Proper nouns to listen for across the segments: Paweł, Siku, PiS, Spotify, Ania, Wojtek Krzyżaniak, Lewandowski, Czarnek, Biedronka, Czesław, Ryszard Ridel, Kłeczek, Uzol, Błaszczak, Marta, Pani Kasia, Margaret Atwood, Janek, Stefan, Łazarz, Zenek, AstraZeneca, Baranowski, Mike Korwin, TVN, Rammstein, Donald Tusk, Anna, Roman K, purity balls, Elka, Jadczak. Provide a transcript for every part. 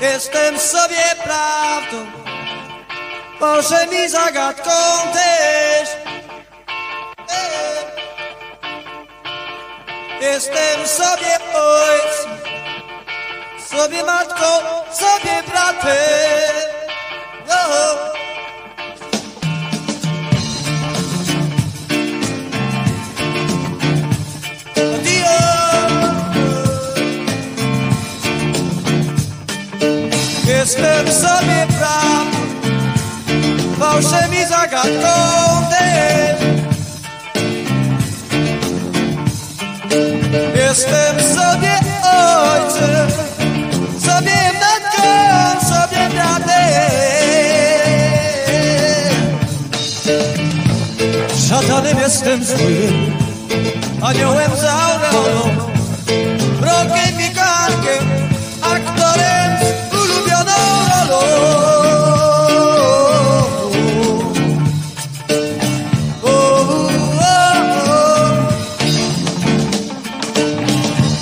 Jestem sobie prawdą, może mi zagadką też. Jestem sobie ojcem, sobie matką, sobie bratem. No. Jestem sobie praw, fałszem i zagadką też. Jestem sobie ojcem, sobie matką, sobie bratem. Szatanem jestem złym, aniołem za aureolą, wrogiem i kochankiem, aktorem z ulubioną rolą.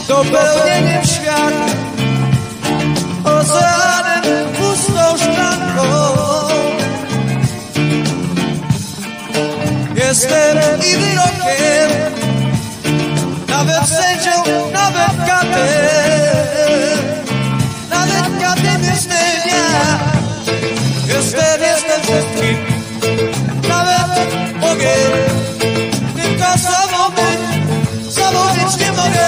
Dopełnieniem świata, oceanem pustą szklanką. Jestem i wyrokiem, nawet sędzią, nawet katem. Nawet katem jestem ja. Jestem wszystkim, nawet Bogiem. Tylko sobą być nie mogę.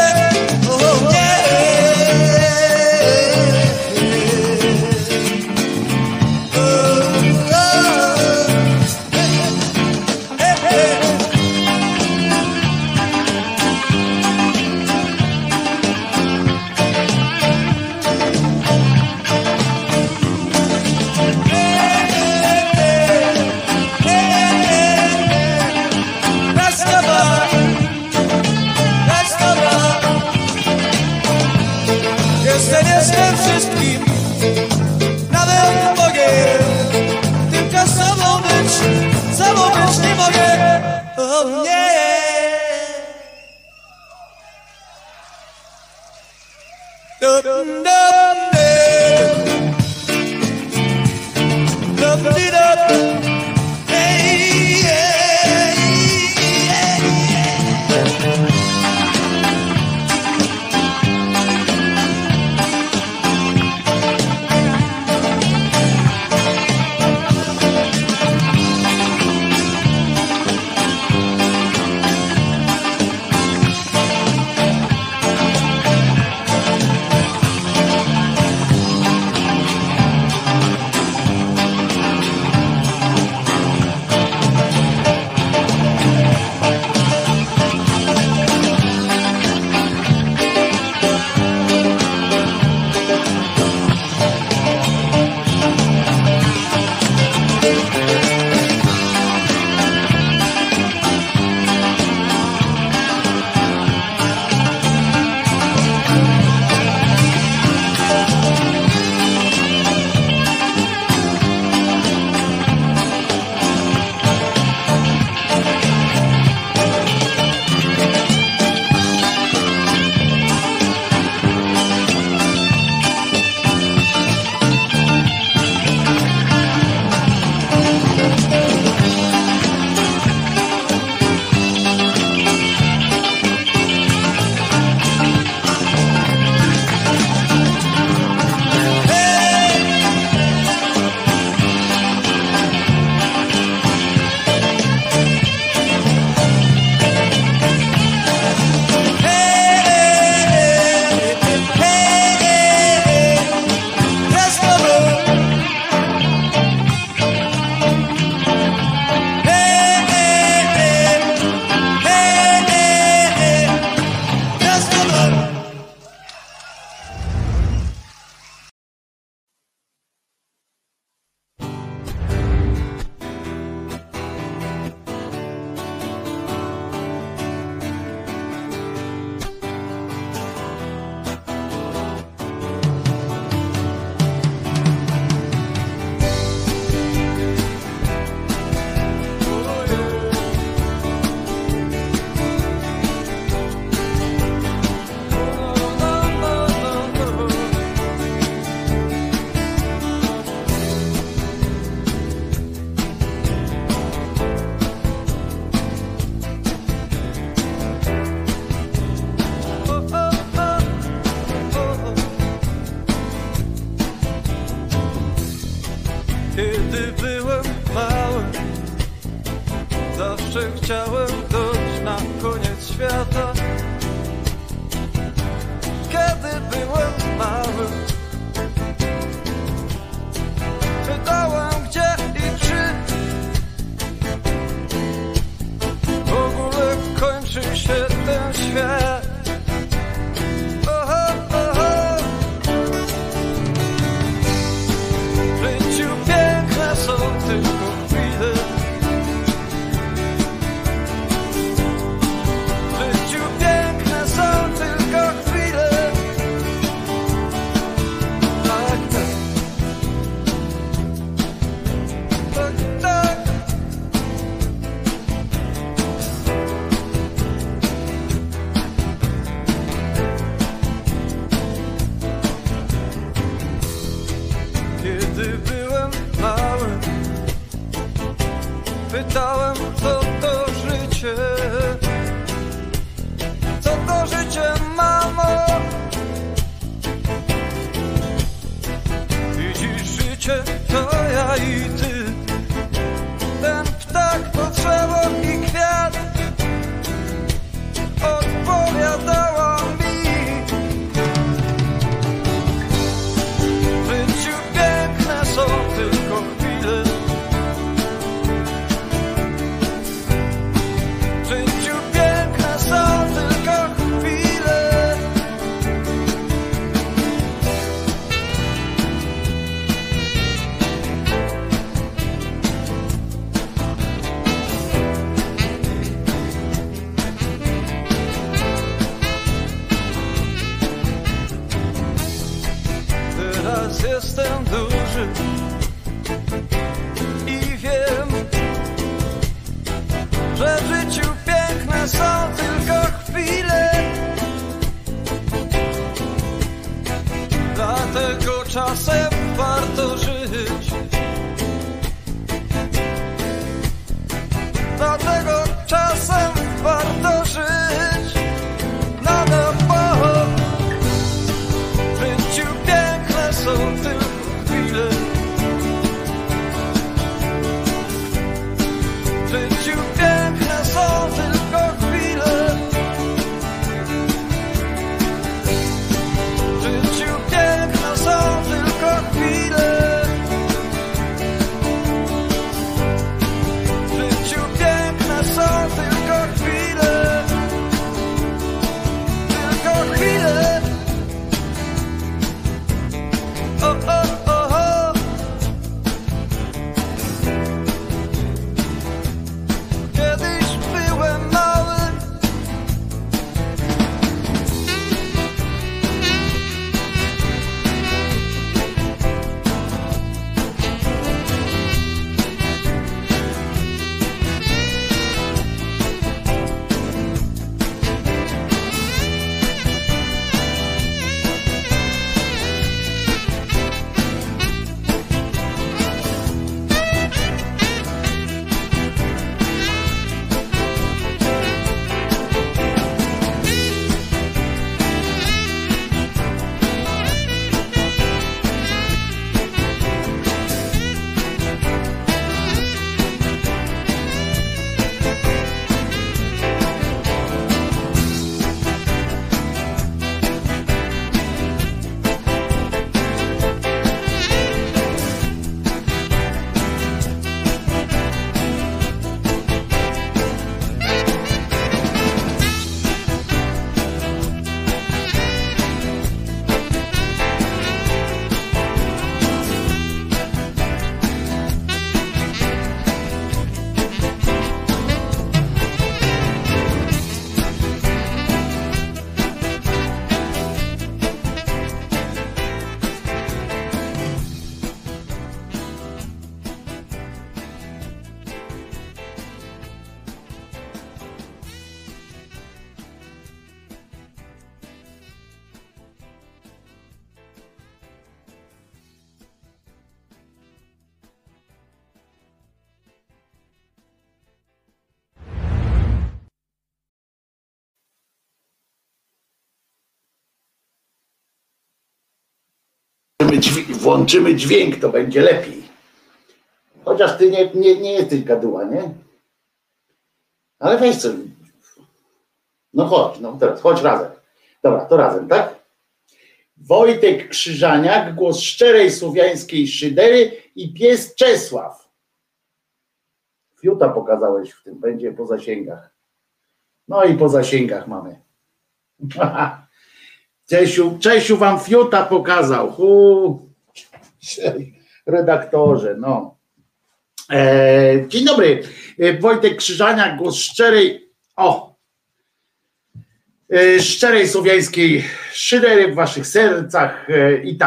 O nie. zawsze chciałem dojść na koniec świata. Kiedy byłem mały, pytałem gdzie i czy. W ogóle kończy się ten świat. Pytałem, co to życie, mamo? Widzisz życie, to ja i ty. Ten ptak to drzewo i kwiat. Odpowiadała mi. W życiu piękne są tylko chwile. Jestem duży i wiem, że w życiu piękne są tylko chwile. Dlatego czasem warto żyć. Dlatego czasem warto żyć. Na nowo w życiu piękne są tylko włączymy dźwięk, to będzie lepiej. Chociaż ty nie jesteś gaduła, nie? Ale weź co. No chodź, no teraz chodź razem. Dobra, to razem, tak? Wojtek Krzyżaniak, głos szczerej słowiańskiej szydery i pies Czesław. Fiuta pokazałeś w tym, będzie po zasięgach. No i po zasięgach mamy. Czesiu wam fiuta pokazał. Redaktorze, no. Dzień dobry. Wojtek Krzyżaniak, głos szczerej... szczerej słowiańskiej szydery w waszych sercach i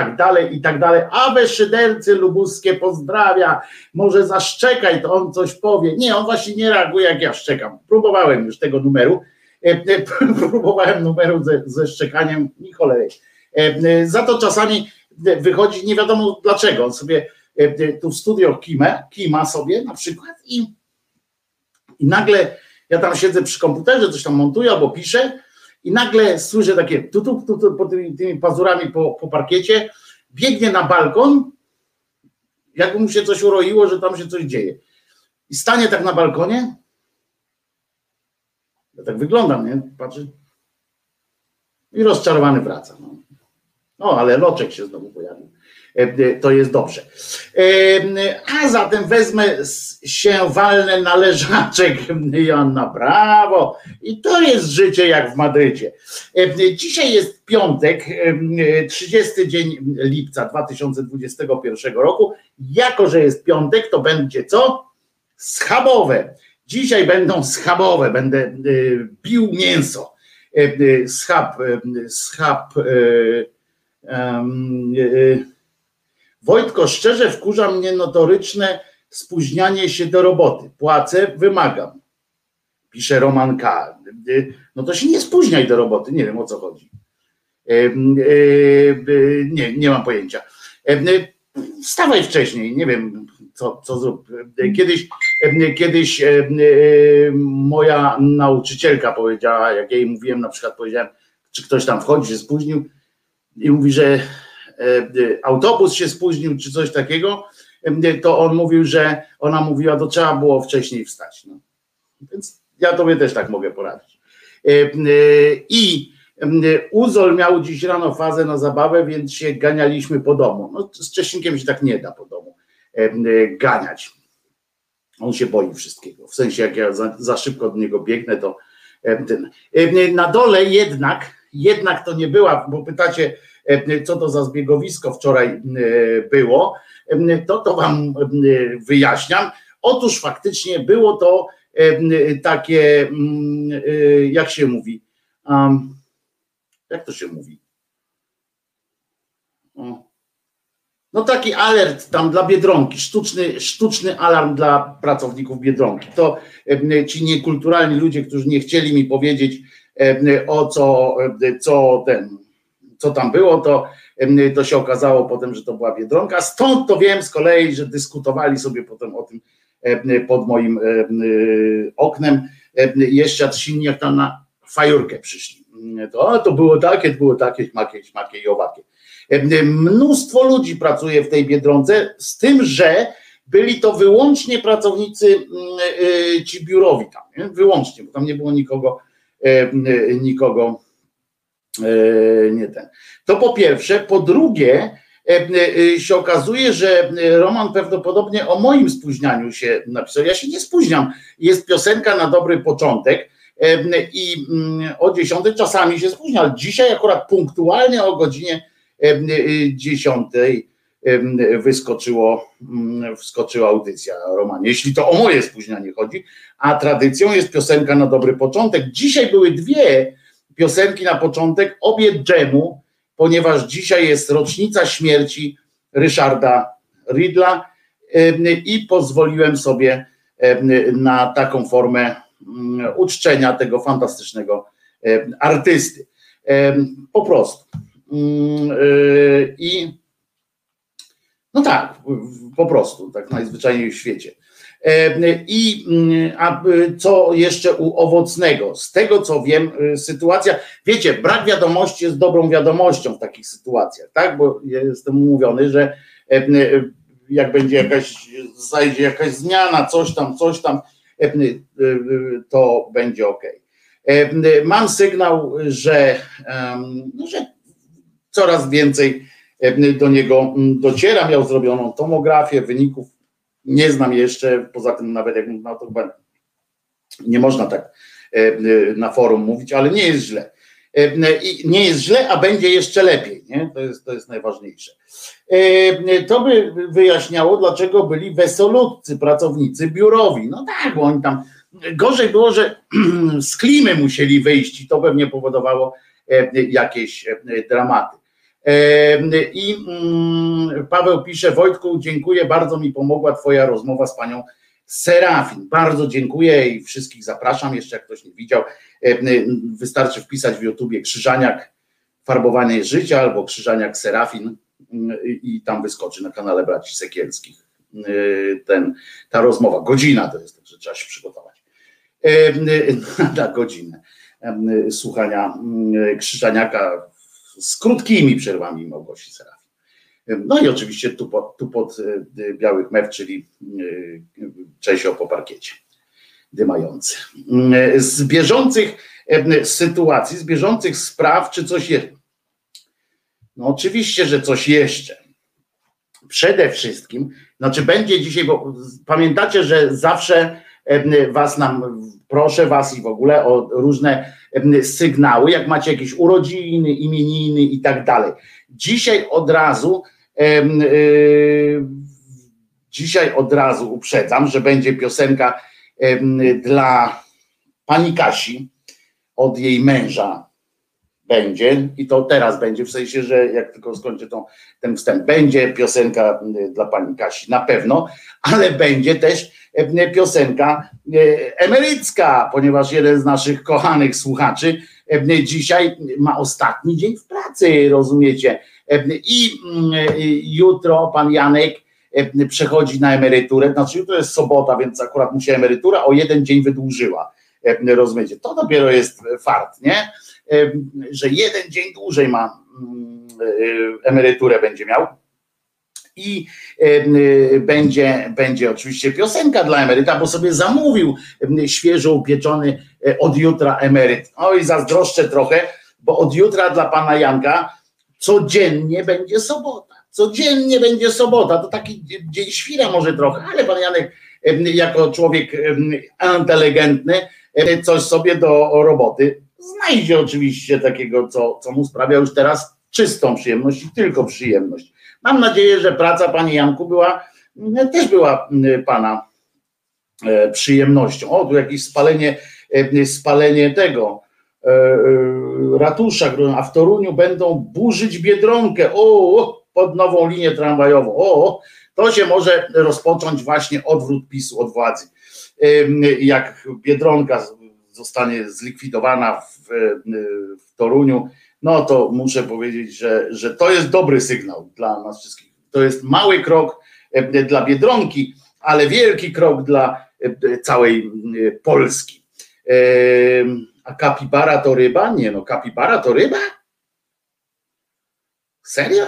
tak dalej, awe szydercy lubuskie pozdrawia, może zaszczekaj, to on coś powie. Nie, on właśnie nie reaguje, jak ja szczekam. Próbowałem już tego numeru, próbowałem numeru ze szczekaniem i cholery. Za to czasami wychodzi, nie wiadomo dlaczego, on sobie tu w studio kima sobie na przykład i nagle ja tam siedzę przy komputerze, coś tam montuję albo piszę, i nagle słyszę takie tu pod tymi pazurami po parkiecie, biegnie na balkon, jakby mu się coś uroiło, że tam się coś dzieje. I stanie tak na balkonie, ja tak wyglądam, nie? Patrzę i rozczarowany wraca. No. O, ale loczek się znowu pojawił. To jest dobrze. A zatem wezmę się walnę na leżaczek. Joanna, brawo. I to jest życie jak w Madrycie. Dzisiaj jest piątek, 30 dzień lipca 2021 roku. Jako że jest piątek, to będzie co? Schabowe. Dzisiaj będą schabowe. Będę pił mięso. Schab. Wojtko, szczerze wkurza mnie notoryczne spóźnianie się do roboty. Płacę, wymagam. Pisze Roman K. No to się nie spóźniaj do roboty, nie wiem o co chodzi. Nie mam pojęcia. Wstawaj wcześniej, nie wiem co zrób. Kiedyś moja nauczycielka powiedziała, jak jej mówiłem, na przykład powiedziałem, czy ktoś tam wchodzi, się spóźnił i mówi, że autobus się spóźnił, czy coś takiego, to on mówił, że ona mówiła, to trzeba było wcześniej wstać. No. Więc ja tobie też tak mogę poradzić. I Uzol miał dziś rano fazę na zabawę, więc się ganialiśmy po domu. No, z Cześnikiem się tak nie da po domu ganiać. On się boi wszystkiego. W sensie, jak ja za szybko do niego biegnę, to... Na dole jednak to nie była, bo pytacie, co to za zbiegowisko wczoraj było, to wam wyjaśniam. Otóż faktycznie było to takie, jak się mówi, jak to się mówi? No taki alert tam dla Biedronki, sztuczny alarm dla pracowników Biedronki. To ci niekulturalni ludzie, którzy nie chcieli mi powiedzieć, o co tam było, to się okazało potem, że to była Biedronka. Stąd to wiem z kolei, że dyskutowali sobie potem o tym pod moim oknem. Jeszcze silni jak tam na fajurkę przyszli. To było takie, makie i owakie. Mnóstwo ludzi pracuje w tej Biedronce, z tym, że byli to wyłącznie pracownicy ci biurowi tam, nie? Wyłącznie, bo tam nie było nikogo nie ten. To po pierwsze. Po drugie się okazuje, że Roman prawdopodobnie o moim spóźnianiu się napisał. Ja się nie spóźniam. Jest piosenka na dobry początek i o 10 czasami się spóźnia, ale dzisiaj akurat punktualnie o godzinie 10 wskoczyła audycja, Roman, jeśli to o moje spóźnianie chodzi, a tradycją jest piosenka na dobry początek. Dzisiaj były dwie piosenki na początek, obie dżemu, ponieważ dzisiaj jest rocznica śmierci Ryszarda Ridla i pozwoliłem sobie na taką formę uczczenia tego fantastycznego artysty. Po prostu. I no tak, po prostu, tak najzwyczajniej w świecie. A co jeszcze u Owocnego? Z tego co wiem, sytuacja, wiecie, brak wiadomości jest dobrą wiadomością w takich sytuacjach, tak? Bo jestem umówiony, że jak będzie zajdzie jakaś zmiana, coś tam, to będzie ok. Mam sygnał, że coraz więcej do niego dociera. Miał zrobioną tomografię, wyników nie znam jeszcze, poza tym nawet jak no to chyba nie można tak na forum mówić, ale nie jest źle. I nie jest źle, a będzie jeszcze lepiej, nie? To jest najważniejsze. To by wyjaśniało, dlaczego byli wesolutcy pracownicy biurowi. No tak, bo oni tam, gorzej było, że z klimy musieli wyjść i to pewnie powodowało jakieś dramaty. I Paweł pisze: Wojtku, dziękuję, bardzo mi pomogła twoja rozmowa z panią Serafin. Bardzo dziękuję i wszystkich zapraszam, jeszcze jak ktoś nie widział, wystarczy wpisać w YouTubie Krzyżaniak Farbowanie Życia albo Krzyżaniak Serafin i tam wyskoczy na kanale Braci Sekielskich ta rozmowa. Godzina to jest, także trzeba się przygotować na godzinę słuchania Krzyżaniaka z krótkimi przerwami Małgosi Serafin. No i oczywiście tu pod białych mew, czyli Czesio po parkiecie dymający. Z bieżących sytuacji, z bieżących spraw, czy coś jeszcze? No oczywiście, że coś jeszcze. Przede wszystkim, znaczy będzie dzisiaj, bo pamiętacie, że zawsze proszę was i w ogóle o różne sygnały, jak macie jakieś urodziny, imieniny i tak dalej. Dzisiaj od razu uprzedzam, że będzie piosenka dla pani Kasi od jej męża. Będzie i to teraz będzie, w sensie, że jak tylko skończę ten wstęp, będzie piosenka dla pani Kasi na pewno, ale będzie też piosenka emerycka, ponieważ jeden z naszych kochanych słuchaczy dzisiaj ma ostatni dzień w pracy, rozumiecie? I jutro pan Janek przechodzi na emeryturę, znaczy jutro jest sobota, więc akurat mu się emerytura o jeden dzień wydłużyła, rozumiecie? To dopiero jest fart, nie? Że jeden dzień dłużej ma emeryturę będzie miał i będzie oczywiście piosenka dla emeryta, bo sobie zamówił świeżo upieczony od jutra emeryt. Oj, zazdroszczę trochę, bo od jutra dla pana Janka codziennie będzie sobota. Codziennie będzie sobota, to taki dzień świra może trochę, ale pan Janek jako człowiek inteligentny coś sobie do roboty znajdzie oczywiście takiego, co mu sprawia już teraz czystą przyjemność i tylko przyjemność. Mam nadzieję, że praca pani Janku też była pana przyjemnością. O, tu jakieś spalenie tego ratusza, a w Toruniu będą burzyć Biedronkę, pod nową linię tramwajową. To się może rozpocząć właśnie odwrót PiS-u od władzy. Jak Biedronka zostanie zlikwidowana w Toruniu, no to muszę powiedzieć, że to jest dobry sygnał dla nas wszystkich. To jest mały krok dla Biedronki, ale wielki krok dla całej Polski. A kapibara to ryba? Nie no, kapibara to ryba? Serio?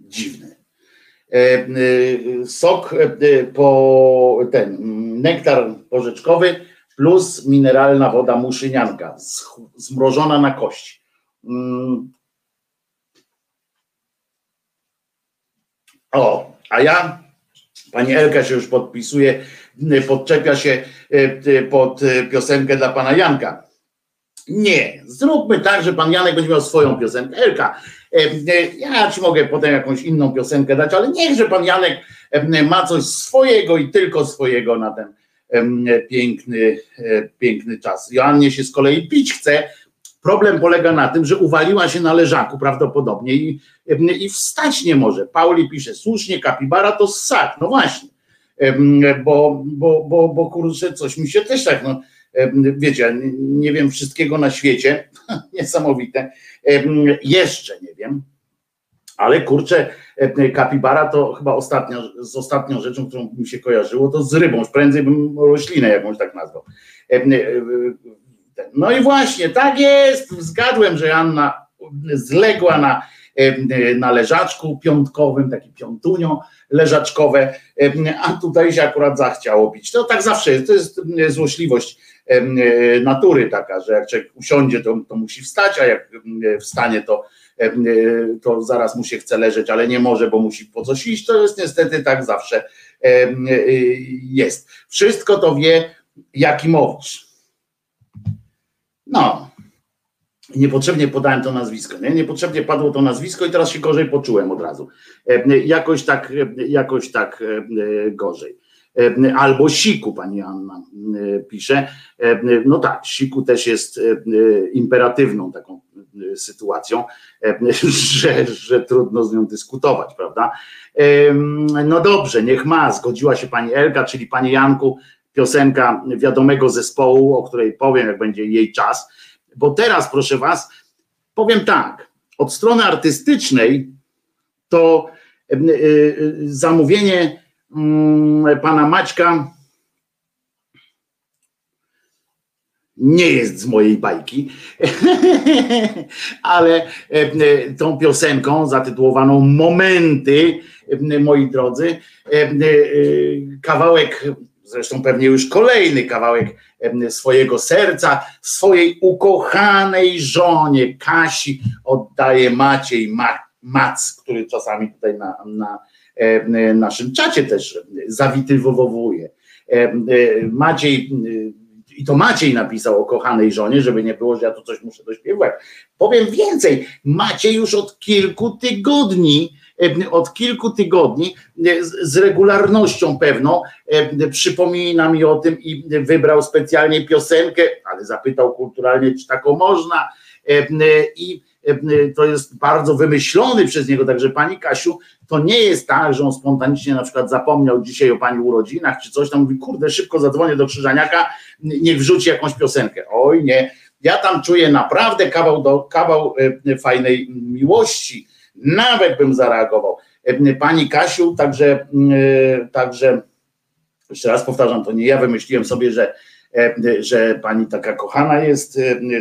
Dziwne. Sok nektar porzeczkowy plus mineralna woda muszynianka zmrożona na kości. A ja, pani Elka się już podpisuje, podczepia się pod piosenkę dla pana Janka. Nie, zróbmy tak, że pan Janek będzie miał swoją piosenkę. Elka, ja ci mogę potem jakąś inną piosenkę dać, ale niechże pan Janek ma coś swojego i tylko swojego na ten piękny czas. Joannie się z kolei pić chce. Problem polega na tym, że uwaliła się na leżaku prawdopodobnie i wstać nie może. Pauli pisze: słusznie, kapibara to ssak. No właśnie, bo kurczę, coś mi się też tak... No, wiecie, nie wiem wszystkiego na świecie, niesamowite, jeszcze nie wiem, ale kurczę, kapibara to chyba ostatnią rzeczą, którą mi się kojarzyło, to z rybą, prędzej bym roślinę jakąś tak nazwał. No i właśnie, tak jest, zgadłem, że Anna zległa na leżaczku piątkowym, taki piątunio leżaczkowe, a tutaj się akurat zachciało bić. To tak zawsze jest, to jest złośliwość natury taka, że jak człowiek usiądzie, to musi wstać, a jak wstanie, to zaraz mu się chce leżeć, ale nie może, bo musi po coś iść. To jest niestety tak zawsze jest. Wszystko to wie Jakimowicz. No, niepotrzebnie podałem to nazwisko, nie? Niepotrzebnie padło to nazwisko i teraz się gorzej poczułem od razu. Jakoś tak gorzej. Albo Siku, pani Anna pisze. No tak, Siku też jest imperatywną taką sytuacją, że trudno z nią dyskutować, prawda? No dobrze, niech ma, zgodziła się pani Elka, czyli panie Janku, piosenka wiadomego zespołu, o której powiem, jak będzie jej czas, bo teraz, proszę was, powiem tak, od strony artystycznej to zamówienie pana Maćka nie jest z mojej bajki, ale tą piosenką zatytułowaną Momenty, moi drodzy, kawałek, zresztą pewnie już kolejny kawałek swojego serca, swojej ukochanej żonie Kasi oddaje Maciej Mac, który czasami tutaj na naszym czacie też zawitywowuje. Maciej, i to Maciej napisał o kochanej żonie, żeby nie było, że ja tu coś muszę dośpiewać. Powiem więcej, Maciej już od kilku tygodni z regularnością pewną przypomina mi o tym i wybrał specjalnie piosenkę, ale zapytał kulturalnie, czy taką można, i to jest bardzo wymyślony przez niego, także pani Kasiu, to nie jest tak, że on spontanicznie na przykład zapomniał dzisiaj o pani urodzinach czy coś tam, mówi kurde, szybko zadzwonię do Krzyżaniaka, niech wrzuci jakąś piosenkę. Oj nie, ja tam czuję naprawdę kawał fajnej miłości, nawet bym zareagował. Pani Kasiu, także jeszcze raz powtarzam, to nie ja wymyśliłem sobie, że pani taka kochana jest,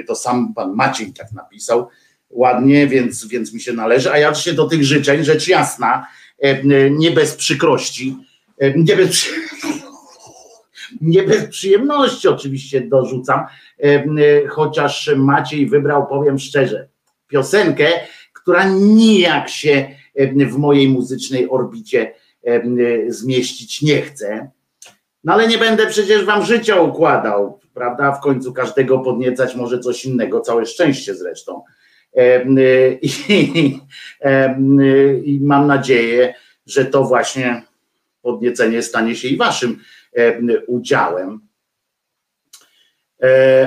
to sam pan Maciej tak napisał ładnie, więc mi się należy, a ja się do tych życzeń, rzecz jasna, nie bez przyjemności oczywiście dorzucam, chociaż Maciej wybrał, powiem szczerze, piosenkę, która nijak się w mojej muzycznej orbicie zmieścić nie chce. No ale nie będę przecież wam życia układał, prawda? W końcu każdego podniecać może coś innego, całe szczęście zresztą. I mam nadzieję, że to właśnie podniecenie stanie się i waszym udziałem.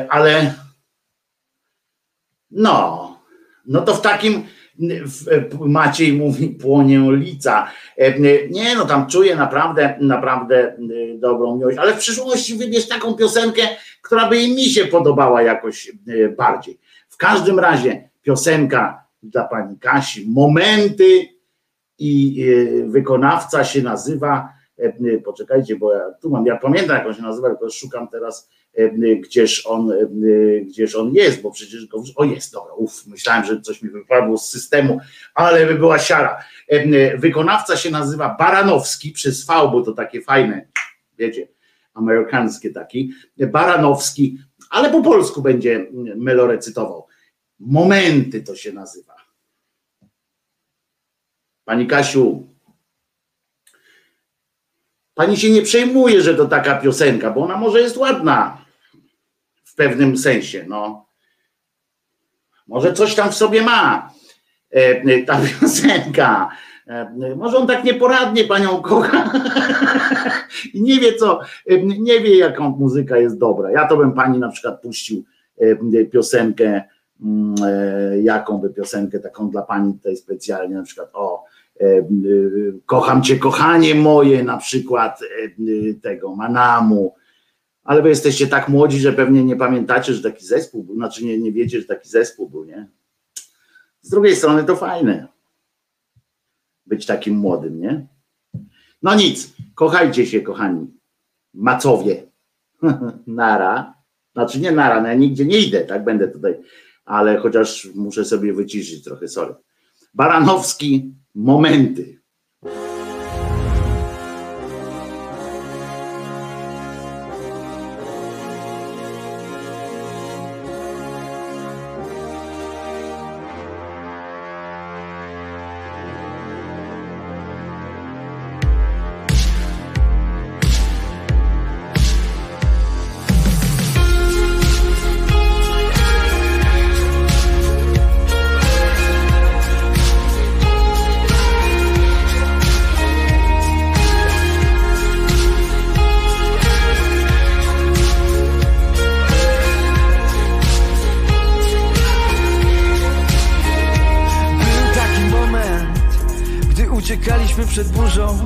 Ale no to w takim... Maciej mówi, płonie lica. Nie, no tam czuję naprawdę dobrą miłość, ale w przyszłości wybierz taką piosenkę, która by i mi się podobała jakoś bardziej. W każdym razie piosenka dla pani Kasi, Momenty, i wykonawca się nazywa, poczekajcie, bo ja pamiętam, jak on się nazywa, tylko szukam teraz, gdzież on jest, bo przecież go... O, jest, dobra, myślałem, że coś mi wypadło z systemu, ale by była siara. Wykonawca się nazywa Baranowski, przez V, bo to takie fajne, wiecie, amerykańskie taki, Baranowski, ale po polsku będzie Melo recytował. Momenty to się nazywa. Pani Kasiu, pani się nie przejmuje, że to taka piosenka, bo ona może jest ładna w pewnym sensie, no. Może coś tam w sobie ma ta piosenka. Może on tak nieporadnie panią kocha i nie wie nie wie jaką muzyka jest dobra. Ja to bym pani na przykład puścił piosenkę, jaką by piosenkę taką dla pani tutaj specjalnie, na przykład o Kocham cię, kochanie moje, na przykład tego Manamu, ale wy jesteście tak młodzi, że pewnie nie pamiętacie, że taki zespół był, znaczy nie wiecie, że taki zespół był, nie? Z drugiej strony to fajne być takim młodym, nie? No nic, kochajcie się, kochani Macowie. Nara, znaczy nie nara, no ja nigdzie nie idę, tak będę tutaj, ale chociaż muszę sobie wyciszyć trochę, sorry. Baranowski, Momenty. Uciekaliśmy przed burzą.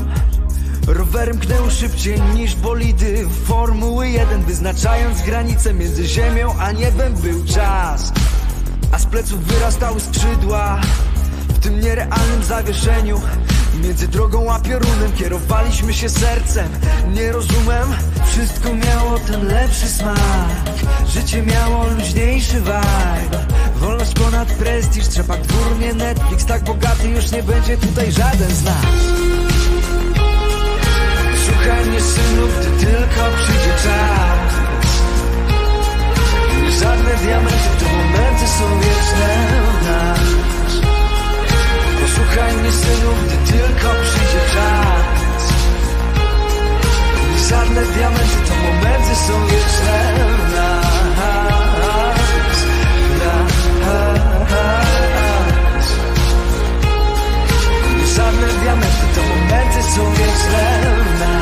Rower mknęł szybciej niż bolidy Formuły 1, wyznaczając granicę między ziemią a niebem. Był czas, a z pleców wyrastały skrzydła. W tym nierealnym zawieszeniu między drogą a piorunem kierowaliśmy się sercem, nie rozumem. Wszystko miało ten lepszy smak, życie miało luźniejszy vibe. Wolność ponad prestiż, trzepak dwór, nie Netflix. Tak bogaty już nie będzie tutaj żaden z nas. Szukaj mnie, synu, gdy tylko przyjdzie czas. Żadne diamenty, te momenty są wieczne w nas. Posłuchaj mnie, synu, gdy tylko przyjdzie czas. Żadne diamenty, to momenty są wieczne w nas. Żadne diamenty, to momenty są wieczne w nas.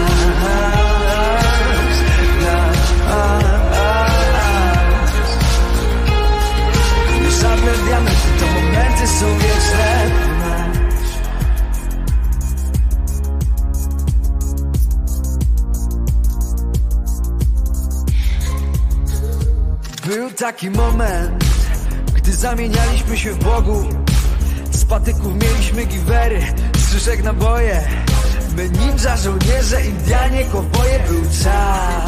Żadne diamenty, to momenty są wieczne w nas. Był taki moment, gdy zamienialiśmy się w Bogu. Z patyków mieliśmy giwery, z szyszek naboje. My ninja, żołnierze, Indianie, kowboje. Był czat,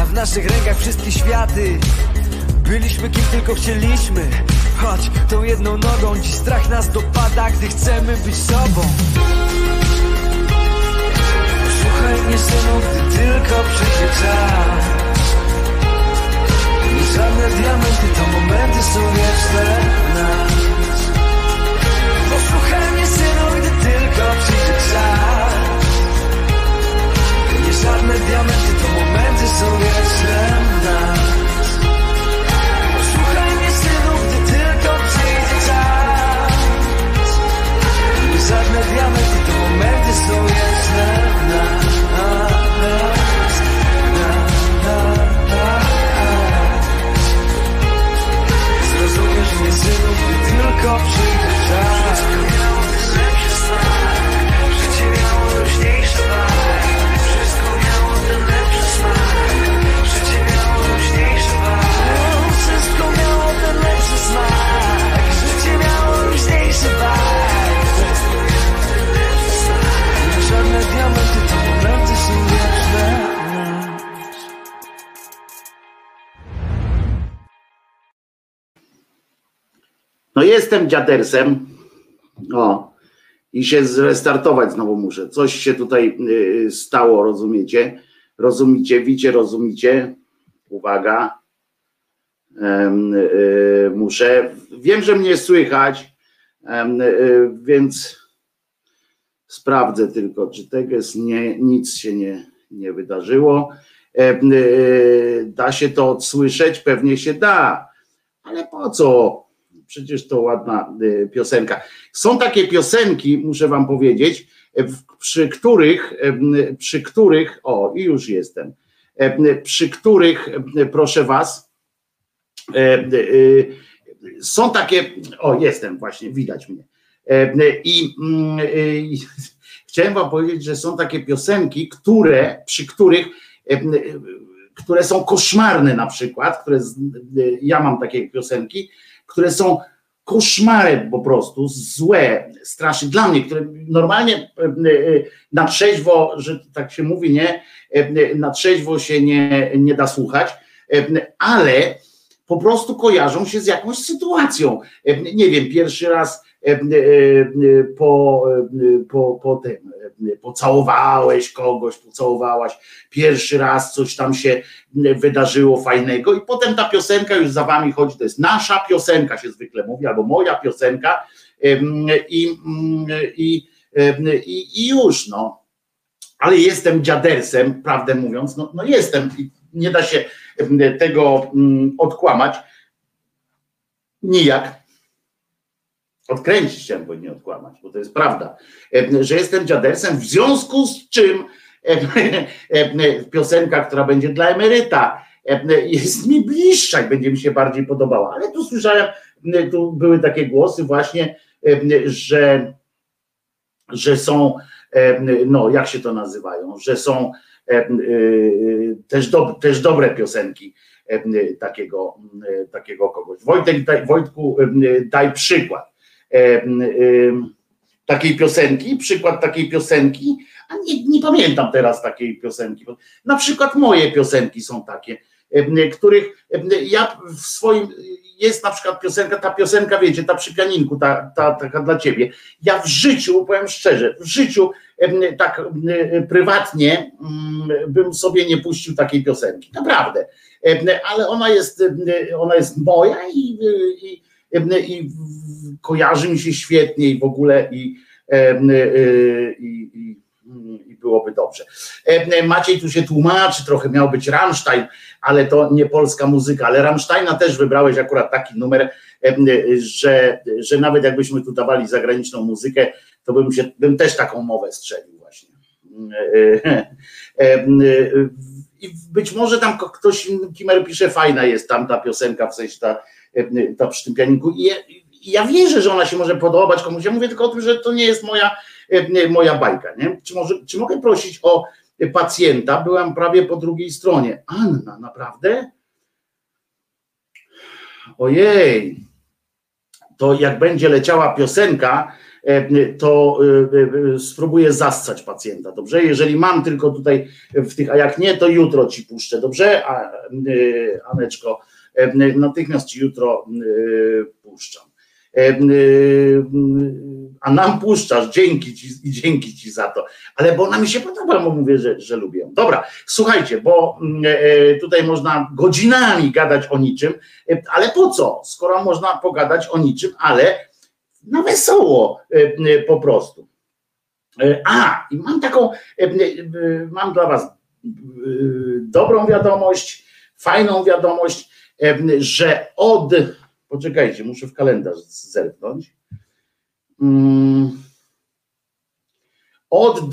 a w naszych rękach wszystkie światy. Byliśmy kim tylko chcieliśmy, choć tą jedną nogą. Dziś strach nas dopada, gdy chcemy być sobą. Słuchaj mnie, synu, gdy tylko przyjdzie czas. Żadne diamenty, to momenty są wieczne w nas. Posłuchaj mnie, synu, gdy tylko przyjdzie czas. Nie żadne diamenty, to momenty są wieczne w nas. Posłuchaj mnie, synu, gdy tylko przyjdzie czas. Nie żadne diamenty, to momenty są wieczne w nas. Nie synów, gdy tylko przyjdzie czas. Wszystko miało ten lepszy smak, życie miało luźniejszy vibe. Wszystko miało ten lepszy smak, życie miało luźniejszy vibe. Wszystko miało ten lepszy smak, życie miało luźniejszy vibe. Wszystko miało ten lepszy smak. Żadne diamenty, to momenty są wieczne. No jestem dziadersem, o, i się zrestartować znowu muszę. Coś się tutaj stało, rozumiecie? Rozumicie? Uwaga, muszę. Wiem, że mnie słychać, więc sprawdzę tylko, czy tego jest, nie, nic się nie wydarzyło. Da się to odsłyszeć? Pewnie się da, ale po co? Przecież to ładna piosenka. Są takie piosenki, muszę wam powiedzieć, przy których, o i już jestem, przy których, proszę was, są takie, o jestem właśnie, widać mnie. I chciałem wam powiedzieć, że są takie piosenki, które są koszmarne na przykład, ja mam takie piosenki, które są koszmarem po prostu, złe, straszne dla mnie, które normalnie na trzeźwo, że tak się mówi, nie, na trzeźwo się nie da słuchać, ale po prostu kojarzą się z jakąś sytuacją. Nie wiem, pierwszy raz pocałowałeś kogoś, pocałowałaś, pierwszy raz coś tam się wydarzyło fajnego i potem ta piosenka już za wami chodzi, to jest nasza piosenka się zwykle mówi, albo moja piosenka i już, no. Ale jestem dziadersem, prawdę mówiąc, no jestem i nie da się tego odkłamać nijak. Odkręcić chciałem, bo nie odkłamać, bo to jest prawda, że jestem dziadersem, w związku z czym piosenka, która będzie dla emeryta, jest mi bliższa i będzie mi się bardziej podobała. Ale tu słyszałem, tu były takie głosy właśnie, że że są, no jak się to nazywają, że są też dobre piosenki takiego kogoś. Wojtku, daj przykład takiej piosenki, a nie pamiętam teraz takiej piosenki. Na przykład moje piosenki są takie, których ja w swoim, jest na przykład ta piosenka, wiecie, ta przy pianinku, taka dla ciebie. Ja w życiu, powiem szczerze, tak prywatnie bym sobie nie puścił takiej piosenki, naprawdę. Ale ona jest moja i kojarzy mi się świetnie i w ogóle i byłoby dobrze. Maciej tu się tłumaczy, trochę miał być Rammstein, ale to nie polska muzyka, ale Rammsteina też wybrałeś akurat taki numer, że nawet jakbyśmy tu dawali zagraniczną muzykę, to bym też taką mowę strzelił właśnie. I być może tam ktoś, Kimer pisze, fajna jest tam ta piosenka, w sensie ta przy tym pianinku. I ja wierzę, że ona się może podobać komuś. Ja mówię tylko o tym, że to nie jest moja bajka. Nie? Czy mogę prosić o pacjenta? Byłam prawie po drugiej stronie. Anna, naprawdę? Ojej. To jak będzie leciała piosenka, to spróbuję zassać pacjenta, dobrze? Jeżeli mam tylko tutaj w tych, a jak nie, to jutro ci puszczę, dobrze? Aneczko, natychmiast ci jutro puszczam. A nam puszczasz, dzięki ci za to, ale bo ona mi się podoba, bo mówię, że lubię ją. Dobra, słuchajcie, bo tutaj można godzinami gadać o niczym, ale po co, skoro można pogadać o niczym, ale na wesoło po prostu. I mam taką, mam dla was dobrą wiadomość, fajną wiadomość, że poczekajcie, muszę w kalendarz zerknąć. Od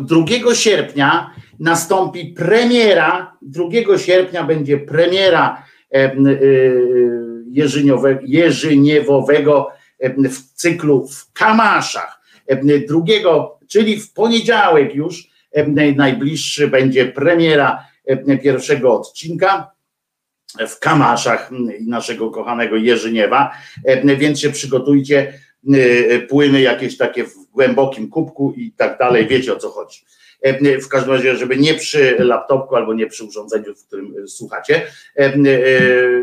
2 sierpnia nastąpi premiera, 2 sierpnia będzie premiera jerzyniewowego w cyklu w Kamaszach. Czyli w poniedziałek już najbliższy będzie premiera pierwszego odcinka w Kamaszach naszego kochanego Jerzyniewa, więc się przygotujcie, płyny jakieś takie w głębokim kubku i tak dalej, wiecie o co chodzi. W każdym razie, żeby nie przy laptopku albo nie przy urządzeniu, w którym słuchacie,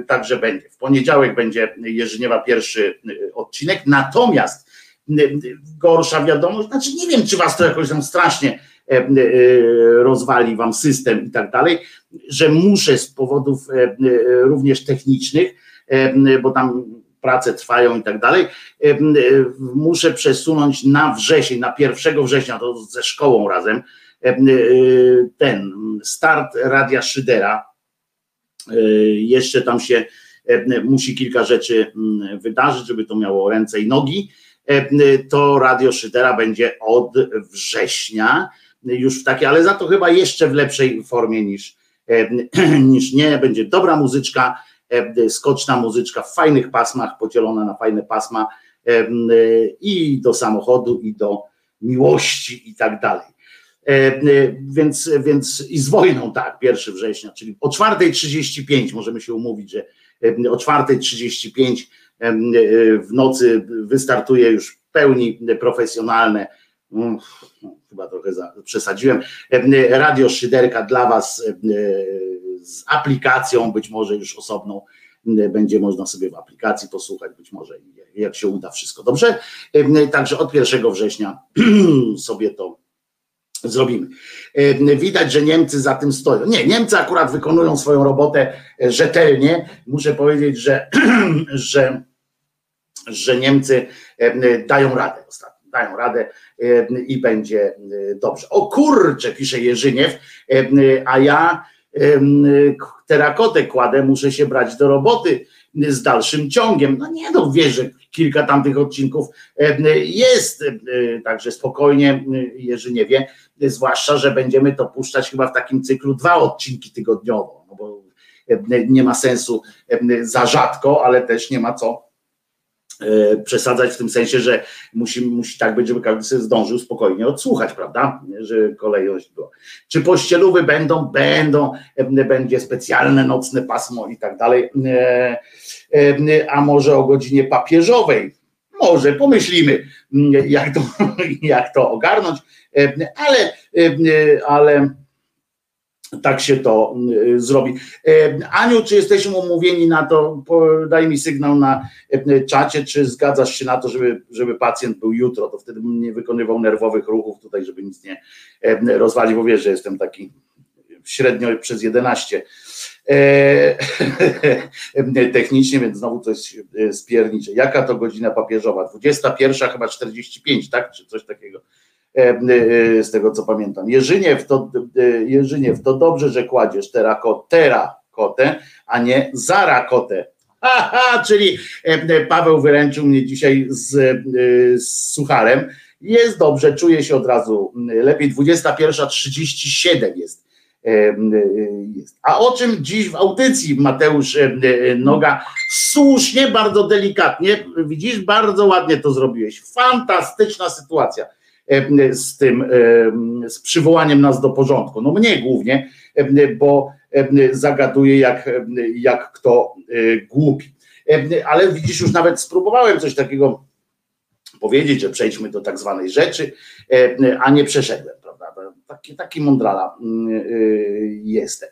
także będzie. W poniedziałek będzie Jerzyniewa pierwszy odcinek, natomiast gorsza wiadomość, znaczy nie wiem, czy was to jakoś tam strasznie rozwali wam system i tak dalej, że muszę z powodów również technicznych, bo tam prace trwają i tak dalej, muszę przesunąć na wrzesień, na 1 września, to ze szkołą razem, ten start Radia Szydera. Jeszcze tam się musi kilka rzeczy wydarzyć, żeby to miało ręce i nogi. To Radio Szydera będzie od września już w takiej, ale za to chyba jeszcze w lepszej formie niż nie. Będzie dobra muzyczka, skoczna muzyczka w fajnych pasmach, podzielona na fajne pasma i do samochodu, i do miłości i tak dalej. Więc i z wojną, tak, 1 września, czyli o 4:35 możemy się umówić, że o 4:35 w nocy wystartuje już w pełni profesjonalne, chyba trochę przesadziłem, Radio Szyderka dla was z aplikacją, być może już osobną, będzie można sobie w aplikacji posłuchać, być może jak się uda wszystko, dobrze? Także od 1 września sobie to zrobimy. Widać, że Niemcy za tym stoją. Nie, Niemcy akurat wykonują swoją robotę rzetelnie. Muszę powiedzieć, że Niemcy dają radę ostatnio. Dają radę i będzie dobrze. O kurczę, pisze Jerzyniew, a ja terakotę kładę, muszę się brać do roboty z dalszym ciągiem. No nie, no wiesz, że kilka tamtych odcinków jest, także spokojnie, Jerzyniewie, zwłaszcza, że będziemy to puszczać chyba w takim cyklu 2 odcinki tygodniowo, no bo nie ma sensu za rzadko, ale też nie ma co przesadzać w tym sensie, że musi tak być, żeby każdy sobie zdążył spokojnie odsłuchać, prawda, że kolejność była. Czy pościelówy będą? Będzie specjalne nocne pasmo i tak dalej. A może o godzinie papieżowej? Może, pomyślimy, jak to ogarnąć, ale tak się to zrobi. Aniu, czy jesteśmy umówieni na to? Daj mi sygnał na czacie, czy zgadzasz się na to, żeby pacjent był jutro, to wtedy bym nie wykonywał nerwowych ruchów tutaj, żeby nic nie rozwalił, bo wiesz, że jestem taki średnio przez 11 technicznie, więc znowu coś spiernicze. Jaka to godzina papieżowa? 21 chyba 45, tak? Czy coś takiego, z tego co pamiętam. Jerzyniew, to dobrze, że kładziesz terakotę, a nie zarakotę. Aha, czyli Paweł wyręczył mnie dzisiaj z sucharem. Jest dobrze, czuję się od razu lepiej. 21:37 jest. A o czym dziś w audycji Mateusz Noga? Słusznie, bardzo delikatnie, widzisz, bardzo ładnie to zrobiłeś. Fantastyczna sytuacja z przywołaniem nas do porządku. No mnie głównie, bo zagaduję jak kto głupi. Ale widzisz, już nawet spróbowałem coś takiego powiedzieć, że przejdźmy do tak zwanej rzeczy, a nie przeszedłem. Taki mądrala jestem.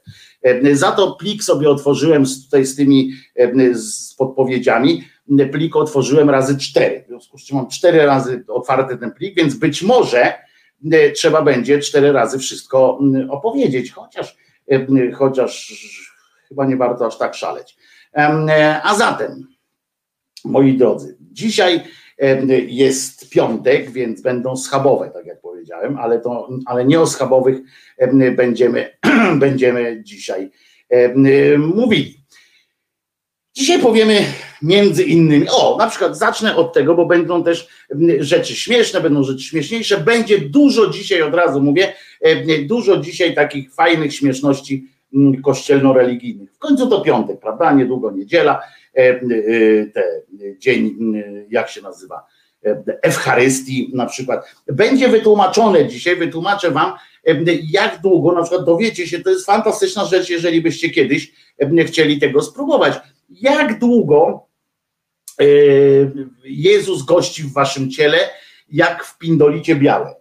Za to plik sobie otworzyłem tutaj z tymi z podpowiedziami. Plik otworzyłem razy 4. W związku z czym mam 4 razy otwarty ten plik, więc być może trzeba będzie 4 razy wszystko opowiedzieć, chociaż chyba nie warto aż tak szaleć. A zatem, moi drodzy, dzisiaj jest piątek, więc będą schabowe, tak jak powiedziałem, ale nie o schabowych będziemy dzisiaj mówili. Dzisiaj powiemy między innymi, na przykład zacznę od tego, bo będą też rzeczy śmieszne, będą rzeczy śmieszniejsze, będzie dużo dzisiaj, od razu mówię, dużo dzisiaj takich fajnych śmieszności kościelno-religijnych. W końcu to piątek, prawda, niedługo niedziela, dzień, jak się nazywa, Eucharystii na przykład. Będzie wytłumaczone dzisiaj, wytłumaczę wam, jak długo, na przykład dowiecie się, to jest fantastyczna rzecz, jeżeli byście kiedyś chcieli tego spróbować, jak długo Jezus gości w waszym ciele, jak w pindolicie białe.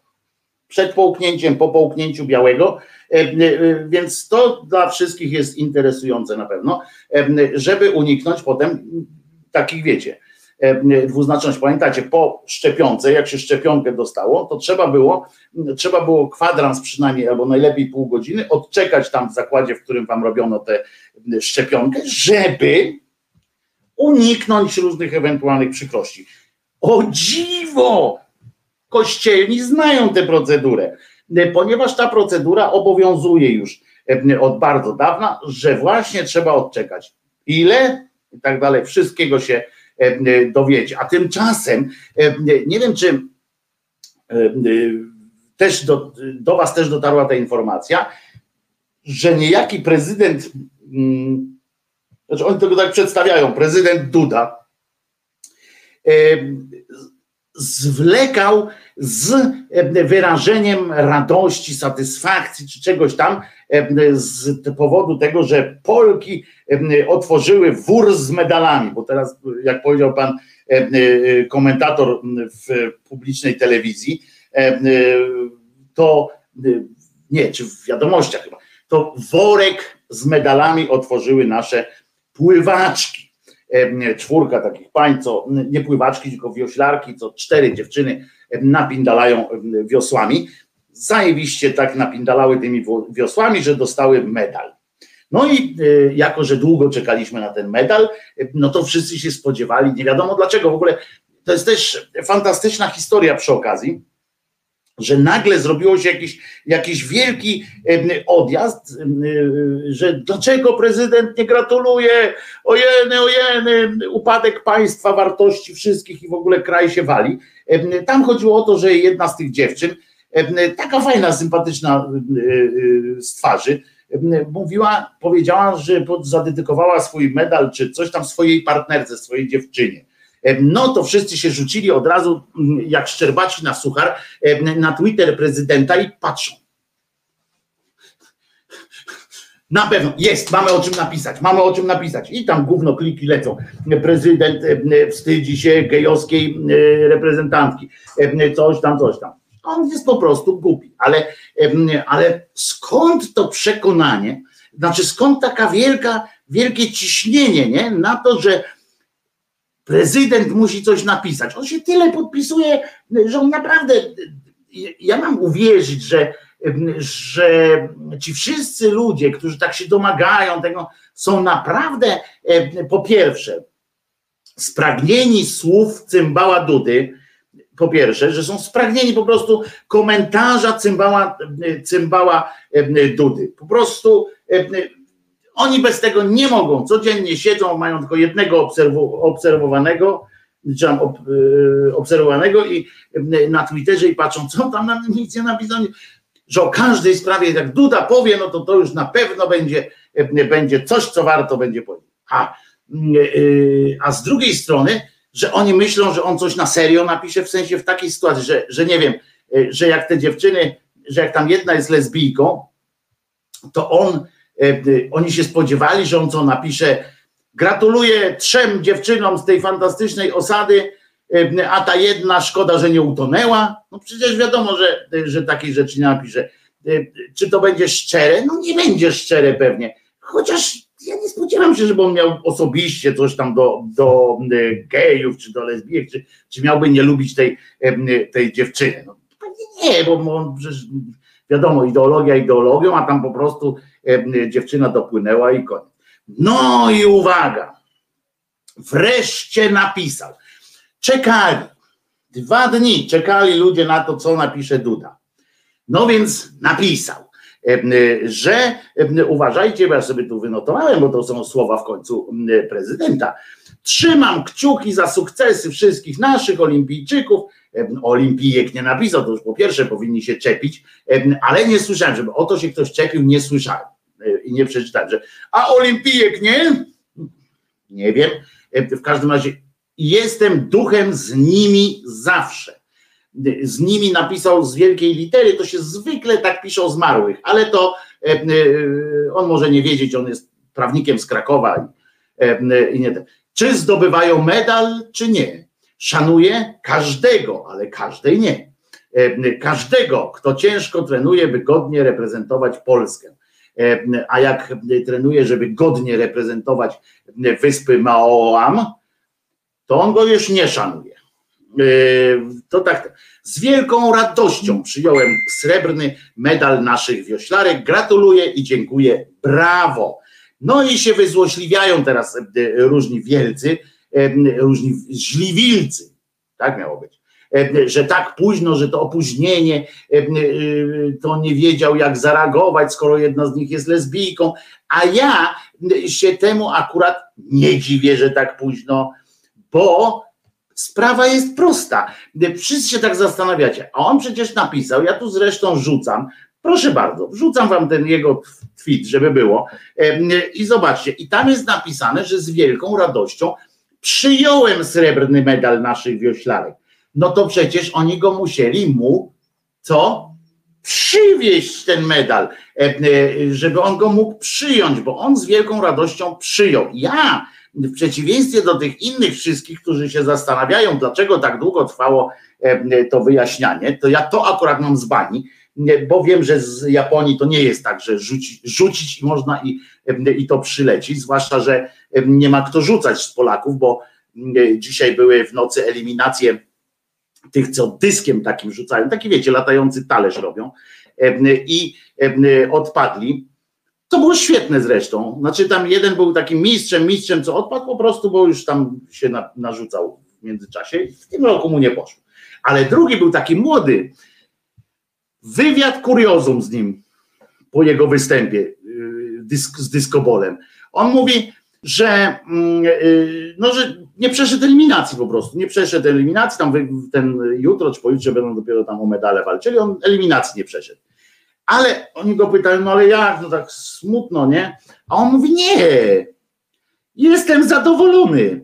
Przed połknięciem, po połknięciu białego, więc to dla wszystkich jest interesujące na pewno, żeby uniknąć potem takich, wiecie, dwuznaczność. Pamiętacie, po szczepionce, jak się szczepionkę dostało, to trzeba było kwadrans przynajmniej, albo najlepiej pół godziny odczekać tam w zakładzie, w którym wam robiono tę szczepionkę, żeby uniknąć różnych ewentualnych przykrości. O dziwo! Kościelni znają tę procedurę, ponieważ ta procedura obowiązuje już od bardzo dawna, że właśnie trzeba odczekać. Ile? I tak dalej. Wszystkiego się dowiecie. A tymczasem, nie wiem, czy też do was też dotarła ta informacja, że niejaki prezydent, znaczy oni tego tak przedstawiają, prezydent Duda, zwlekał z wyrażeniem radości, satysfakcji czy czegoś tam z powodu tego, że Polki otworzyły wór z medalami, bo teraz, jak powiedział pan komentator w publicznej telewizji, to nie, czy w wiadomościach chyba, to worek z medalami otworzyły nasze pływaczki. 4 takich pań, co nie pływaczki, tylko wioślarki, co 4 dziewczyny napindalają wiosłami. Zajebiście tak napindalały tymi wiosłami, że dostały medal. No i jako, że długo czekaliśmy na ten medal, no to wszyscy się spodziewali, nie wiadomo dlaczego. W ogóle to jest też fantastyczna historia przy okazji, że nagle zrobiło się jakiś wielki odjazd, że dlaczego prezydent nie gratuluje, ojeny, upadek państwa, wartości wszystkich i w ogóle kraj się wali. Tam chodziło o to, że jedna z tych dziewczyn, taka fajna, sympatyczna z twarzy, powiedziała, że zadedykowała swój medal czy coś tam swojej partnerce, swojej dziewczynie. No to wszyscy się rzucili od razu jak szczerbaci na suchar na Twitter prezydenta i patrzą. Na pewno jest, mamy o czym napisać, mamy o czym napisać. I tam gówno kliki lecą. Prezydent wstydzi się gejowskiej reprezentantki. Coś tam, coś tam. On jest po prostu głupi, ale skąd to przekonanie, znaczy skąd taka wielkie ciśnienie, nie? Na to, że prezydent musi coś napisać. On się tyle podpisuje, że on naprawdę, ja mam uwierzyć, że ci wszyscy ludzie, którzy tak się domagają tego, są naprawdę po pierwsze spragnieni słów cymbała Dudy, po pierwsze, że są spragnieni po prostu komentarza cymbała Dudy. Po prostu oni bez tego nie mogą. Codziennie siedzą, mają tylko jednego obserwowanego i na Twitterze i patrzą, co tam na nic nie napisano. Że o każdej sprawie, jak Duda powie, no to już na pewno będzie coś, co warto będzie powiedzieć. A z drugiej strony, że oni myślą, że on coś na serio napisze, w sensie w takiej sytuacji, że nie wiem, że jak te dziewczyny, że jak tam jedna jest lesbijką, to oni się spodziewali, że on co napisze, gratuluję 3 dziewczynom z tej fantastycznej osady, a ta jedna szkoda, że nie utonęła. No przecież wiadomo, że takiej rzeczy nie napisze. Czy to będzie szczere? No nie będzie szczere pewnie. Chociaż ja nie spodziewam się, żeby on miał osobiście coś tam do gejów, czy do lesbijek, czy miałby nie lubić tej dziewczyny. No pewnie nie, bo on przecież wiadomo, ideologia ideologią, a tam po prostu dziewczyna dopłynęła i koniec. No i uwaga, wreszcie napisał. Czekali, 2 dni czekali ludzie na to, co napisze Duda. No więc napisał, że uważajcie, bo ja sobie tu wynotowałem, bo to są słowa w końcu prezydenta. Trzymam kciuki za sukcesy wszystkich naszych olimpijczyków. Olimpijek nie napisał, to już po pierwsze powinni się czepić, ale nie słyszałem, żeby o to się ktoś czepił, nie słyszałem i nie przeczytałem, że a olimpijek nie? Nie wiem, w każdym razie jestem duchem z nimi zawsze. Z nimi napisał z wielkiej litery, to się zwykle tak pisze o zmarłych, ale to on może nie wiedzieć, on jest prawnikiem z Krakowa. I nie. Czy zdobywają medal, czy nie? Szanuję każdego, ale każdej nie. Każdego, kto ciężko trenuje, by godnie reprezentować Polskę. A jak trenuje, żeby godnie reprezentować wyspy Maoam, to on go już nie szanuje. To tak. Z wielką radością przyjąłem srebrny medal naszych wioślarek. Gratuluję i dziękuję. Brawo. No i się wyzłośliwiają teraz różni wielcy, różni źli wilcy. Tak miało być. Że tak późno, że to opóźnienie, to nie wiedział jak zareagować, skoro jedna z nich jest lesbijką. A ja się temu akurat nie dziwię, że tak późno, bo sprawa jest prosta. Wszyscy się tak zastanawiacie. A on przecież napisał, ja tu zresztą rzucam, proszę bardzo, wrzucam wam ten jego tweet, żeby było. I zobaczcie, i tam jest napisane, że z wielką radością przyjąłem srebrny medal naszych wioślarek. No to przecież oni go musieli przywieźć ten medal, żeby on go mógł przyjąć, bo on z wielką radością przyjął. Ja, w przeciwieństwie do tych innych wszystkich, którzy się zastanawiają, dlaczego tak długo trwało to wyjaśnianie, to ja to akurat mam z bani, bo wiem, że z Japonii to nie jest tak, że rzucić można i to przyleci, zwłaszcza, że nie ma kto rzucać z Polaków, bo dzisiaj były w nocy eliminacje tych, co dyskiem takim rzucają, taki wiecie, latający talerz robią i odpadli. To było świetne zresztą, znaczy tam jeden był takim mistrzem, co odpadł po prostu, bo już tam się narzucał w międzyczasie i w tym roku mu nie poszło. Ale drugi był taki młody, wywiad kuriozum z nim po jego występie z dyskobolem. On mówi, że nie przeszedł eliminacji po prostu, tam ten jutro czy pojutrze będą dopiero tam o medale walczyli, on eliminacji nie przeszedł. Ale oni go pytają, no ale jak, no tak smutno, nie? A on mówi, nie, jestem zadowolony.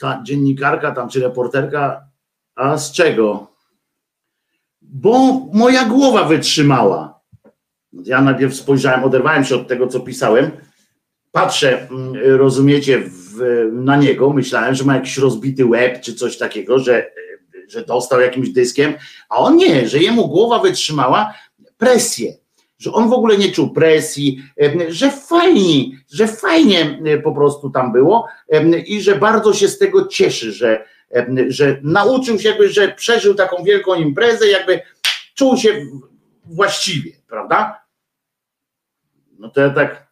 ta dziennikarka tam czy reporterka, a z czego? Bo moja głowa wytrzymała. Ja najpierw spojrzałem, oderwałem się od tego, co pisałem. Patrzę, rozumiecie, na niego. Myślałem, że ma jakiś rozbity łeb czy coś takiego, że dostał jakimś dyskiem, a on nie, że jemu głowa wytrzymała presję, że on w ogóle nie czuł presji, że fajnie po prostu tam było i że bardzo się z tego cieszy, że nauczył się, jakby, że przeżył taką wielką imprezę, jakby czuł się właściwie, prawda? No to ja tak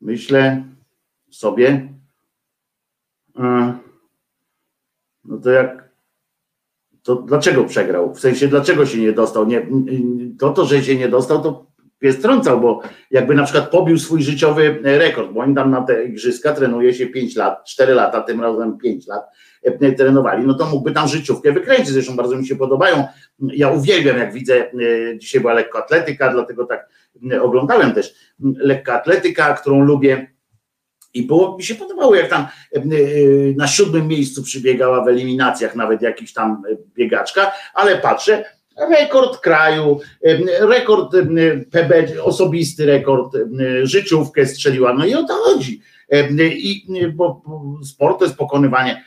myślę sobie, no to jak, to dlaczego przegrał? W sensie, dlaczego się nie dostał? Nie, to, że się nie dostał, to pies trącał, bo jakby na przykład pobił swój życiowy rekord, bo oni tam na te igrzyska trenuje się 5 lat, 4 lata, tym razem 5 lat trenowali, no to mógłby tam życiówkę wykręcić, zresztą bardzo mi się podobają, ja uwielbiam, jak widzę, dzisiaj była lekkoatletyka, dlatego tak oglądałem też lekkoatletyka, którą lubię, i było, mi się podobało, jak tam na 7. miejscu przybiegała w eliminacjach nawet jakiś tam biegaczka, ale patrzę, rekord kraju, rekord PB, osobisty rekord, życiówkę strzeliła, no i o to chodzi. Bo sport to jest pokonywanie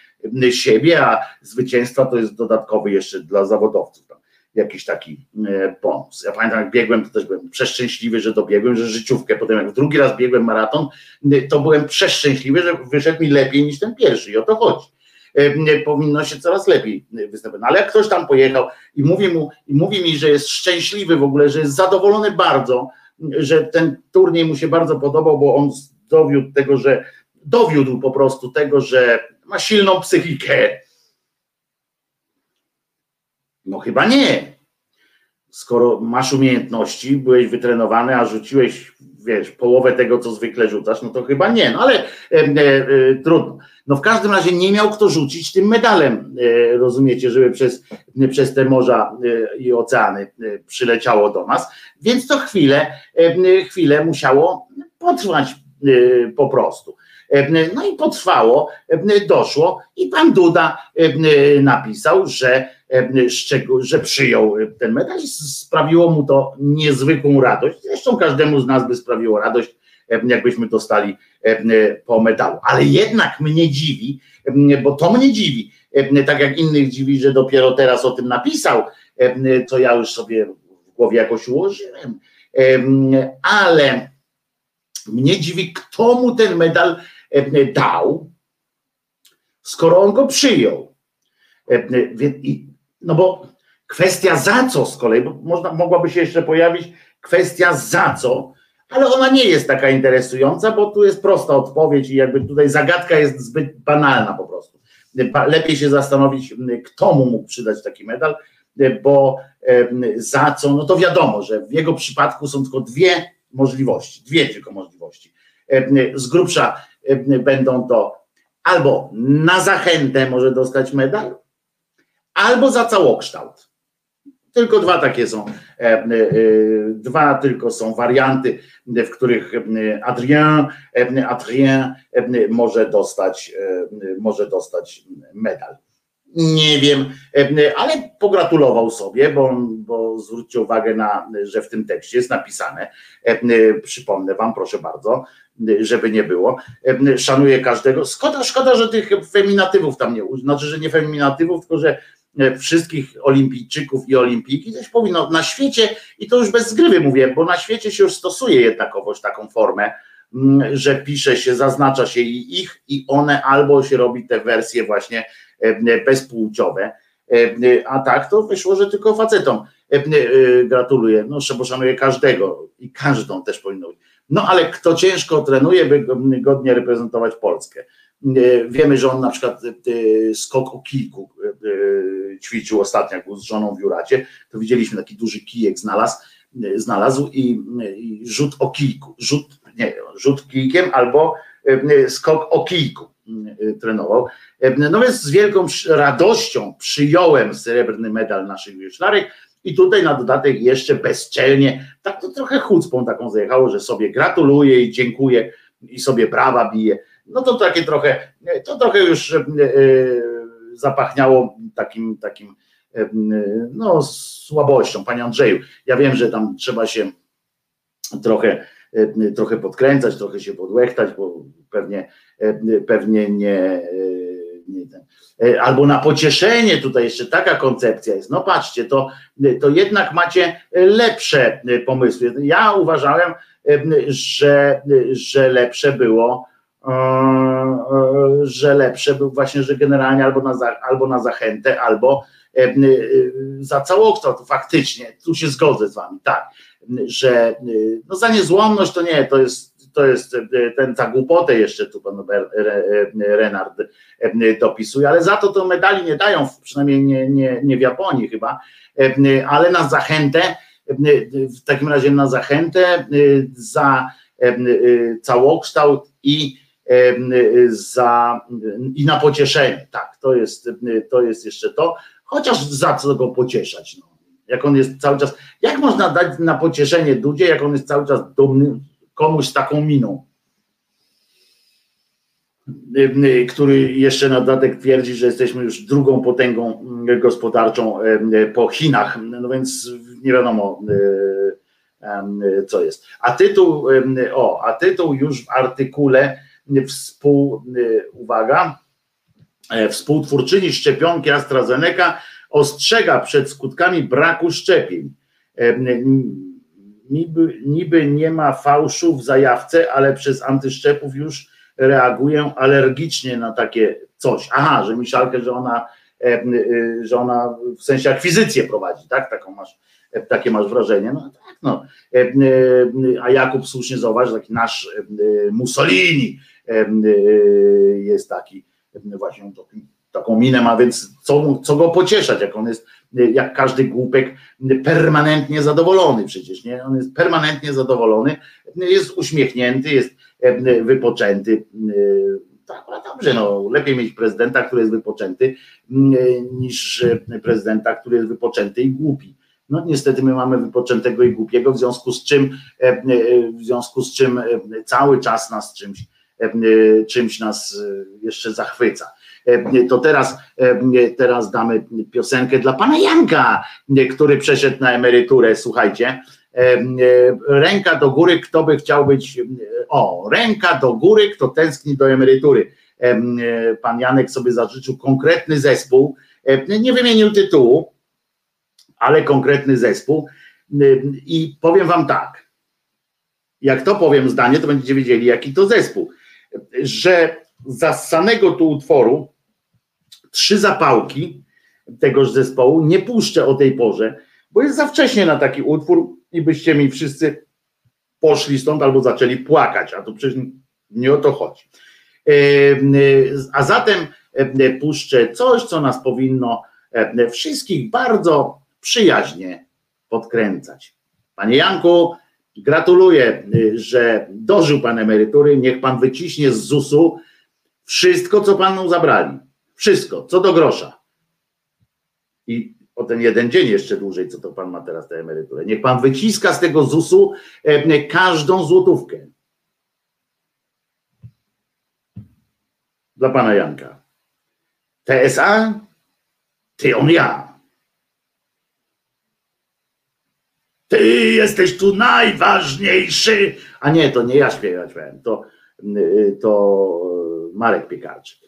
siebie, a zwycięstwa to jest dodatkowy jeszcze dla zawodowców tam jakiś taki bonus. Ja pamiętam, jak biegłem, to też byłem przeszczęśliwy, że dobiegłem, że życiówkę, potem jak drugi raz biegłem maraton, to byłem przeszczęśliwy, że wyszedł mi lepiej niż ten pierwszy i o to chodzi. Powinno się coraz lepiej występować. No, ale jak ktoś tam pojechał i mówi mi, że jest szczęśliwy w ogóle, że jest zadowolony bardzo, że ten turniej mu się bardzo podobał, bo on dowiódł po prostu tego, że ma silną psychikę. No chyba nie. Skoro masz umiejętności, byłeś wytrenowany, a rzuciłeś, wiesz, połowę tego, co zwykle rzucasz, no to chyba nie, no ale trudno. No w każdym razie nie miał kto rzucić tym medalem, rozumiecie, żeby przez te morza i oceany przyleciało do nas, więc to chwilę musiało potrwać po prostu. No i potrwało, doszło i pan Duda napisał, że przyjął ten medal i sprawiło mu to niezwykłą radość. Zresztą każdemu z nas by sprawiło radość, jakbyśmy dostali po medalu. Ale jednak mnie dziwi, bo to mnie dziwi, tak jak innych dziwi, że dopiero teraz o tym napisał, co ja już sobie w głowie jakoś ułożyłem, ale mnie dziwi, kto mu ten medal dał, skoro on go przyjął. No bo kwestia za co z kolei, bo mogłaby się jeszcze pojawić kwestia za co, ale ona nie jest taka interesująca, bo tu jest prosta odpowiedź i jakby tutaj zagadka jest zbyt banalna po prostu. Lepiej się zastanowić, kto mu mógł przydać taki medal, bo za co, no to wiadomo, że w jego przypadku są tylko dwie tylko możliwości. Z grubsza będą to albo na zachętę może dostać medal, albo za całokształt. Tylko dwa tylko są warianty, w których Adrien może dostać medal. Nie wiem, ale pogratulował sobie, bo zwróćcie uwagę że w tym tekście jest napisane, przypomnę wam, proszę bardzo, żeby nie było, szanuję każdego. Szkoda, że tych feminatywów tam nie użył, znaczy, że nie feminatywów, tylko że wszystkich olimpijczyków i olimpijki też powinno na świecie, i to już bez zgrywy mówię, bo na świecie się już stosuje jednakowość, taką formę, że pisze się, zaznacza się i ich, i one, albo się robi te wersje właśnie bezpłciowe, a tak to wyszło, że tylko facetom. Gratuluję, no bo szanuję każdego i każdą też powinno być. No ale kto ciężko trenuje, by godnie reprezentować Polskę. Wiemy, że on na przykład skok o kijku ćwiczył ostatnio, jak był z żoną w Juracie, to widzieliśmy, taki duży kijek znalazł i rzut o kijku, rzut kijkiem albo skok o kijku trenował. No więc z wielką radością przyjąłem srebrny medal naszych wioślarek i tutaj na dodatek jeszcze bezczelnie, tak to trochę chucpą taką zajechało, że sobie gratuluję i dziękuję i sobie brawa bije no to takie trochę, to trochę już zapachniało takim no słabością. Panie Andrzeju, ja wiem, że tam trzeba się trochę podkręcać, trochę się podłechtać, bo pewnie nie ten. Albo na pocieszenie tutaj jeszcze taka koncepcja jest. No patrzcie, to jednak macie lepsze pomysły. Ja uważałem, że lepsze było, był właśnie, że generalnie albo na zachętę, albo za całokształt. To faktycznie, tu się zgodzę z wami, tak, że no za niezłomność to nie, to jest ten, za głupotę jeszcze tu pan Renard dopisuje, ale za to medali nie dają, przynajmniej nie w Japonii chyba, ale na zachętę, w takim razie na zachętę, za całokształt i na pocieszenie, tak, to jest jeszcze to, chociaż za co go pocieszać, no. Jak on jest cały czas, jak można dać na pocieszenie Dudzie, jak on jest cały czas dumny, komuś z taką miną, który jeszcze na dodatek twierdzi, że jesteśmy już drugą potęgą gospodarczą po Chinach, no więc nie wiadomo co jest. A tytuł już w artykule, współtwórczyni szczepionki AstraZeneca ostrzega przed skutkami braku szczepień. Niby nie ma fałszu w zajawce, ale przez antyszczepów już reaguję alergicznie na takie coś. Aha, że Miszalkę, że ona w sensie akwizycję prowadzi, tak? Takie masz wrażenie. No tak, no. A Jakub słusznie zauważył, taki nasz Mussolini jest taki, właśnie taką minę ma, więc co go pocieszać, jak on jest, jak każdy głupek, permanentnie zadowolony przecież, nie? On jest permanentnie zadowolony, jest uśmiechnięty, jest wypoczęty. Tak, ale dobrze, no, lepiej mieć prezydenta, który jest wypoczęty, niż prezydenta, który jest wypoczęty i głupi. No niestety my mamy wypoczętego i głupiego, w związku z czym cały czas nas czymś nas jeszcze zachwyca. To teraz damy piosenkę dla pana Janka, który przeszedł na emeryturę, słuchajcie. Ręka do góry, kto by chciał być, ręka do góry, kto tęskni do emerytury. Pan Janek sobie zażyczył konkretny zespół, nie wymienił tytułu, ale konkretny zespół, i powiem wam tak, jak to powiem zdanie, to będziecie wiedzieli, jaki to zespół, że zassanego tu utworu 3 zapałki tegoż zespołu nie puszczę o tej porze, bo jest za wcześnie na taki utwór i byście mi wszyscy poszli stąd albo zaczęli płakać, a to przecież nie o to chodzi. A zatem puszczę coś, co nas powinno wszystkich bardzo przyjaźnie podkręcać. Panie Janku, gratuluję, że dożył pan emerytury, niech pan wyciśnie z ZUS-u wszystko, co panu zabrali, wszystko, co do grosza, i o ten jeden dzień jeszcze dłużej, co to pan ma teraz tę emeryturę, niech pan wyciska z tego ZUS-u każdą złotówkę. Dla pana Janka. TSA? Ty on ja. Ty jesteś tu najważniejszy. A nie, to nie ja śpiewałem, to Marek Piekarczyk.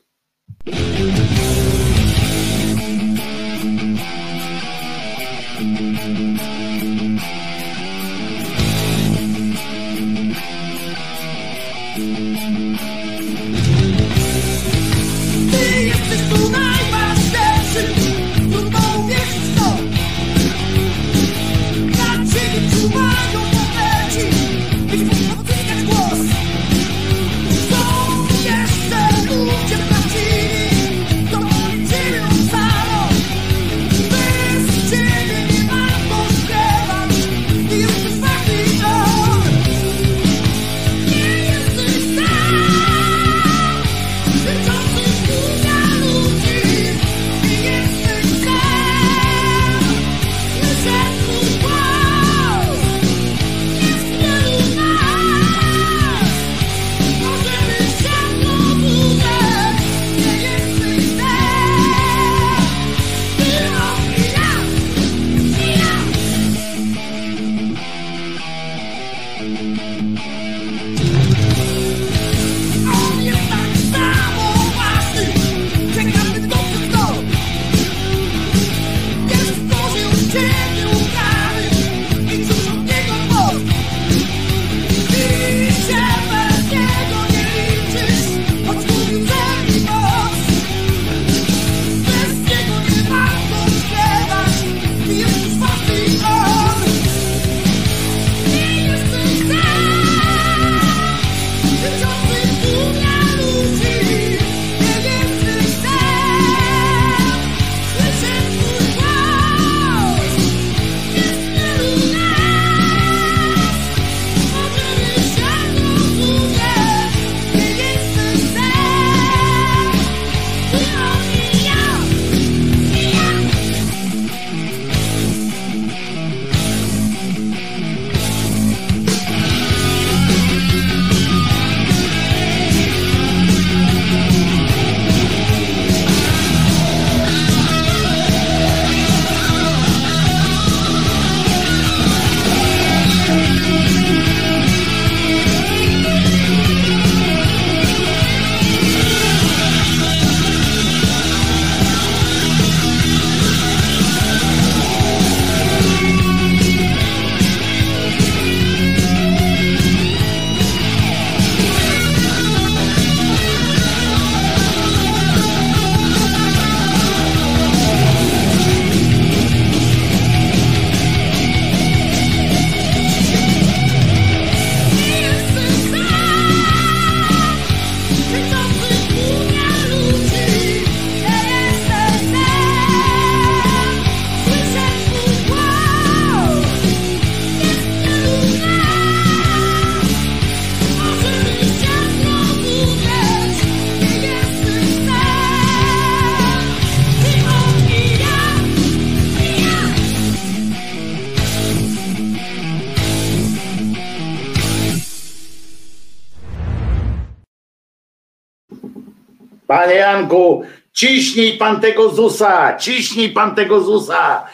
Panie Janku, ciśnij pan tego ZUS-a, ciśnij pan tego ZUS-a,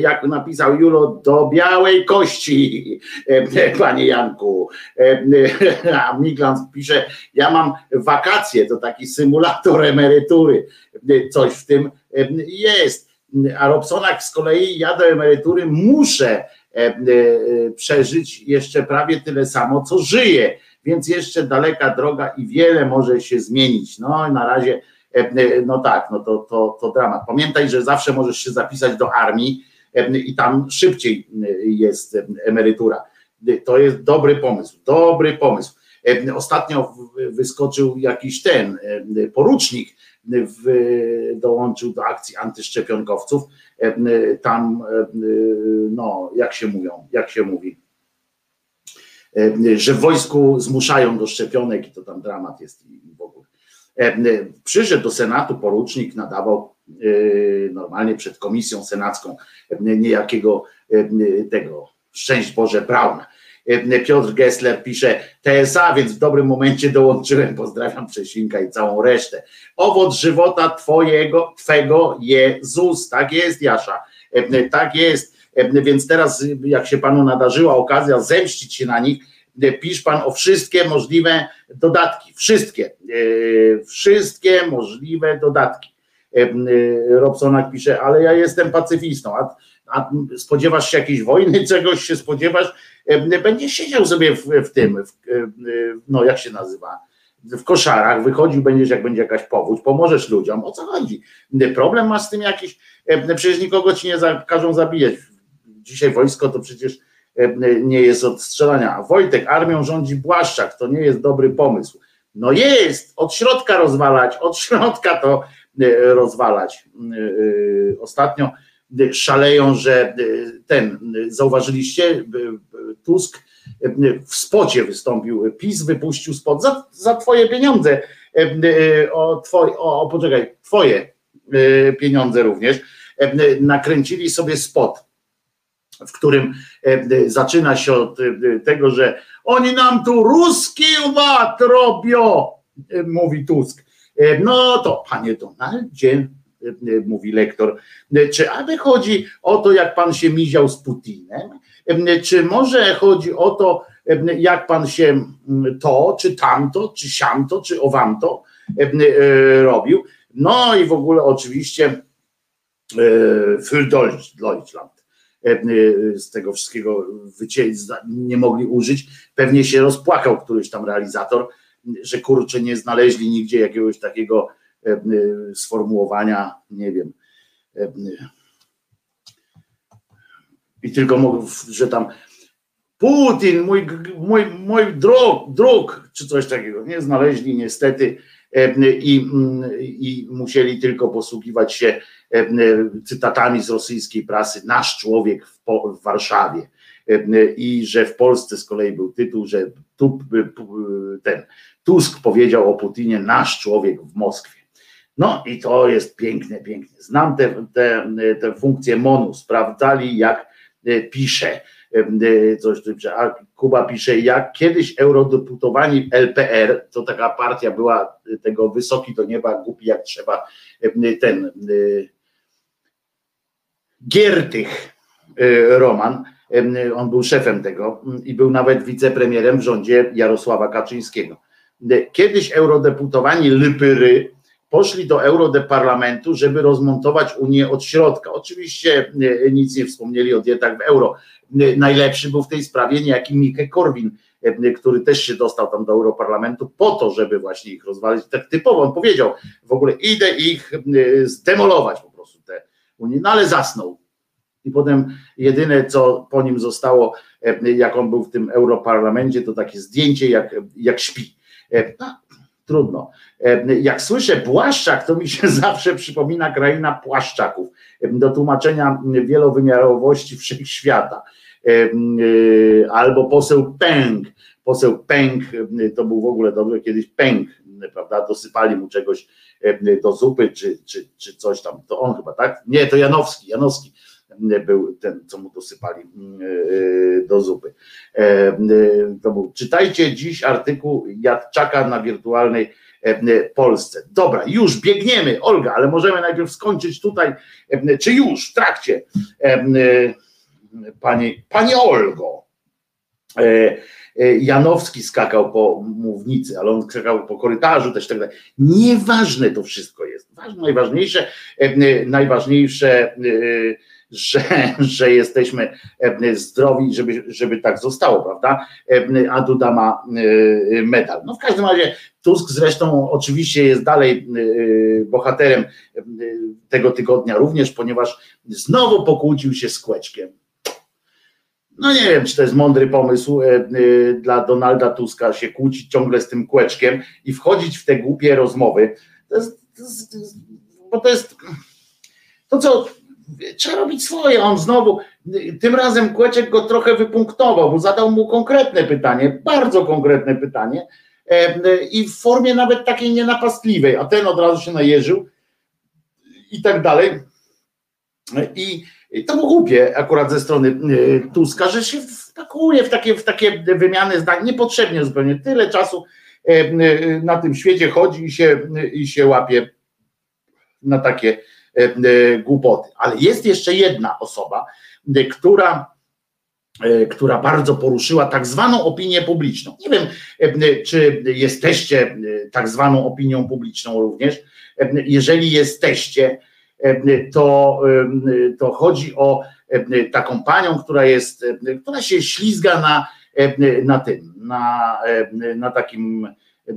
jak napisał Julo, do białej kości, panie Janku. A Miglans pisze, ja mam wakacje, to taki symulator emerytury, coś w tym jest. A Robsonak z kolei, ja do emerytury muszę przeżyć jeszcze prawie tyle samo, co żyję, więc jeszcze daleka droga i wiele może się zmienić. No na razie, no tak, no to dramat. Pamiętaj, że zawsze możesz się zapisać do armii i tam szybciej jest emerytura. To jest dobry pomysł, dobry pomysł. Ostatnio wyskoczył jakiś ten porucznik, dołączył do akcji antyszczepionkowców, tam no jak się mówi, że w wojsku zmuszają do szczepionek i to tam dramat jest i w ogóle. Przyszedł do Senatu porucznik, nadawał normalnie przed komisją senacką niejakiego tego, szczęść Boże, Brauna. Piotr Gessler pisze, TSA, więc w dobrym momencie dołączyłem, pozdrawiam Cześnika i całą resztę. Owoc żywota twego Jezus, tak jest, Jasza, tak jest, więc teraz jak się panu nadarzyła okazja zemścić się na nich, pisz pan o wszystkie możliwe dodatki, wszystkie możliwe dodatki. Robsonak pisze, ale ja jestem pacyfistą, a spodziewasz się jakiejś wojny, czegoś się spodziewasz, będziesz siedział sobie w jak się nazywa, w koszarach, wychodził będziesz, jak będzie jakaś powódź, pomożesz ludziom, o co chodzi? Problem masz z tym jakiś, przecież nikogo ci nie każą zabijać, dzisiaj wojsko to przecież nie jest od strzelania. Wojtek, armią rządzi Błaszczak, to nie jest dobry pomysł. No jest, od środka to rozwalać. Ostatnio szaleją, że zauważyliście, Tusk w spocie wystąpił, PiS wypuścił spot za twoje pieniądze, poczekaj, twoje pieniądze również, nakręcili sobie spot, w którym zaczyna się od tego, że oni nam tu ruski ład robią, mówi Tusk. No to panie Donaldzie, mówi lektor, czy aby chodzi o to, jak pan się miział z Putinem, czy może chodzi o to, jak pan się to, czy tamto, czy siamto, czy owamto robił, no i w ogóle oczywiście für Deutschland, z tego wszystkiego nie mogli użyć, pewnie się rozpłakał któryś tam realizator, że kurczę nie znaleźli nigdzie jakiegoś takiego sformułowania, nie wiem, i tylko mógł, że tam Putin, mój druk, czy coś takiego, nie znaleźli niestety i musieli tylko posługiwać się cytatami z rosyjskiej prasy, nasz człowiek w Warszawie. I że w Polsce z kolei był tytuł, że Tusk powiedział o Putinie, nasz człowiek w Moskwie. No i to jest piękne. Znam tę funkcję MONU, sprawdzali jak pisze, a Kuba pisze, jak kiedyś eurodeputowani LPR, to taka partia była tego wysoki do nieba, głupi jak trzeba, Giertych Roman, on był szefem tego i był nawet wicepremierem w rządzie Jarosława Kaczyńskiego. Kiedyś eurodeputowani LPR poszli do Eurodeparlamentu, żeby rozmontować Unię od środka. Oczywiście nic nie wspomnieli o dietach w euro. Najlepszy był w tej sprawie niejaki Mike Korwin, który też się dostał tam do Europarlamentu po to, żeby właśnie ich rozwalić. Tak typowo on powiedział, w ogóle idę ich zdemolować po prostu te Unię, no ale zasnął. I potem jedyne, co po nim zostało, jak on był w tym Europarlamencie, to takie zdjęcie, jak śpi. Trudno. Jak słyszę Błaszczak, to mi się zawsze przypomina kraina płaszczaków do tłumaczenia wielowymiarowości wszechświata. Albo poseł Pęk. Poseł Pęk to był w ogóle dobry kiedyś Pęk, prawda? Dosypali mu czegoś do zupy czy coś tam. To on chyba, tak? Nie, to Janowski. Był ten, co mu dosypali do zupy. To był. Czytajcie dziś artykuł Jadczaka na wirtualnej Polsce. Dobra, już biegniemy, Olga, ale możemy najpierw skończyć tutaj, czy już w trakcie, Pani Olgo. Janowski skakał po mównicy, ale on skakał po korytarzu też, tak dalej. Nieważne to wszystko jest. Ważne, najważniejsze, że jesteśmy zdrowi, żeby tak zostało, prawda? A Duda ma medal. No w każdym razie Tusk zresztą oczywiście jest dalej bohaterem tego tygodnia również, ponieważ znowu pokłócił się z Kłeczkiem. No nie wiem, czy to jest mądry pomysł dla Donalda Tuska się kłócić ciągle z tym Kłeczkiem i wchodzić w te głupie rozmowy. Bo to jest to, co trzeba robić swoje. On znowu, tym razem Kłeczek go trochę wypunktował, bo zadał mu konkretne pytanie, bardzo konkretne pytanie i w formie nawet takiej nienapastliwej, a ten od razu się najeżył i tak dalej. I to było głupie akurat ze strony Tuska, że się wpakuje w takie wymiany zdań, niepotrzebnie zupełnie. Tyle czasu na tym świecie chodzi i się łapie na takie głupoty. Ale jest jeszcze jedna osoba, która bardzo poruszyła tak zwaną opinię publiczną. Nie wiem, czy jesteście tak zwaną opinią publiczną również. Jeżeli jesteście, to chodzi o taką panią, która się ślizga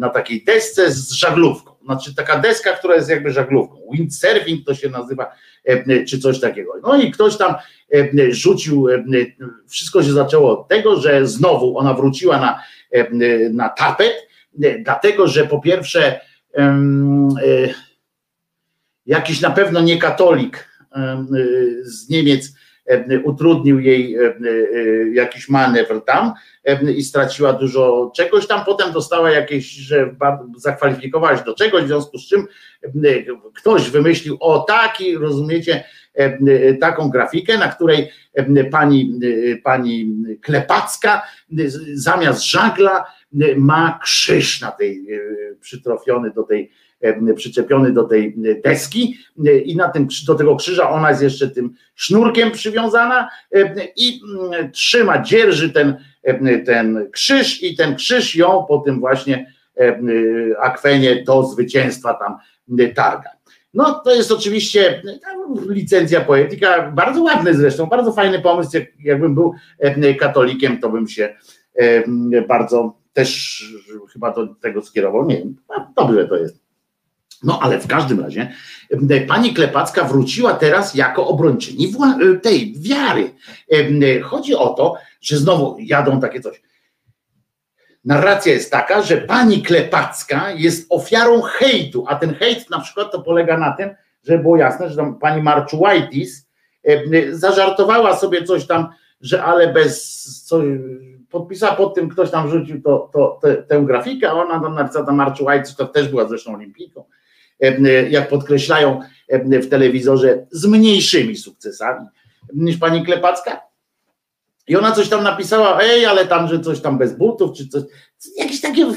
na takiej desce z żaglówką. Znaczy taka deska, która jest jakby żaglówką. Windsurfing to się nazywa, czy coś takiego. No i ktoś tam rzucił, wszystko się zaczęło od tego, że znowu ona wróciła na tapet, dlatego że po pierwsze jakiś na pewno nie katolik z Niemiec utrudnił jej jakiś manewr tam i straciła dużo czegoś tam, potem dostała jakieś, że zakwalifikowałaś do czegoś, w związku z czym ktoś wymyślił rozumiecie, taką grafikę, na której pani Klepacka zamiast żagla ma krzyż na tej przytrofiony do tej przyczepiony do tej deski i do tego krzyża ona jest jeszcze tym sznurkiem przywiązana i trzyma, dzierży ten krzyż i ten krzyż ją po tym właśnie akwenie do zwycięstwa tam targa. No to jest oczywiście licencja poetyka, bardzo ładny zresztą, bardzo fajny pomysł, jakbym był katolikiem, to bym się bardzo też chyba do tego skierował, nie wiem, dobrze to jest. No ale w każdym razie pani Klepacka wróciła teraz jako obrończyni tej wiary. Chodzi o to, że znowu jadą takie coś. Narracja jest taka, że pani Klepacka jest ofiarą hejtu, a ten hejt na przykład to polega na tym, że było jasne, że tam pani Marchuitis zażartowała sobie coś tam, że ale bez... podpisała pod tym, ktoś tam rzucił tę grafikę, a ona tam napisała tam Marchuitis, to też była zresztą olimpijką, jak podkreślają w telewizorze, z mniejszymi sukcesami niż pani Klepacka. I ona coś tam napisała, ale tam, że coś tam bez butów, czy coś, jakieś takie,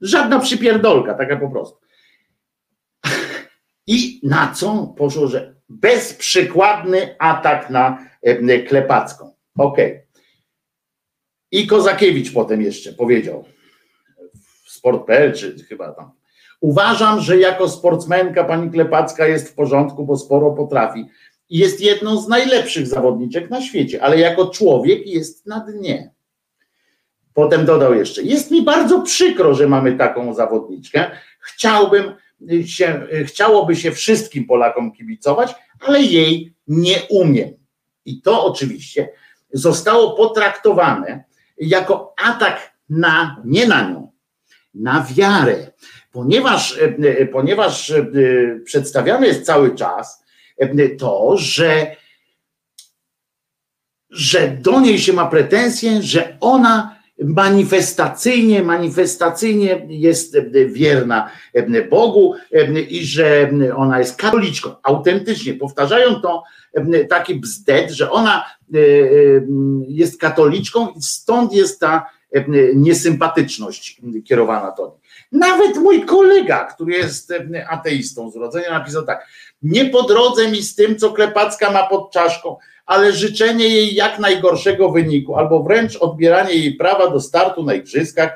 żadna przypierdolka, taka po prostu. I na co poszło, że bezprzykładny atak na Klepacką. Okej. I Kozakiewicz potem jeszcze powiedział w sport.pl, czy chyba tam. Uważam, że jako sportsmenka pani Klepacka jest w porządku, bo sporo potrafi. Jest jedną z najlepszych zawodniczek na świecie, ale jako człowiek jest na dnie. Potem dodał jeszcze, jest mi bardzo przykro, że mamy taką zawodniczkę. Chciałoby się wszystkim Polakom kibicować, ale jej nie umiem. I to oczywiście zostało potraktowane jako atak na wiarę, ponieważ przedstawiane jest cały czas to, że do niej się ma pretensje, że ona manifestacyjnie jest wierna Bogu i że ona jest katoliczką. Autentycznie powtarzają to taki bzdet, że ona jest katoliczką i stąd jest ta niesympatyczność kierowana do niej. Nawet mój kolega, który jest ateistą z urodzenia, napisał tak: nie po drodze mi z tym, co Klepacka ma pod czaszką, ale życzenie jej jak najgorszego wyniku, albo wręcz odbieranie jej prawa do startu na igrzyskach,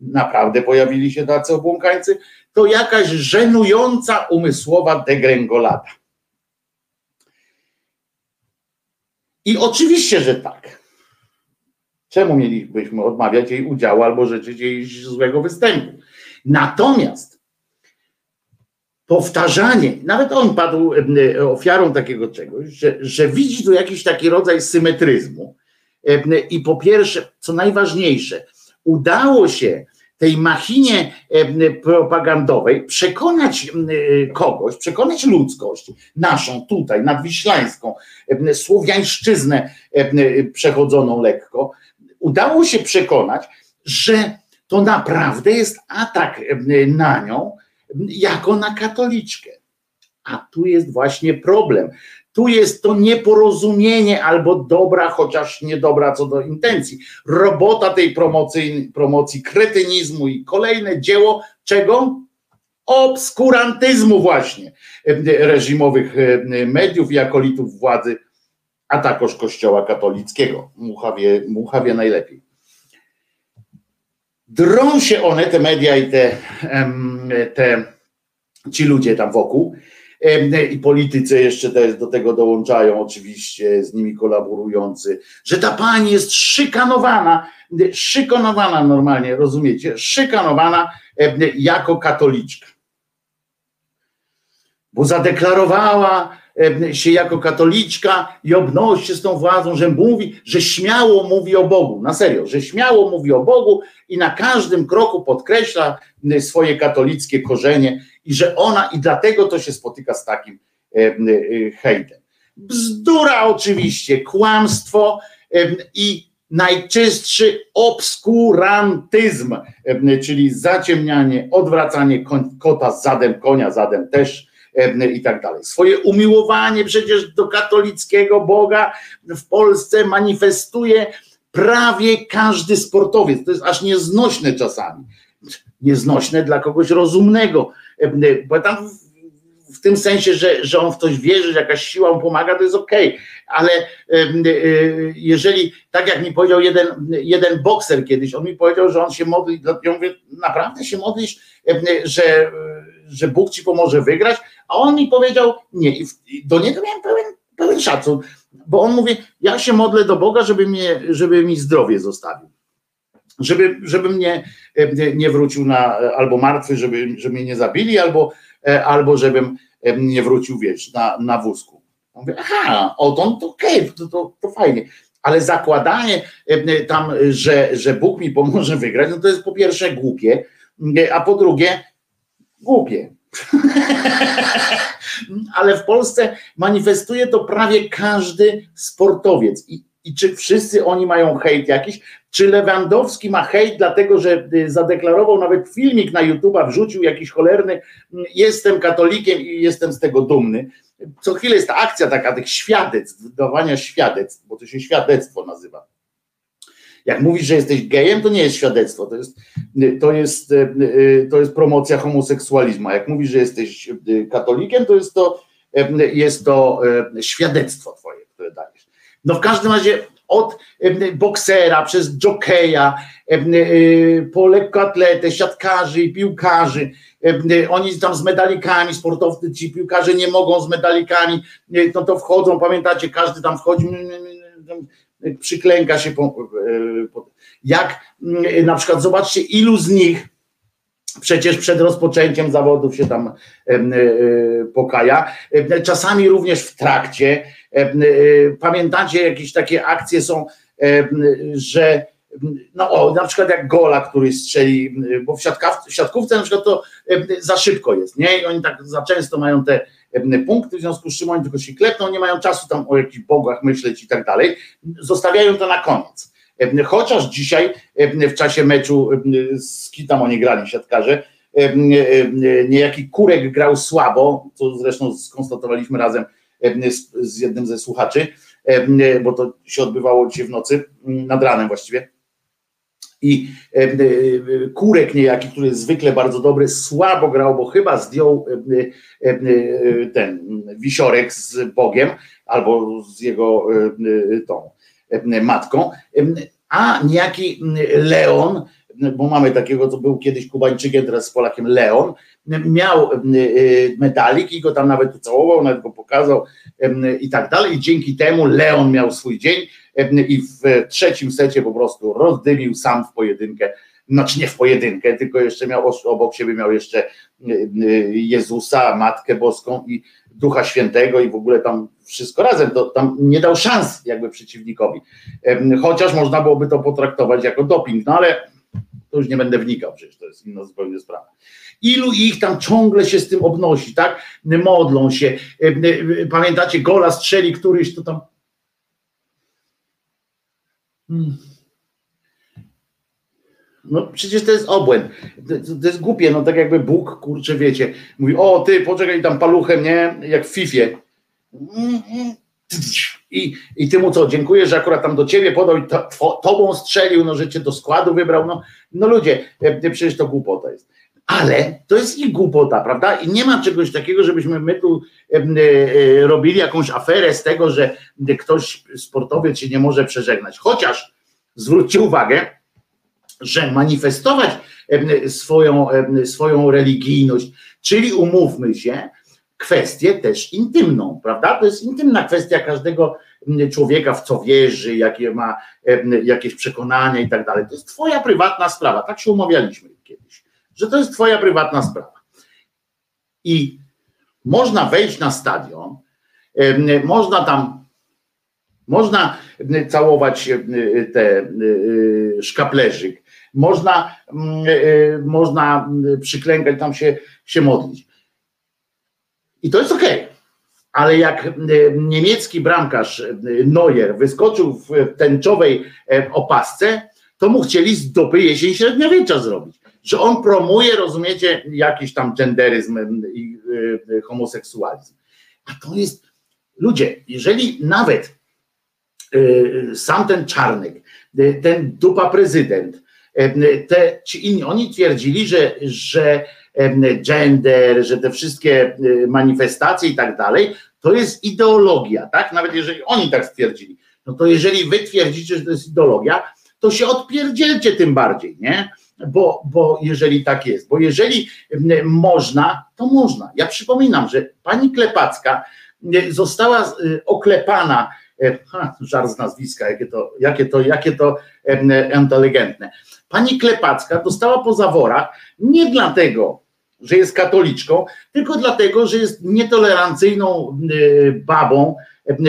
naprawdę pojawili się tacy obłąkańcy, to jakaś żenująca umysłowa degrengolada. I oczywiście, że tak. Czemu mielibyśmy odmawiać jej udziału albo życzyć jej złego występu? Natomiast powtarzanie, nawet on padł ofiarą takiego czegoś, że widzi tu jakiś taki rodzaj symetryzmu. I po pierwsze, co najważniejsze, udało się tej machinie propagandowej przekonać kogoś, przekonać ludzkość naszą tutaj, nadwiślańską, słowiańszczyznę przechodzoną lekko, udało się przekonać, że to naprawdę jest atak na nią jako na katoliczkę. A tu jest właśnie problem. Tu jest to nieporozumienie albo dobra, chociaż niedobra co do intencji. Robota tej promocji kretynizmu i kolejne dzieło czego? Obskurantyzmu właśnie reżimowych mediów i akolitów władzy, a także Kościoła katolickiego. Mucha wie najlepiej. Drą się one, te media i ci ludzie tam wokół, i politycy jeszcze do tego dołączają oczywiście z nimi kolaborujący, że ta pani jest szykanowana normalnie, rozumiecie, szykanowana jako katoliczka, bo zadeklarowała się jako katoliczka i obnosi się z tą władzą, że mówi, że śmiało mówi o Bogu, na serio, że śmiało mówi o Bogu i na każdym kroku podkreśla swoje katolickie korzenie i że ona, i dlatego to się spotyka z takim hejtem. Bzdura oczywiście, kłamstwo i najczystszy obskurantyzm, czyli zaciemnianie, odwracanie kota zadem, konia zadem też, i tak dalej. Swoje umiłowanie przecież do katolickiego Boga w Polsce manifestuje prawie każdy sportowiec. To jest aż nieznośne czasami. Nieznośne dla kogoś rozumnego. Bo tam w tym sensie, że on w coś wierzy, że jakaś siła mu pomaga, to jest okej. Ale jeżeli, tak jak mi powiedział jeden bokser kiedyś, on mi powiedział, że on się modli, ja mówię, naprawdę się modlisz, że Bóg ci pomoże wygrać, a on mi powiedział nie. I do niego miałem pełen szacun, bo on mówi, ja się modlę do Boga, żeby mi zdrowie zostawił, żeby mnie nie wrócił albo martwy, żeby mnie nie zabili, albo żebym nie wrócił, wiesz, na wózku. Ja mówię, aha, odąd to okej, to fajnie. Ale zakładanie tam, że Bóg mi pomoże wygrać, no to jest po pierwsze głupie, a po drugie głupie. Ale w Polsce manifestuje to prawie każdy sportowiec. I czy wszyscy oni mają hejt jakiś? Czy Lewandowski ma hejt dlatego, że zadeklarował, nawet filmik na YouTube'a wrzucił jakiś cholerny, jestem katolikiem i jestem z tego dumny. Co chwilę jest ta akcja taka tych świadectw, dawania świadectw, bo to się świadectwo nazywa. Jak mówisz, że jesteś gejem, to nie jest świadectwo, to jest promocja homoseksualizmu. Jak mówisz, że jesteś katolikiem, to jest świadectwo twoje, które dajesz. No w każdym razie od boksera, przez dżokeja, po lekkoatletę, siatkarzy i piłkarzy, oni tam z medalikami, sportowcy, ci piłkarze nie mogą z medalikami, no to wchodzą, pamiętacie, każdy tam wchodzi, przyklęka się, jak na przykład zobaczcie, ilu z nich przecież przed rozpoczęciem zawodów się tam pokaja, czasami również w trakcie, pamiętacie jakieś takie akcje są, że na przykład jak gola, który strzeli, bo w siatkówce na przykład to za szybko jest, nie? I oni tak za często mają te punkty, w związku z czym oni tylko się klepną, nie mają czasu tam o jakichś bogach myśleć i tak dalej, zostawiają to na koniec. Chociaż dzisiaj w czasie meczu z Kitam oni grali siatkarze, niejaki Kurek grał słabo, co zresztą skonstatowaliśmy razem z jednym ze słuchaczy, bo to się odbywało dzisiaj w nocy, nad ranem właściwie. i Kurek niejaki, który jest zwykle bardzo dobry, słabo grał, bo chyba zdjął ten wisiorek z Bogiem albo z jego tą matką, a niejaki Leon, bo mamy takiego, co był kiedyś Kubańczykiem, teraz z Polakiem, Leon, miał medalik i go tam nawet ucałował, nawet go pokazał i tak dalej. I dzięki temu Leon miał swój dzień i w trzecim secie po prostu rozdymił sam w pojedynkę, znaczy nie w pojedynkę, tylko jeszcze miał obok siebie miał jeszcze Jezusa, Matkę Boską i Ducha Świętego i w ogóle tam wszystko razem, to tam nie dał szans jakby przeciwnikowi, chociaż można byłoby to potraktować jako doping, no ale to już nie będę wnikał, przecież to jest inna zupełnie sprawa. Ilu ich tam ciągle się z tym obnosi, tak? Modlą się, pamiętacie, gola strzeli któryś, to tam no przecież to jest obłęd, to jest głupie, no tak jakby Bóg, kurczę, wiecie, mówi, o ty poczekaj tam paluchem, nie, jak w Fifie i ty mu co, dziękuję, że akurat tam do ciebie podał i tobą strzelił, no że cię do składu wybrał, no ludzie, przecież to głupota jest. Ale to jest ich głupota, prawda? I nie ma czegoś takiego, żebyśmy my tu robili jakąś aferę z tego, że ktoś sportowiec się nie może przeżegnać. Chociaż zwróćcie uwagę, że manifestować swoją religijność, czyli umówmy się, kwestię też intymną, prawda? To jest intymna kwestia każdego człowieka, w co wierzy, jakie ma jakieś przekonania i tak dalej. To jest twoja prywatna sprawa, tak się umawialiśmy kiedyś, że to jest twoja prywatna sprawa. I można wejść na stadion, można całować te szkaplerzyk, można przyklękać, tam się modlić. I to jest okej. Ale jak niemiecki bramkarz Neuer wyskoczył w tęczowej opasce, to mu chcieli z dupy jesień średniowiecza zrobić. Że on promuje, rozumiecie, jakiś tam genderyzm i homoseksualizm. A to jest, ludzie, jeżeli nawet sam ten Czarnek, ten dupa prezydent, ci inni, oni twierdzili, że gender, że te wszystkie manifestacje i tak dalej, to jest ideologia, tak? Nawet jeżeli oni tak stwierdzili, no to jeżeli wy twierdzicie, że to jest ideologia, to się odpierdzielcie tym bardziej, nie? Bo jeżeli tak jest, bo jeżeli można, to można. Ja przypominam, że pani Klepacka została oklepana, żar z nazwiska, jakie to inteligentne. Pani Klepacka dostała po zaworach nie dlatego, że jest katoliczką, tylko dlatego, że jest nietolerancyjną babą,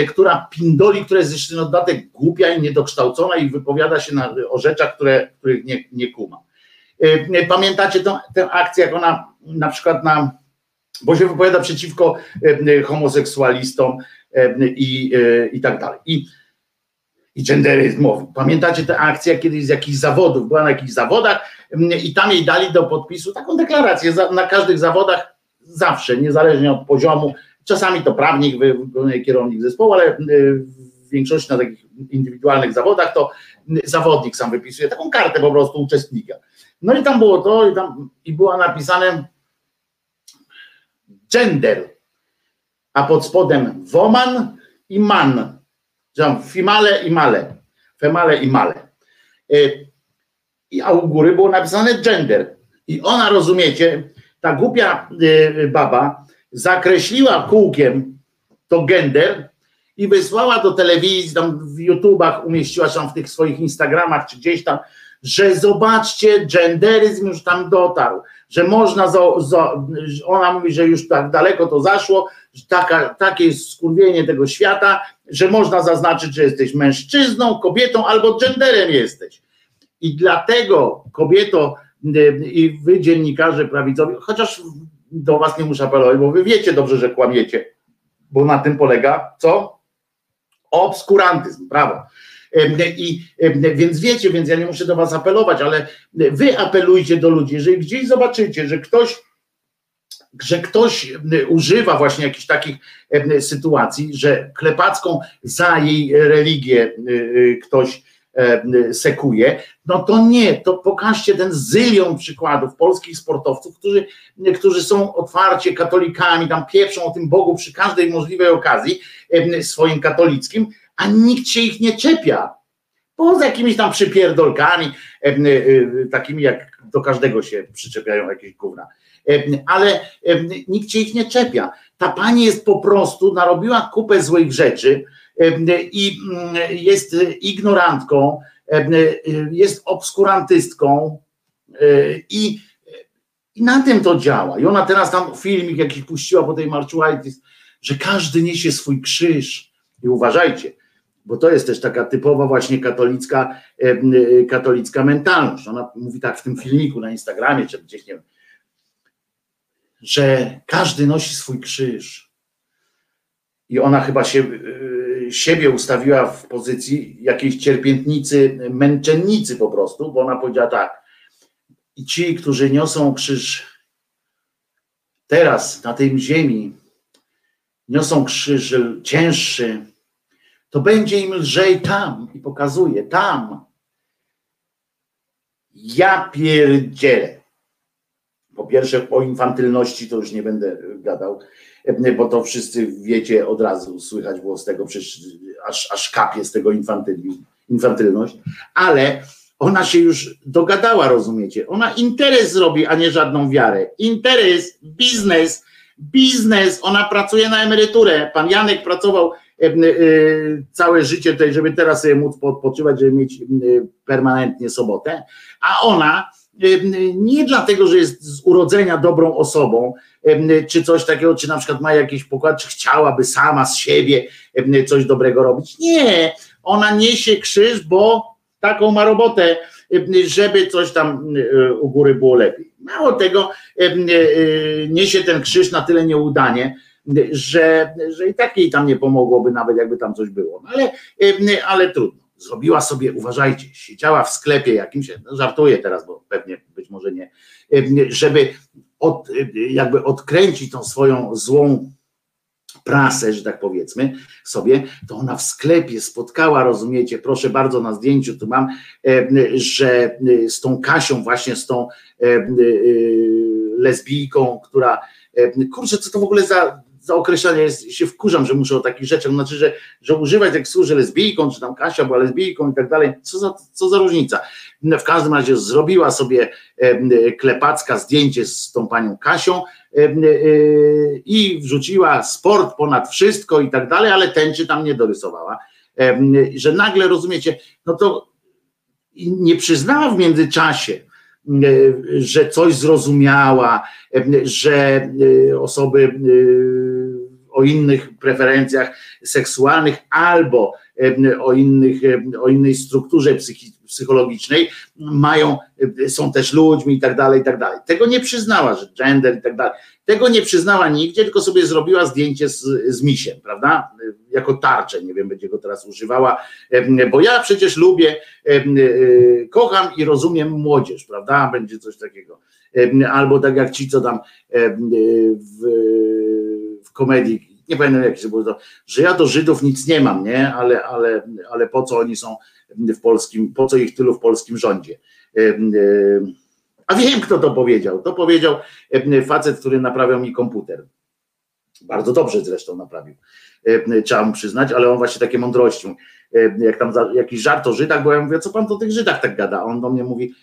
która pindoli, która jest jeszcze na dodatek głupia i niedokształcona i wypowiada się o rzeczach, których nie kuma. Pamiętacie tę akcję, jak ona na przykład bo się wypowiada przeciwko homoseksualistom i tak dalej. I genderyzmowi. Pamiętacie tę akcję kiedyś z jakichś zawodów, była na jakichś zawodach i tam jej dali do podpisu taką deklarację, na każdych zawodach zawsze, niezależnie od poziomu, czasami to prawnik, kierownik zespołu, ale w większości na takich indywidualnych zawodach to zawodnik sam wypisuje taką kartę po prostu uczestnika. No i tam było to i było napisane gender, a pod spodem woman i man, female i male, female i male. A u góry było napisane gender. I ona, rozumiecie, ta głupia baba zakreśliła kółkiem to gender i wysłała do telewizji, tam w YouTubach umieściła, tam w tych swoich Instagramach czy gdzieś tam, że zobaczcie, genderyzm już tam dotarł, że można, ona mówi, że już tak daleko to zaszło, że takie jest skurwienie tego świata, że można zaznaczyć, że jesteś mężczyzną, kobietą albo genderem jesteś. I dlatego kobieto i wy dziennikarze prawicowi, chociaż do was nie muszę apelować, bo wy wiecie dobrze, że kłamiecie, bo na tym polega, co? Obskurantyzm, prawo. Więc wiecie, więc ja nie muszę do was apelować, ale wy apelujcie do ludzi, jeżeli gdzieś zobaczycie, że ktoś używa właśnie jakichś takich sytuacji, że Klepacką za jej religię ktoś sekuje, no to nie, to pokażcie ten zylion przykładów polskich sportowców, którzy są otwarcie katolikami, tam pieprzą o tym Bogu przy każdej możliwej okazji swoim katolickim, a nikt się ich nie czepia. Poza jakimiś tam przypierdolkami, takimi jak do każdego się przyczepiają jakieś gówna. Ale nikt się ich nie czepia. Ta pani jest po prostu, narobiła kupę złych rzeczy i jest ignorantką, jest obskurantystką i na tym to działa. I ona teraz tam filmik jakiś puściła po tej Marchuitis, że każdy niesie swój krzyż. I uważajcie, bo to jest też taka typowa właśnie katolicka mentalność. Ona mówi tak w tym filmiku na Instagramie, czy gdzieś, nie wiem, że każdy nosi swój krzyż. I ona chyba siebie ustawiła w pozycji jakiejś cierpiętnicy, męczennicy po prostu, bo ona powiedziała tak: i ci, którzy niosą krzyż teraz na tej ziemi, niosą krzyż cięższy, to będzie im lżej tam. I pokazuje, tam. Ja pierdzielę. Po pierwsze, o infantylności to już nie będę gadał, bo to wszyscy wiecie od razu, słychać było z tego, przecież aż kapie z tego infantylność, ale ona się już dogadała, rozumiecie? Ona interes robi, a nie żadną wiarę. Interes, biznes, ona pracuje na emeryturę. Pan Janek pracował całe życie tutaj, żeby teraz sobie móc odpoczywać, żeby mieć permanentnie sobotę, a ona nie dlatego, że jest z urodzenia dobrą osobą, czy coś takiego, czy na przykład ma jakiś pokład, czy chciałaby sama z siebie coś dobrego robić. Nie, ona niesie krzyż, bo taką ma robotę, żeby coś tam u góry było lepiej. Mało tego, niesie ten krzyż na tyle nieudanie, że i tak jej tam nie pomogłoby, nawet jakby tam coś było. Ale trudno. Zrobiła sobie, uważajcie, siedziała w sklepie jakimś, żartuję teraz, bo pewnie być może nie, żeby jakby odkręcić tą swoją złą prasę, że tak powiedzmy sobie, to ona w sklepie spotkała, rozumiecie, proszę bardzo, na zdjęciu tu mam, że z tą Kasią, właśnie z tą lesbijką, która, kurczę, co to w ogóle za określenie jest, się wkurzam, że muszę o takich rzeczach, znaczy, że używać jak słów, że lesbijką, czy tam Kasia była lesbijką i tak dalej, co za różnica. W każdym razie zrobiła sobie Klepacka zdjęcie z tą panią Kasią i wrzuciła sport ponad wszystko i tak dalej, ale tęczy tam nie dorysowała, że nagle, rozumiecie, no to nie przyznała w międzyczasie, że coś zrozumiała, że osoby o innych preferencjach seksualnych albo o innej strukturze psychologicznej są też ludźmi i tak dalej. Tego nie przyznała, że gender i tak dalej. Tego nie przyznała nigdzie, tylko sobie zrobiła zdjęcie z misiem, prawda? Jako tarczę, nie wiem, będzie go teraz używała, bo ja przecież lubię, kocham i rozumiem młodzież, prawda? Będzie coś takiego. Albo tak jak ci, co tam w komedii, nie pamiętam jak się było to, że ja do Żydów nic nie mam, nie? Ale po co oni są po co ich tylu w polskim rządzie? A wiem, kto to powiedział. To powiedział facet, który naprawiał mi komputer. Bardzo dobrze zresztą naprawił. Trzeba mu przyznać, ale on właśnie takie mądrości. Jak tam jakiś żart o Żydach, bo ja mówię, co pan o tych Żydach tak gada? On do mnie mówi,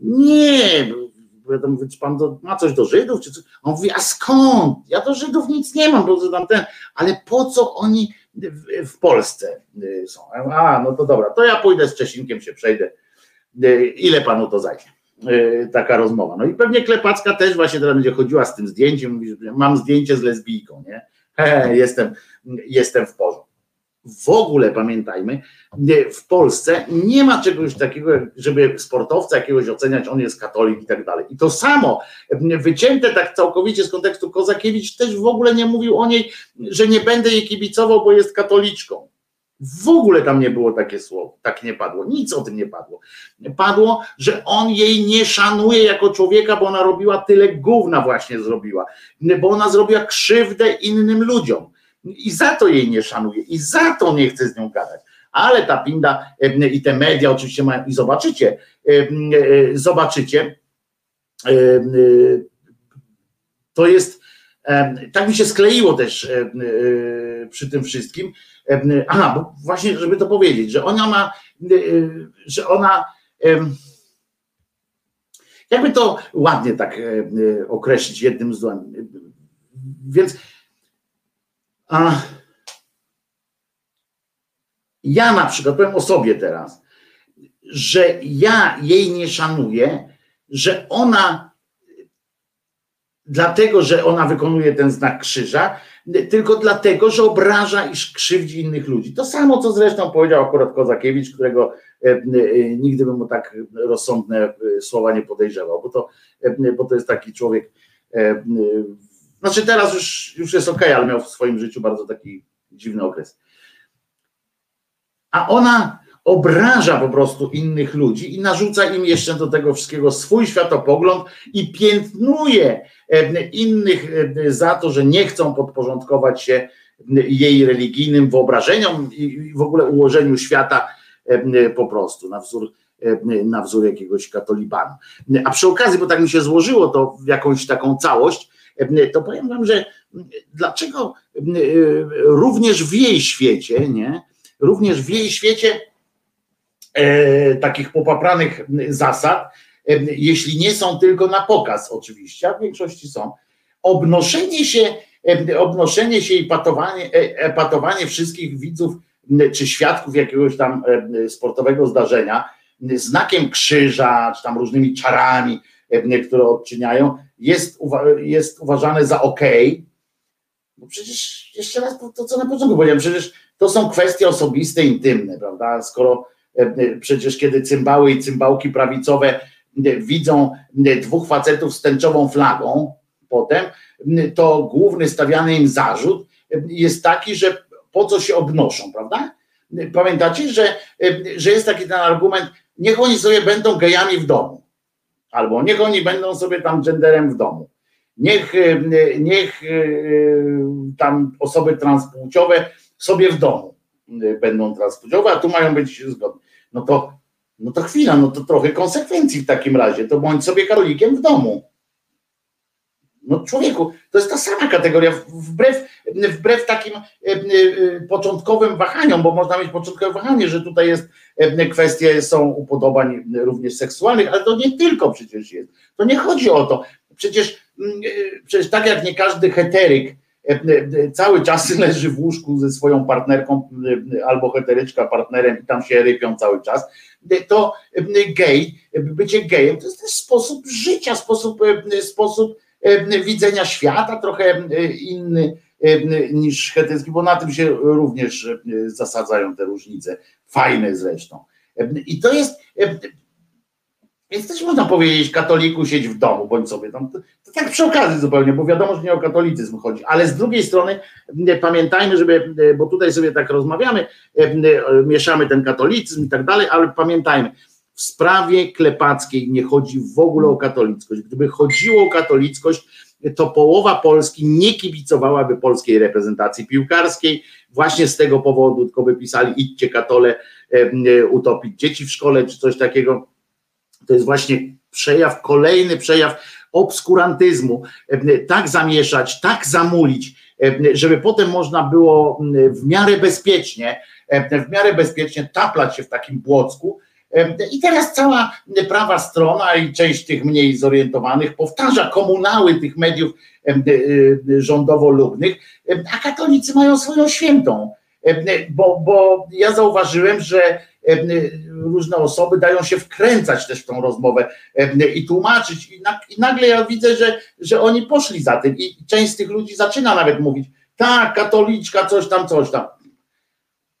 nie, czy pan ma coś do Żydów? Czy coś? On mówi, a skąd? Ja do Żydów nic nie mam, bo tam ten, ale po co oni w Polsce są? A, no to dobra, to ja pójdę z Cześnikiem, się przejdę. Ile panu to zajdzie? Taka rozmowa. No i pewnie Klepacka też właśnie teraz będzie chodziła z tym zdjęciem, mówi, że mam zdjęcie z lesbijką, nie? Jestem w porządku. W ogóle pamiętajmy, w Polsce nie ma czegoś takiego, żeby sportowca jakiegoś oceniać, on jest katolik i tak dalej. I to samo, wycięte tak całkowicie z kontekstu, Kozakiewicz też w ogóle nie mówił o niej, że nie będę jej kibicował, bo jest katoliczką. W ogóle tam nie było takie słowo, tak nie padło, nic o tym nie padło. Padło, że on jej nie szanuje jako człowieka, bo ona robiła tyle gówna, właśnie zrobiła, bo ona zrobiła krzywdę innym ludziom. I za to jej nie szanuję, i za to nie chcę z nią gadać. Ale ta pinda i te media oczywiście mają, i zobaczycie, to jest, tak mi się skleiło też przy tym wszystkim. Aha, bo właśnie, żeby to powiedzieć, że ona ma, że ona, jakby to ładnie tak określić jednym zdaniem. Więc ja na przykład powiem o sobie teraz, że ja jej nie szanuję, że ona, dlatego, że ona wykonuje ten znak krzyża, tylko dlatego, że obraża i krzywdzi innych ludzi. To samo, co zresztą powiedział akurat Kozakiewicz, którego nigdy bym mu tak rozsądne słowa nie podejrzewał, bo to jest taki człowiek, znaczy teraz już jest okej, ale miał w swoim życiu bardzo taki dziwny okres. A ona obraża po prostu innych ludzi i narzuca im jeszcze do tego wszystkiego swój światopogląd i piętnuje innych za to, że nie chcą podporządkować się jej religijnym wyobrażeniom i w ogóle ułożeniu świata po prostu na wzór jakiegoś katolibana. A przy okazji, bo tak mi się złożyło to w jakąś taką całość, to powiem wam, że dlaczego również w jej świecie, nie? Również w jej świecie takich popapranych zasad, jeśli nie są tylko na pokaz oczywiście, a w większości są, obnoszenie się i patowanie wszystkich widzów czy świadków jakiegoś tam sportowego zdarzenia znakiem krzyża, czy tam różnymi czarami, które odczyniają, jest uważane za okej. No przecież jeszcze raz to, co na początku powiedziałem, przecież to są kwestie osobiste, intymne, prawda? Skoro przecież kiedy cymbały i cymbałki prawicowe widzą dwóch facetów z tęczową flagą potem, to główny stawiany im zarzut jest taki, że po co się obnoszą, prawda? Pamiętacie, że jest taki ten argument, niech oni sobie będą gejami w domu, albo niech oni będą sobie tam genderem w domu. Niech tam osoby transpłciowe sobie w domu będą transpłciowe, a tu mają być zgodne. No to chwila, no to trochę konsekwencji w takim razie, to bądź sobie katolikiem w domu. No człowieku, to jest ta sama kategoria, wbrew takim początkowym wahaniom, bo można mieć początkowe wahanie, że tutaj jest kwestie są upodobań również seksualnych, ale to nie tylko przecież jest. To nie chodzi o to. Przecież tak jak nie każdy heteryk cały czas leży w łóżku ze swoją partnerką albo heteryczka partnerem i tam się rypią cały czas, to gej, bycie gejem to jest też sposób życia, sposób widzenia świata trochę inny niż heterycki, bo na tym się również zasadzają te różnice, fajne zresztą. I to jest, więc też można powiedzieć, katoliku siedź w domu, bądź sobie tam, to tak przy okazji zupełnie, bo wiadomo, że nie o katolicyzm chodzi, ale z drugiej strony pamiętajmy, żeby, bo tutaj sobie tak rozmawiamy, mieszamy ten katolicyzm i tak dalej, ale pamiętajmy, w sprawie Klepackiej nie chodzi w ogóle o katolickość. Gdyby chodziło o katolickość, to połowa Polski nie kibicowałaby polskiej reprezentacji piłkarskiej właśnie z tego powodu, tylko by pisali idźcie katole, utopić dzieci w szkole czy coś takiego. To jest właśnie przejaw, kolejny przejaw obskurantyzmu, tak zamieszać, tak zamulić, żeby potem można było w miarę bezpiecznie taplać się w takim błocku. I teraz cała prawa strona i część tych mniej zorientowanych powtarza komunały tych mediów rządowo-lubnych, a katolicy mają swoją świętą, bo ja zauważyłem, że różne osoby dają się wkręcać też w tą rozmowę i tłumaczyć i nagle ja widzę, że oni poszli za tym i część z tych ludzi zaczyna nawet mówić tak, katoliczka, coś tam,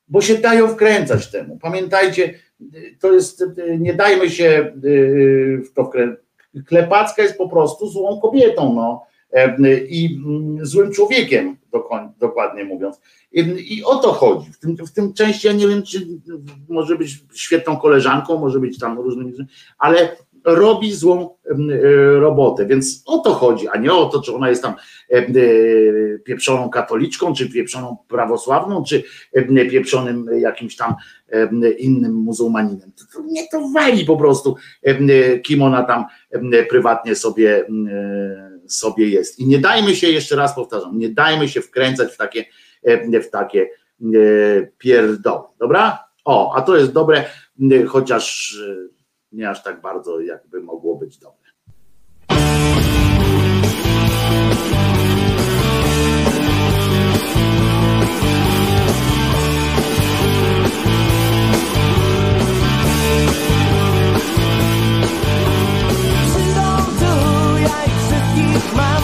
bo się dają wkręcać temu. Pamiętajcie, to jest, nie dajmy się w to wkręcać. Klepacka jest po prostu złą kobietą, no, i złym człowiekiem, dokładnie mówiąc. I o to chodzi. W tym części ja nie wiem, czy może być świetną koleżanką, może być tam różnymi, ale robi złą robotę, więc o to chodzi, a nie o to, czy ona jest tam pieprzoną katoliczką, czy pieprzoną prawosławną, czy pieprzonym jakimś tam innym muzułmaninem. To mnie to wali po prostu, kim ona tam prywatnie sobie jest. I nie dajmy się, jeszcze raz powtarzam, nie dajmy się wkręcać w takie pierdoły, dobra? O, a to jest dobre, chociaż nie aż tak bardzo, jakby mogło być dobre. Przydą tu, ja ich wszystkich mam.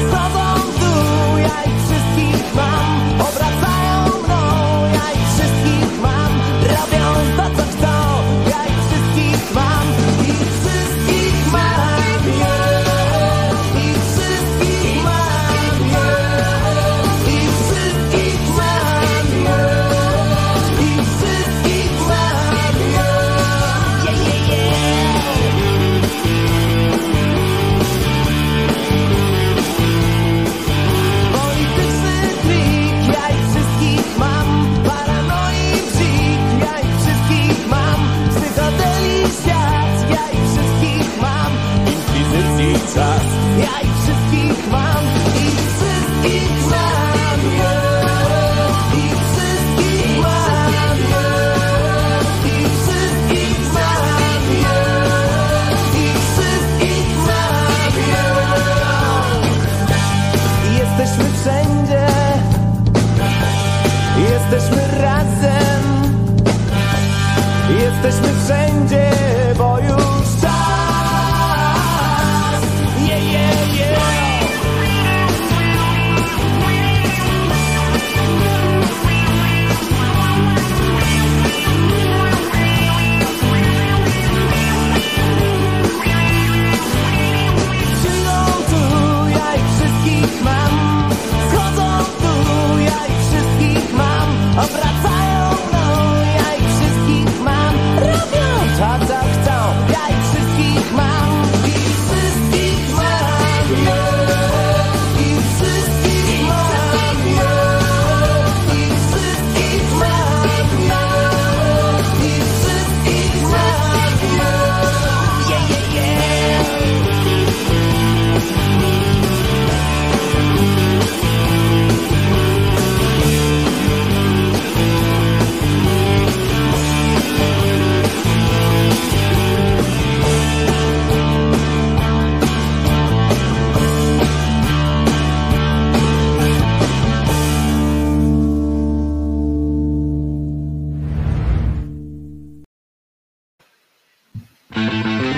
Schodzą w dół, ja ich wszystkich mam. Obracają mną, ja ich wszystkich mam. Robią to, co chcą. Ja ich wszystkich mam, ich wszystkich mam, ich wszystkich mam, ich wszystkich mam, ich wszystkich mam. Jesteśmy wszędzie, jesteśmy razem, jesteśmy wszędzie, bo już. Obracają mną, ja ich wszystkich mam. Robią to, co chcą, ja ich wszystkich mam. Ich wszystkich mam, ich wszystkich mam, ich wszystkich mam, ich wszystkich mam. Yeah, yeah, yeah.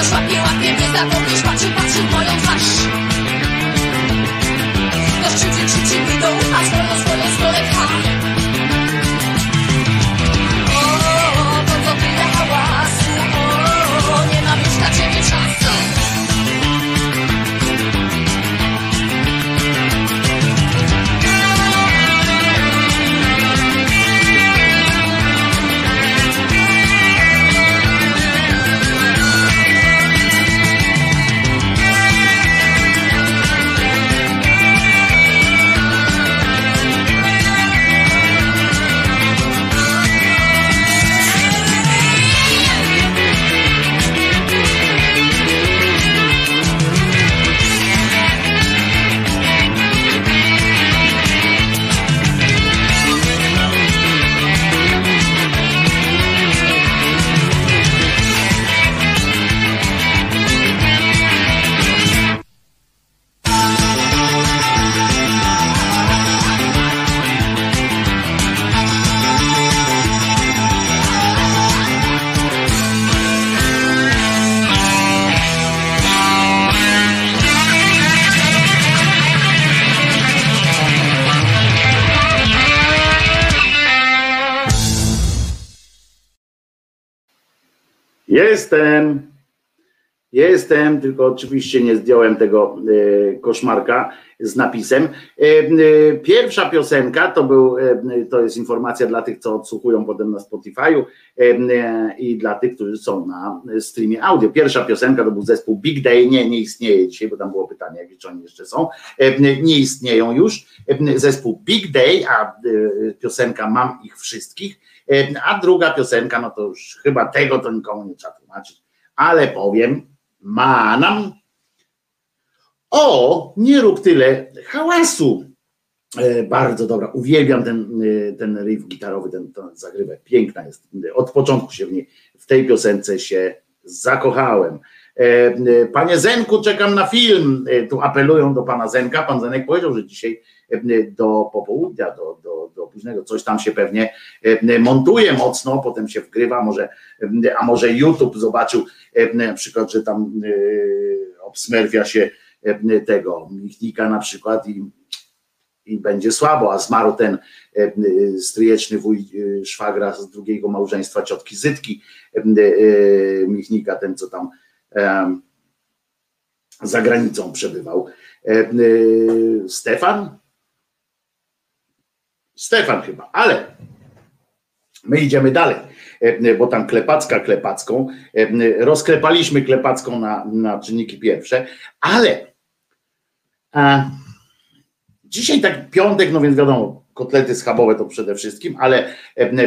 Ktoś łapie, nie zapomnisz, patrzy w moją twarz. Ktoś krzyczy mi do ucha, swoją pcha. O, po co tyle hałasu, o, nie mam już na ciebie czasu. Jestem, tylko oczywiście nie zdjąłem tego koszmarka z napisem. Pierwsza piosenka to jest informacja dla tych, co odsłuchują potem na Spotify'u i dla tych, którzy są na streamie audio. Pierwsza piosenka to był zespół Big Day, nie istnieje dzisiaj, bo tam było pytanie, jak czy oni jeszcze są. Nie istnieją już. Zespół Big Day, a piosenka Mam ich wszystkich. A druga piosenka, no to już chyba tego to nikomu nie trzeba tłumaczyć, ale powiem, ma nam o, nie rób tyle hałasu. Bardzo dobra, uwielbiam ten riff gitarowy, ten zagrywek, piękna jest, od początku się w tej piosence się zakochałem. Panie Zenku, czekam na film, tu apelują do pana Zenka, pan Zenek powiedział, że dzisiaj do popołudnia, do późnego, coś tam się pewnie montuje mocno, potem się wgrywa, a może YouTube zobaczył na przykład, że tam obsmerwia się tego Michnika na przykład i będzie słabo, a zmarł ten stryjeczny wuj szwagra z drugiego małżeństwa ciotki Zytki Michnika, ten co tam za granicą przebywał. Stefan chyba, ale my idziemy dalej, bo tam Klepacką, rozklepaliśmy Klepacką na czynniki pierwsze, ale dzisiaj tak piątek, no więc wiadomo, kotlety schabowe to przede wszystkim, ale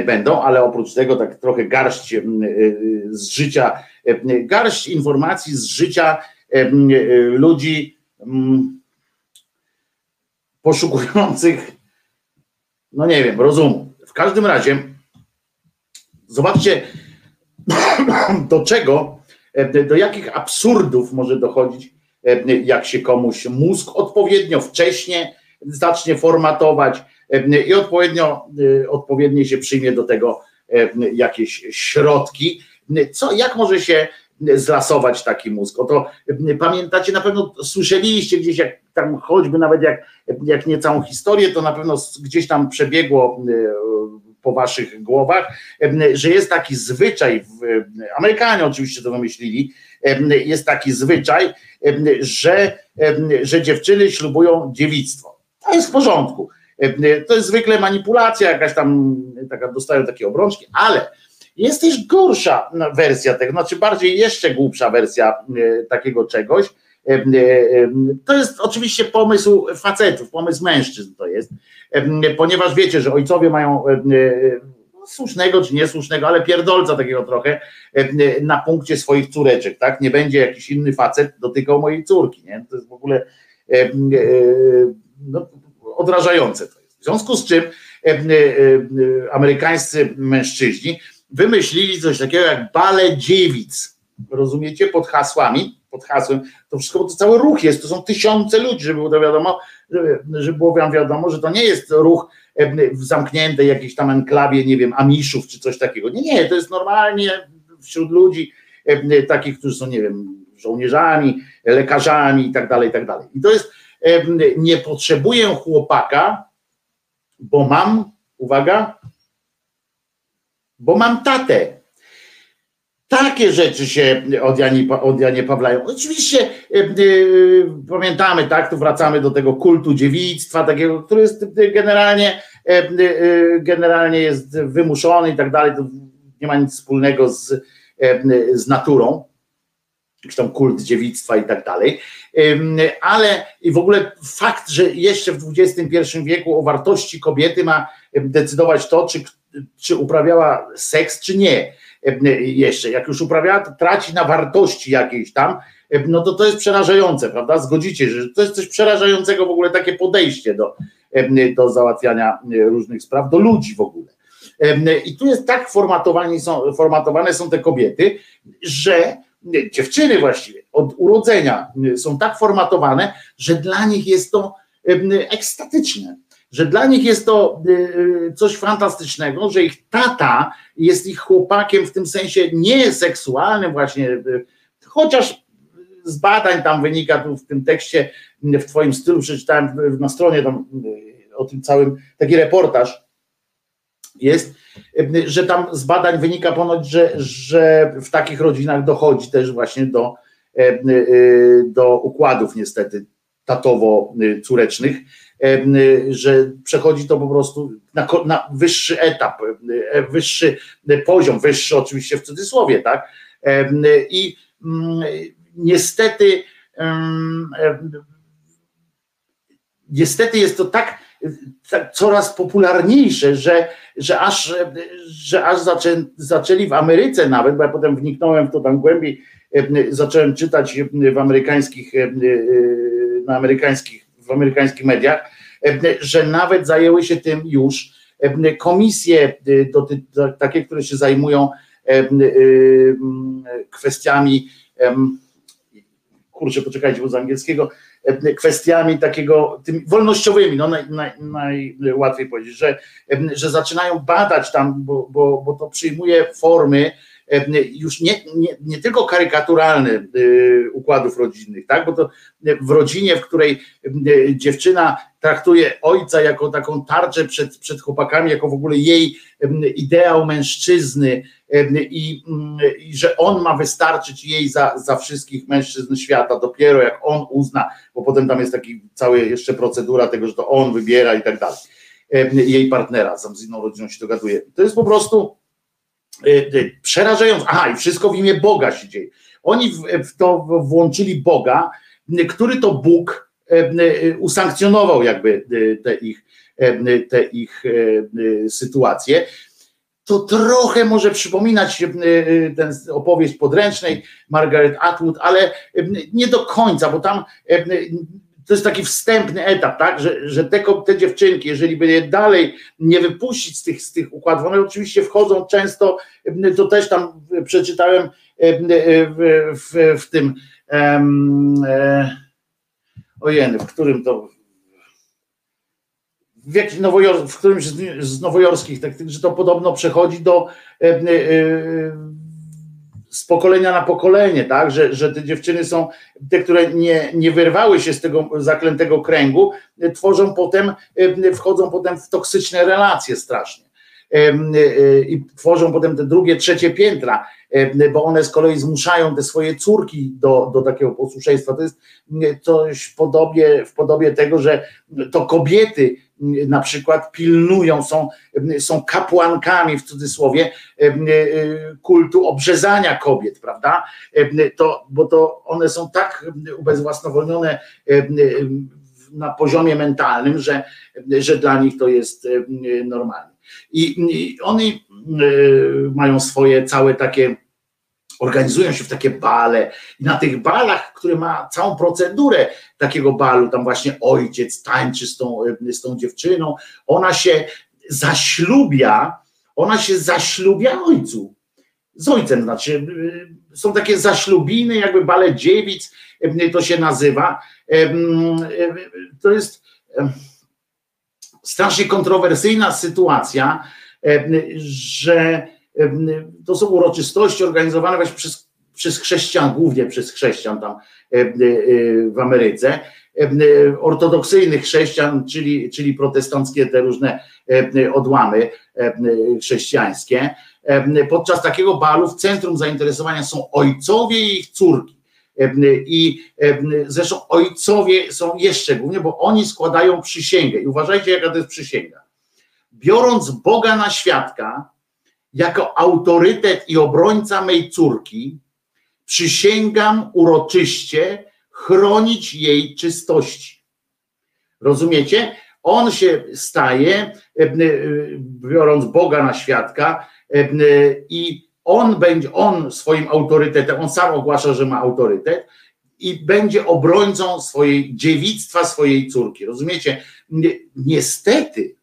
będą, ale oprócz tego tak trochę garść z życia, garść informacji z życia ludzi poszukujących, no nie wiem, rozumu. W każdym razie zobaczcie, do jakich absurdów może dochodzić, jak się komuś mózg odpowiednio wcześnie zacznie formatować i odpowiednio się przyjmie do tego jakieś środki. Jak może się zlasować taki mózg? Oto pamiętacie, na pewno słyszeliście gdzieś, jak tam choćby nawet jak nie całą historię, to na pewno gdzieś tam przebiegło po waszych głowach, że jest taki zwyczaj, Amerykanie oczywiście to wymyślili, jest taki zwyczaj, że dziewczyny ślubują dziewictwo. To jest w porządku. To jest zwykle manipulacja jakaś tam, dostają takie obrączki, ale jest też gorsza wersja tego, znaczy bardziej jeszcze głupsza wersja takiego czegoś. To jest oczywiście pomysł facetów, pomysł mężczyzn to jest, ponieważ wiecie, że ojcowie mają słusznego czy niesłusznego, ale pierdolca takiego trochę na punkcie swoich córeczek, tak? Nie będzie jakiś inny facet dotykał mojej córki, nie? To jest w ogóle no, odrażające to jest. W związku z czym amerykańscy mężczyźni wymyślili coś takiego jak bale dziewic, rozumiecie, pod hasłem, to wszystko, bo to cały ruch jest, to są tysiące ludzi, żeby było wiadomo, że to nie jest ruch w zamkniętej jakiejś tam enklawie, nie wiem, Amiszów czy coś takiego, nie, to jest normalnie wśród ludzi takich, którzy są, nie wiem, żołnierzami, lekarzami i tak dalej, i tak dalej. I to jest, nie potrzebuję chłopaka, bo mam, uwaga, bo mam tatę. Takie rzeczy się od Janie Pawlają. Oczywiście pamiętamy, tak, tu wracamy do tego kultu dziewictwa, takiego, który jest generalnie jest wymuszony i tak dalej, to nie ma nic wspólnego z naturą, zresztą kult dziewictwa i tak dalej, ale i w ogóle fakt, że jeszcze w XXI wieku o wartości kobiety ma decydować to, czy uprawiała seks, czy nie. Jeszcze, jak już uprawiała, to traci na wartości jakiejś tam, no to to jest przerażające, prawda? Zgodzicie się, że to jest coś przerażającego w ogóle takie podejście do załatwiania różnych spraw, do ludzi w ogóle. I tu jest tak formatowane są te kobiety, że dziewczyny właściwie od urodzenia są tak formatowane, że dla nich jest to ekstatyczne, że dla nich jest to coś fantastycznego, że ich tata jest ich chłopakiem w tym sensie nie seksualnym właśnie, chociaż z badań tam wynika, tu w tym tekście w twoim stylu przeczytałem na stronie tam o tym całym, taki reportaż jest, że tam z badań wynika ponoć, że w takich rodzinach dochodzi też właśnie do układów niestety tatowo-córecznych, że przechodzi to po prostu na wyższy etap, wyższy poziom, wyższy oczywiście w cudzysłowie, tak? I niestety jest to tak coraz popularniejsze, że aż zaczęli w Ameryce nawet, bo ja potem wniknąłem w to tam głębiej, zacząłem czytać w amerykańskich mediach, że nawet zajęły się tym już komisje takie, które się zajmują kwestiami, kurczę, poczekajcie, bo z angielskiego, kwestiami takiego, tymi wolnościowymi, no najłatwiej powiedzieć, że zaczynają badać tam, bo to przyjmuje formy już nie tylko karykaturalne układów rodzinnych, tak? Bo to w rodzinie, w której dziewczyna traktuje ojca jako taką tarczę przed chłopakami, jako w ogóle jej ideał mężczyzny i że on ma wystarczyć jej za wszystkich mężczyzn świata, dopiero jak on uzna, bo potem tam jest taki cały jeszcze procedura tego, że to on wybiera i tak dalej. Jej partnera, z inną rodziną się dogaduje. To jest po prostu przerażające. Aha, i wszystko w imię Boga się dzieje. Oni w to włączyli Boga, który to Bóg usankcjonował jakby te ich sytuacje. To trochę może przypominać ten opowieść podręcznej Margaret Atwood, ale nie do końca, bo tam to jest taki wstępny etap, tak, że te dziewczynki, jeżeli by je dalej nie wypuścić z tych układów, one oczywiście wchodzą często, to też tam przeczytałem w tym w którymś z nowojorskich, tak, że to podobno przechodzi z pokolenia na pokolenie, tak, że te dziewczyny są, te, które nie wyrwały się z tego zaklętego kręgu, wchodzą potem w toksyczne relacje strasznie i tworzą potem te drugie, trzecie piętra, bo one z kolei zmuszają te swoje córki do takiego posłuszeństwa. To jest coś w podobie tego, że to kobiety na przykład pilnują, są kapłankami w cudzysłowie kultu obrzezania kobiet, prawda? Bo to one są tak ubezwłasnowolnione na poziomie mentalnym, że dla nich to jest normalne. I oni mają swoje całe takie, organizują się w takie bale i na tych balach, które ma całą procedurę takiego balu, tam właśnie ojciec tańczy z tą dziewczyną, ona się zaślubia ojcu, z ojcem, znaczy są takie zaślubiny, jakby bale dziewic, to się nazywa, to jest strasznie kontrowersyjna sytuacja, że to są uroczystości organizowane właśnie przez przez chrześcijan, głównie przez chrześcijan tam w Ameryce, ortodoksyjnych chrześcijan, czyli protestanckie te różne odłamy chrześcijańskie. Podczas takiego balu w centrum zainteresowania są ojcowie i ich córki. I zresztą ojcowie są jeszcze głównie, bo oni składają przysięgę. I uważajcie, jaka to jest przysięga. Biorąc Boga na świadka, jako autorytet i obrońca mej córki, przysięgam uroczyście chronić jej czystości. Rozumiecie? On się staje, biorąc Boga na świadka, i on będzie, on swoim autorytetem, on sam ogłasza, że ma autorytet i będzie obrońcą swojej dziewictwa, swojej córki. Rozumiecie? Niestety,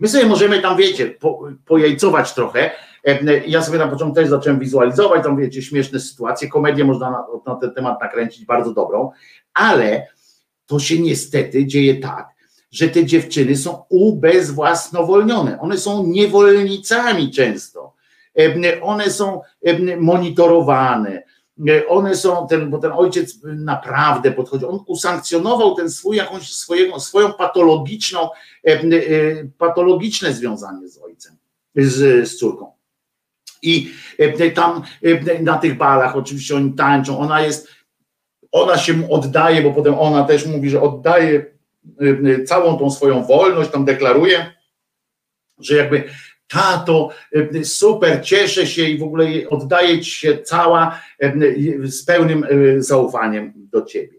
my sobie możemy tam, wiecie, pojajcować trochę. Ja sobie na początku też zacząłem wizualizować, tam wiecie, śmieszne sytuacje, komedię można na ten temat nakręcić bardzo dobrą, ale to się niestety dzieje tak, że te dziewczyny są ubezwłasnowolnione, one są niewolnicami często, one są monitorowane, one są, bo ten ojciec naprawdę podchodzi, on usankcjonował ten swój, jakąś swoją patologiczne związanie z ojcem, z córką. I tam na tych balach oczywiście oni tańczą, ona się mu oddaje, bo potem ona też mówi, że oddaje całą tą swoją wolność, tam deklaruje, że jakby tato, super, cieszę się i w ogóle oddaję ci się cała z pełnym zaufaniem do ciebie.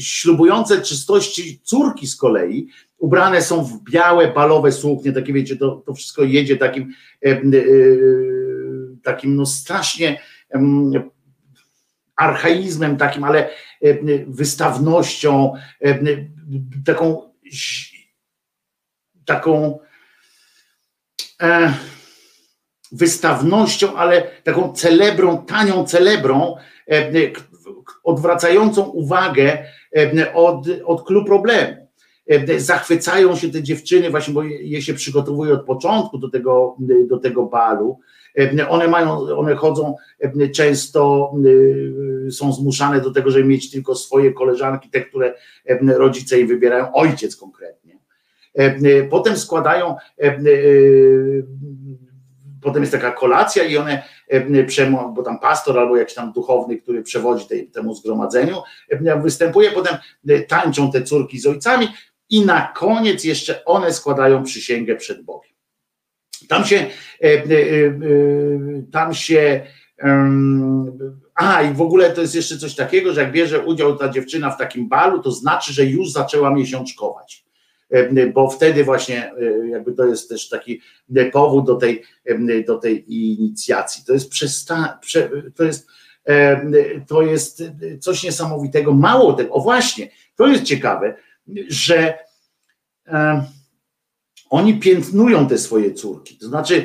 Ślubujące czystości córki z kolei ubrane są w białe, balowe suknie, takie wiecie, to wszystko jedzie takim no strasznie archaizmem takim, ale wystawnością, taką wystawnością, ale taką celebrą, tanią celebrą, odwracającą uwagę od clou problemu. Zachwycają się te dziewczyny właśnie, bo je się przygotowuje od początku do tego balu. One chodzą często, są zmuszane do tego, żeby mieć tylko swoje koleżanki, te, które rodzice im wybierają, ojciec konkretnie. Potem jest taka kolacja i one, bo tam pastor albo jakiś tam duchowny, który przewodzi temu zgromadzeniu, występuje, potem tańczą te córki z ojcami i na koniec jeszcze one składają przysięgę przed Bogiem. I w ogóle to jest jeszcze coś takiego, że jak bierze udział ta dziewczyna w takim balu, to znaczy, że już zaczęła miesiączkować. Bo wtedy właśnie jakby to jest też taki powód do tej inicjacji. To jest coś niesamowitego. Mało tego, o właśnie, to jest ciekawe, że oni piętnują te swoje córki, to znaczy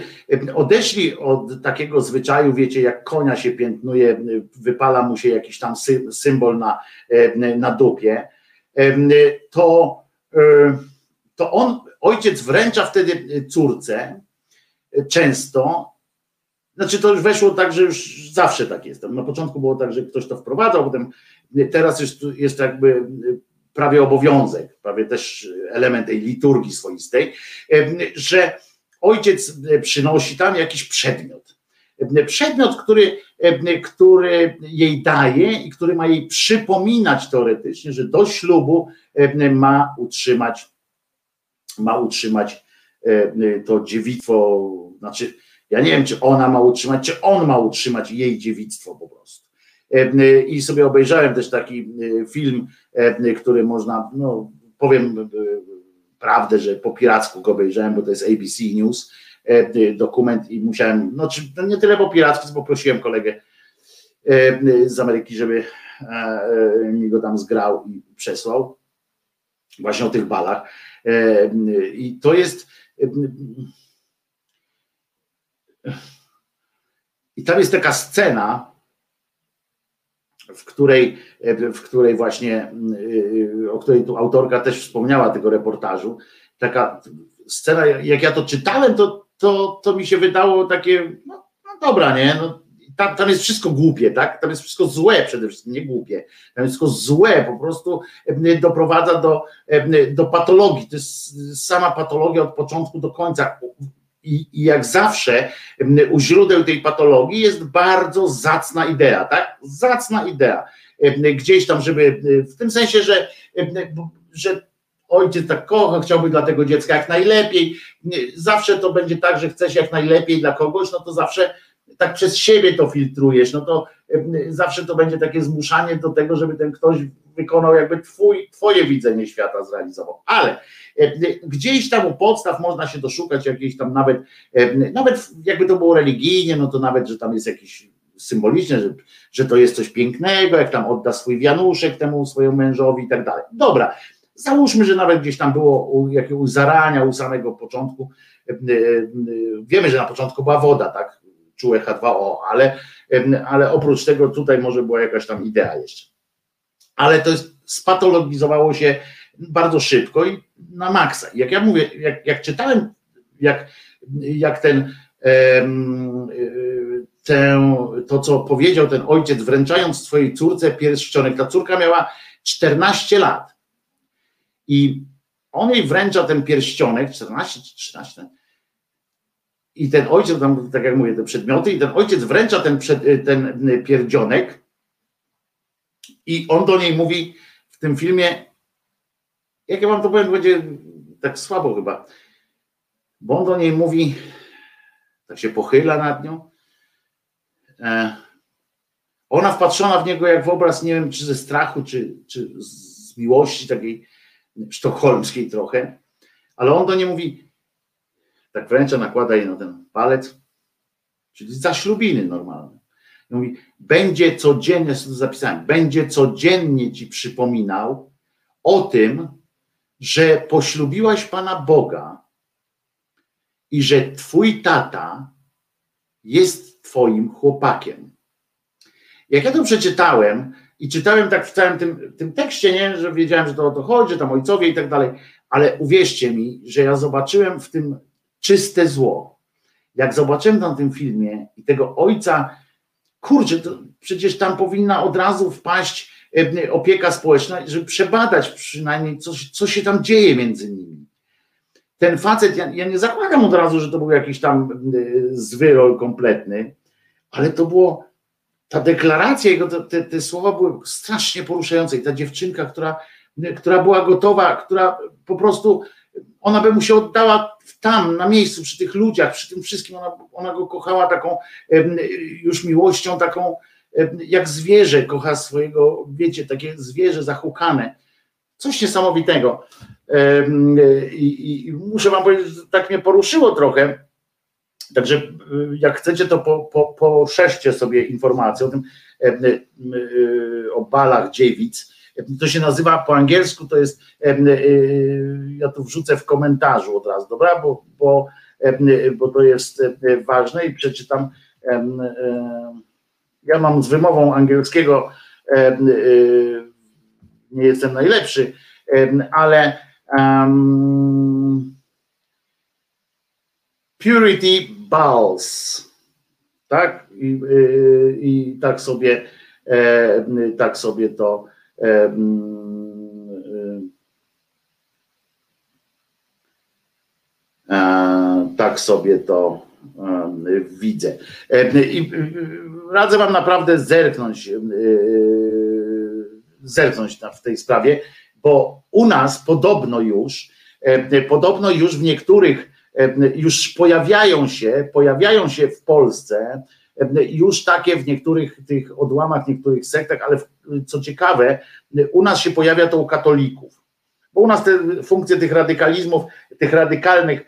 odeszli od takiego zwyczaju, wiecie, jak konia się piętnuje, wypala mu się jakiś tam symbol na dupie, to ojciec wręcza wtedy córce często, znaczy to już weszło tak, że już zawsze tak jest, na początku było tak, że ktoś to wprowadzał, potem teraz jest jakby prawie obowiązek, prawie też element tej liturgii swoistej, że ojciec przynosi tam jakiś przedmiot, który jej daje i który ma jej przypominać teoretycznie, że do ślubu ma utrzymać to dziewictwo, znaczy ja nie wiem, czy ona ma utrzymać, czy on ma utrzymać jej dziewictwo po prostu. I sobie obejrzałem też taki film, który można, no powiem prawdę, że po piracku go obejrzałem, bo to jest ABC News dokument i musiałem, no nie tyle po piracku, bo prosiłem kolegę z Ameryki, żeby mi go tam zgrał i przesłał właśnie o tych balach. I to jest... I tam jest taka scena, w której właśnie, o której tu autorka też wspomniała tego reportażu, taka scena, jak ja to czytałem, to mi się wydało takie, no dobra, nie? No, tam jest wszystko głupie, tak? Tam jest wszystko złe przede wszystkim, nie głupie. Tam jest wszystko złe, po prostu doprowadza do patologii. To jest sama patologia od początku do końca. I jak zawsze u źródeł tej patologii jest bardzo zacna idea, tak? Zacna idea. Gdzieś tam, żeby, w tym sensie, że ojciec tak kocha, chciałby dla tego dziecka jak najlepiej. Zawsze to będzie tak, że chcesz jak najlepiej dla kogoś, no to zawsze tak przez siebie to filtrujesz, no to zawsze to będzie takie zmuszanie do tego, żeby ten ktoś wykonał jakby twoje widzenie świata zrealizował, ale gdzieś tam u podstaw można się doszukać jakiejś tam nawet jakby to było religijnie, no to nawet, że tam jest jakiś symboliczne, że to jest coś pięknego, jak tam odda swój wianuszek temu swojemu mężowi i tak dalej. Dobra, załóżmy, że nawet gdzieś tam było jakiegoś zarania u samego początku, wiemy, że na początku była woda, tak? Czułe H2O, ale oprócz tego tutaj może była jakaś tam idea jeszcze. Ale to jest, spatologizowało się bardzo szybko i na maksa. Jak ja mówię, jak czytałem, jak to, co powiedział ten ojciec, wręczając swojej córce pierścionek, ta córka miała 14 lat i on jej wręcza ten pierścionek, 14 czy 13, i ten ojciec, tam, tak jak mówię, te przedmioty, i ten ojciec wręcza ten pierdzionek i on do niej mówi w tym filmie, jak ja wam to powiem, będzie tak słabo chyba, bo on do niej mówi, tak się pochyla nad nią, ona wpatrzona w niego jak w obraz, nie wiem, czy ze strachu, czy z miłości takiej sztokholmskiej trochę, ale on do niej mówi, tak wręcza, nakłada jej na ten palec, czyli zaślubiny normalne. I mówi, będzie codziennie, zapisałem, będzie codziennie ci przypominał o tym, że poślubiłaś Pana Boga i że twój tata jest twoim chłopakiem. Jak ja to przeczytałem i czytałem tak w całym tym tekście, nie, że wiedziałem, że to o to chodzi, że tam ojcowie i tak dalej, ale uwierzcie mi, że ja zobaczyłem w tym czyste zło. Jak zobaczyłem na tym filmie i tego ojca, kurczę, to przecież tam powinna od razu wpaść opieka społeczna, żeby przebadać przynajmniej, co się tam dzieje między nimi. Ten facet, ja nie zakładam od razu, że to był jakiś tam zwyrol kompletny, ale to było, ta deklaracja jego, te słowa były strasznie poruszające. I ta dziewczynka, która była gotowa, która po prostu, ona by mu się oddała tam, na miejscu, przy tych ludziach, przy tym wszystkim, ona go kochała taką już miłością, taką jak zwierzę, kocha swojego, wiecie, takie zwierzę zahukane. Coś niesamowitego. I muszę wam powiedzieć, że tak mnie poruszyło trochę. Także jak chcecie, to poszerzcie sobie informacje o tym, o balach dziewic. To się nazywa po angielsku, to jest, ja tu wrzucę w komentarzu od razu, dobra, bo to jest ważne i przeczytam, ja mam z wymową angielskiego, nie jestem najlepszy, ale purity balls, tak, i tak sobie to tak sobie to widzę. I radzę wam naprawdę zerknąć w tej sprawie, bo u nas podobno już w niektórych już pojawiają się w Polsce już takie w niektórych tych odłamach, niektórych sektach, ale co ciekawe, u nas się pojawia to u katolików, bo u nas te funkcje tych radykalizmów, tych radykalnych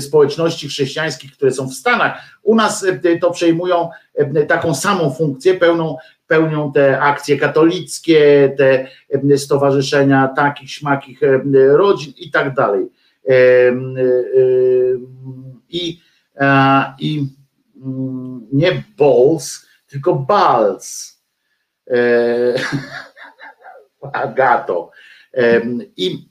społeczności chrześcijańskich, które są w Stanach, u nas to przejmują taką samą funkcję, pełnią te akcje katolickie, te stowarzyszenia takich, śmakich rodzin i tak dalej. I nie balls, tylko balls. Agato. I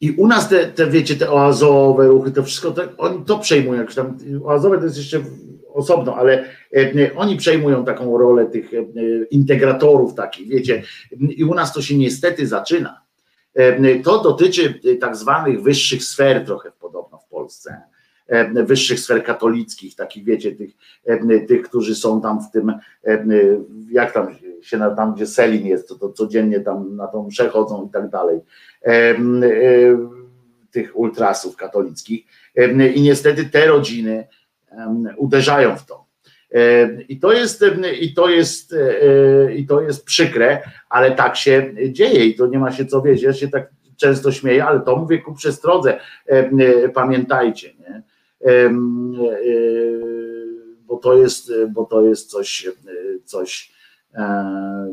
I u nas wiecie, te oazowe ruchy, to wszystko, oni to przejmują. Tam, oazowe to jest jeszcze osobno, ale oni przejmują taką rolę tych integratorów takich, wiecie. I u nas to się niestety zaczyna. To dotyczy tak zwanych wyższych sfer trochę podobno w Polsce. Wyższych sfer katolickich, takich wiecie, tych, którzy są tam w tym, jak tam się, tam gdzie Selin jest, to codziennie tam na tą mszę chodzą i tak dalej, tych ultrasów katolickich i niestety te rodziny uderzają w to. I to jest przykre, ale tak się dzieje i to nie ma się co wiedzieć, ja się tak często śmieję, ale to mówię ku przestrodze, pamiętajcie, nie? Bo to jest coś to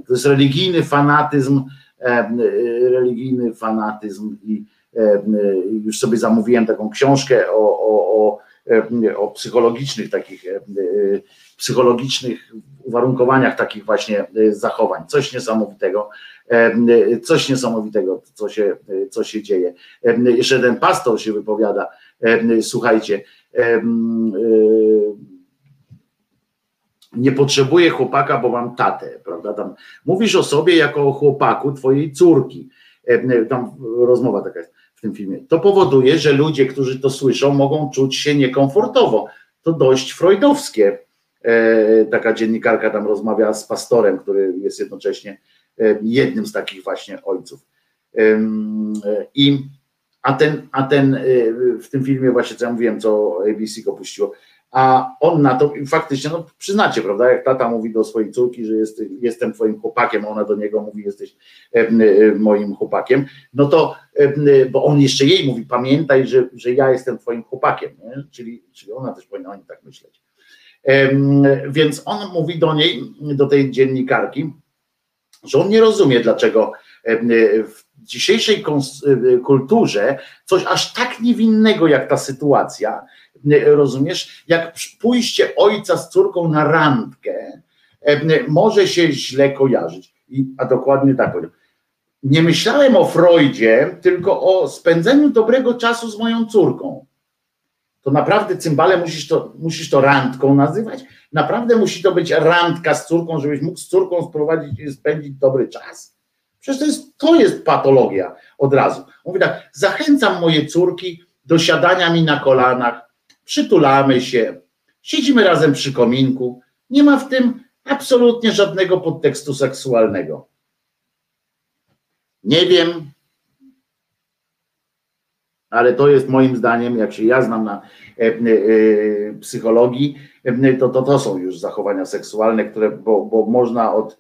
jest religijny fanatyzm i już sobie zamówiłem taką książkę o psychologicznych uwarunkowaniach takich właśnie zachowań. Coś niesamowitego, co się dzieje. Jeszcze ten pastor się wypowiada, słuchajcie, nie potrzebuję chłopaka, bo mam tatę, prawda? Tam mówisz o sobie jako o chłopaku twojej córki. Tam rozmowa taka jest w tym filmie. To powoduje, że ludzie, którzy to słyszą, mogą czuć się niekomfortowo. To dość freudowskie. Taka dziennikarka tam rozmawia z pastorem, który jest jednocześnie jednym z takich właśnie ojców. A ten w tym filmie właśnie, co ja mówiłem, co ABC go puściło, a on na to faktycznie, no przyznacie, prawda, jak tata mówi do swojej córki, że jestem twoim chłopakiem, a ona do niego mówi, jesteś moim chłopakiem, no to, bo on jeszcze jej mówi, pamiętaj, że ja jestem twoim chłopakiem, nie? Czyli ona też powinna o nim tak myśleć. Więc on mówi do niej, do tej dziennikarki, że on nie rozumie, dlaczego w dzisiejszej kulturze coś aż tak niewinnego jak ta sytuacja, rozumiesz, jak pójście ojca z córką na randkę może się źle kojarzyć. A dokładnie tak powiem. Nie myślałem o Freudzie, tylko o spędzeniu dobrego czasu z moją córką. To naprawdę, cymbale, musisz to randką nazywać? Naprawdę musi to być randka z córką, żebyś mógł z córką sprowadzić i spędzić dobry czas? Przecież to jest patologia od razu. Mówię tak, zachęcam moje córki do siadania mi na kolanach, przytulamy się, siedzimy razem przy kominku, nie ma w tym absolutnie żadnego podtekstu seksualnego. Nie wiem, ale to jest moim zdaniem, jak się ja znam na psychologii, to są już zachowania seksualne, które, bo można od...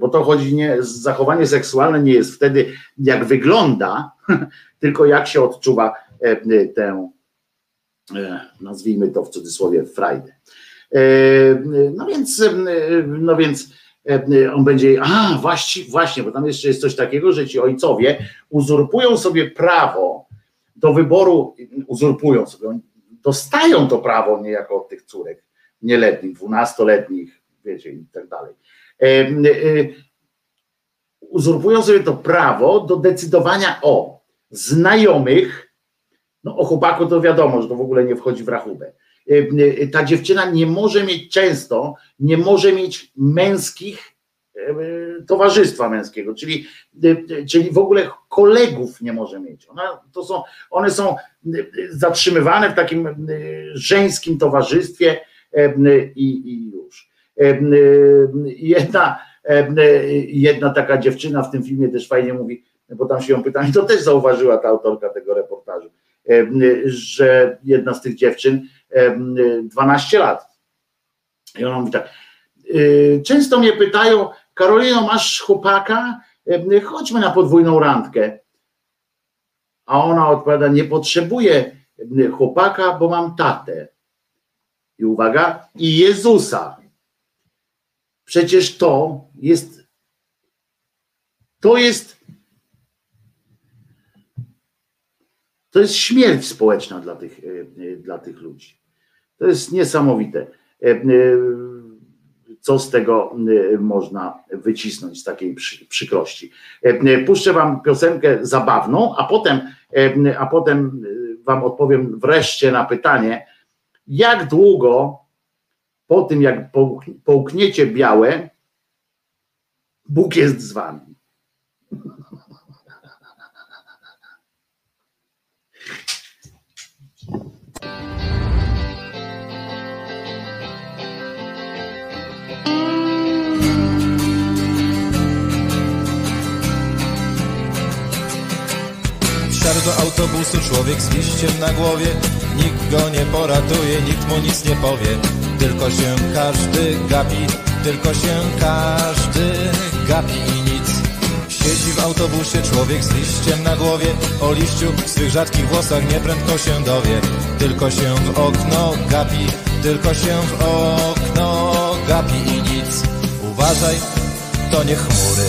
bo to chodzi, nie, zachowanie seksualne nie jest wtedy, jak wygląda, tylko jak się odczuwa tę, nazwijmy to w cudzysłowie, frajdę. No więc on będzie, właśnie, bo tam jeszcze jest coś takiego, że ci ojcowie uzurpują sobie prawo do wyboru, dostają to prawo niejako od tych córek nieletnich, 12-letnich, wiecie, i tak dalej. Uzurpują sobie to prawo do decydowania o znajomych, no o chłopaku to wiadomo, że to w ogóle nie wchodzi w rachubę. Ta dziewczyna nie może mieć męskich, towarzystwa męskiego, czyli w ogóle kolegów nie może mieć. One są zatrzymywane w takim żeńskim towarzystwie i już. Jedna taka dziewczyna w tym filmie też fajnie mówi, bo tam się ją pytali, to też zauważyła ta autorka tego reportażu, że jedna z tych dziewczyn 12 lat i ona mówi tak, często mnie pytają, Karolino, masz chłopaka? Chodźmy na podwójną randkę. A ona odpowiada, nie potrzebuję chłopaka, bo mam tatę. I uwaga, i Jezusa. Przecież to jest śmierć społeczna dla tych ludzi. To jest niesamowite. co z tego można wycisnąć z takiej przykrości. Puszczę wam piosenkę zabawną, a potem wam odpowiem wreszcie na pytanie, jak długo po tym, jak połkniecie białe, Bóg jest z wami. Wsiadł do autobusu człowiek z liściem na głowie. Nikt go nie poratuje, nikt mu nic nie powie. Tylko się każdy gapi, tylko się każdy gapi i nic. Siedzi w autobusie człowiek z liściem na głowie. O liściu w swych rzadkich włosach nieprędko się dowie. Tylko się w okno gapi, tylko się w okno gapi i nic. Uważaj, to nie chmury,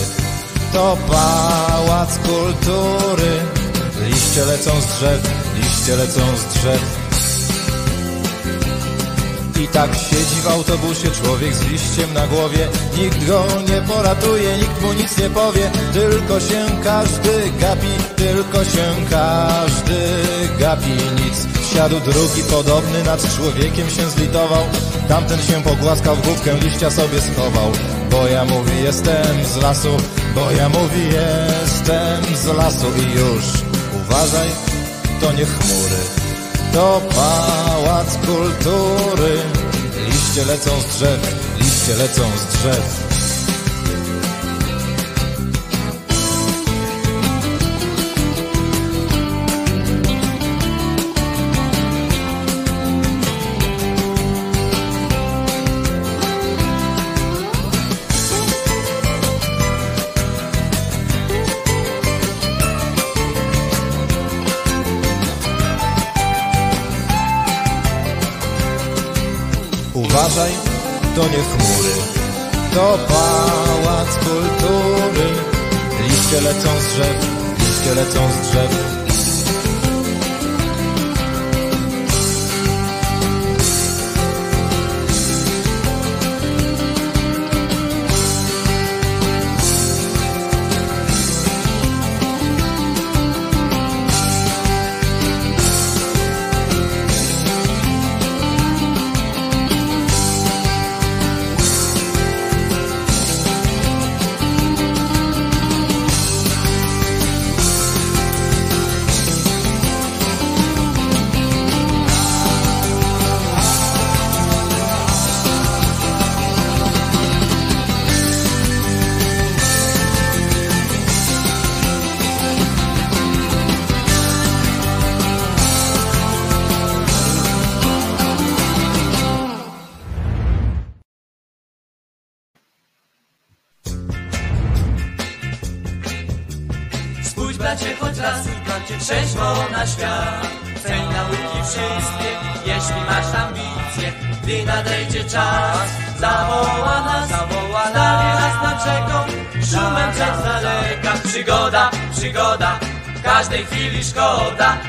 to pałac kultury. Liście lecą z drzew, liście lecą z drzew. I tak siedzi w autobusie człowiek z liściem na głowie. Nikt go nie poratuje, nikt mu nic nie powie. Tylko się każdy gapi, tylko się każdy gapi i nic. Siadł drugi podobny, nad człowiekiem się zlitował. Tamten się pogłaskał w główkę, liścia sobie schował. Bo ja mówi jestem z lasu, bo ja mówi jestem z lasu i już. Uważaj, to nie chmury, to pałac kultury. Liście lecą z drzew, liście lecą z drzew. Uważaj, to nie chmury, to pałac kultury. Liście lecą z drzew, liście lecą z drzew.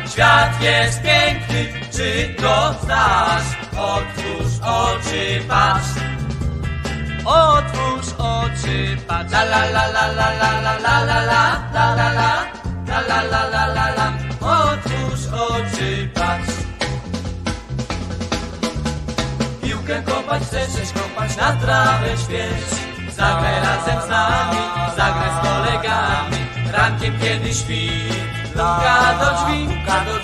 Świat jest piękny, czy to znasz? Otwórz oczy, patrz. Otwórz oczy, patrz. La la la la la la la la la la la la la la la la. Otwórz oczy, patrz. Piłkę kopać chcesz, kopać na trawę świeć. Zagraj razem z nami, zagraj z kolegami. Rankiem kiedy śpi. Puka do drzwi,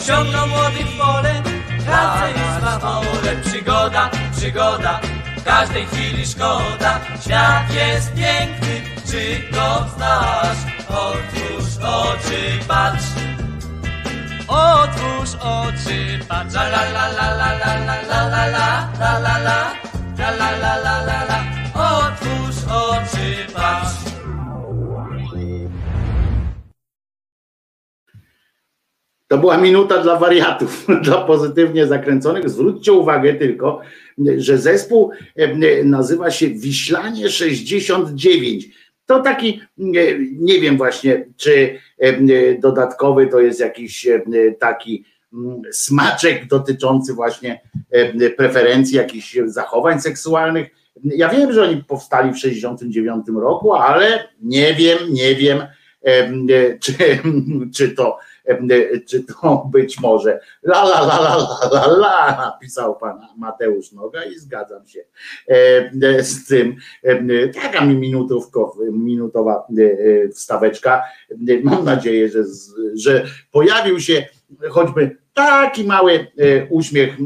ciągną młodych w pole. Pracę jest na pole. Przygoda, przygoda, w każdej chwili szkoda. Świat jest piękny, czy to znasz? Otwórz oczy, patrz. Otwórz oczy, patrz. La la la la la la la la la la la la la la la. Otwórz oczy, patrz. To była minuta dla wariatów, dla pozytywnie zakręconych. Zwróćcie uwagę tylko, że zespół nazywa się Wiślanie 69. To taki, nie wiem właśnie, czy dodatkowy to jest jakiś taki smaczek dotyczący właśnie preferencji, jakichś zachowań seksualnych, Ja wiem, że oni powstali w 1969 roku, ale nie wiem, czy to być może la napisał pan Mateusz Noga i zgadzam się z tym. Taka minutowa wstaweczka. Mam nadzieję, że pojawił się choćby taki mały uśmiech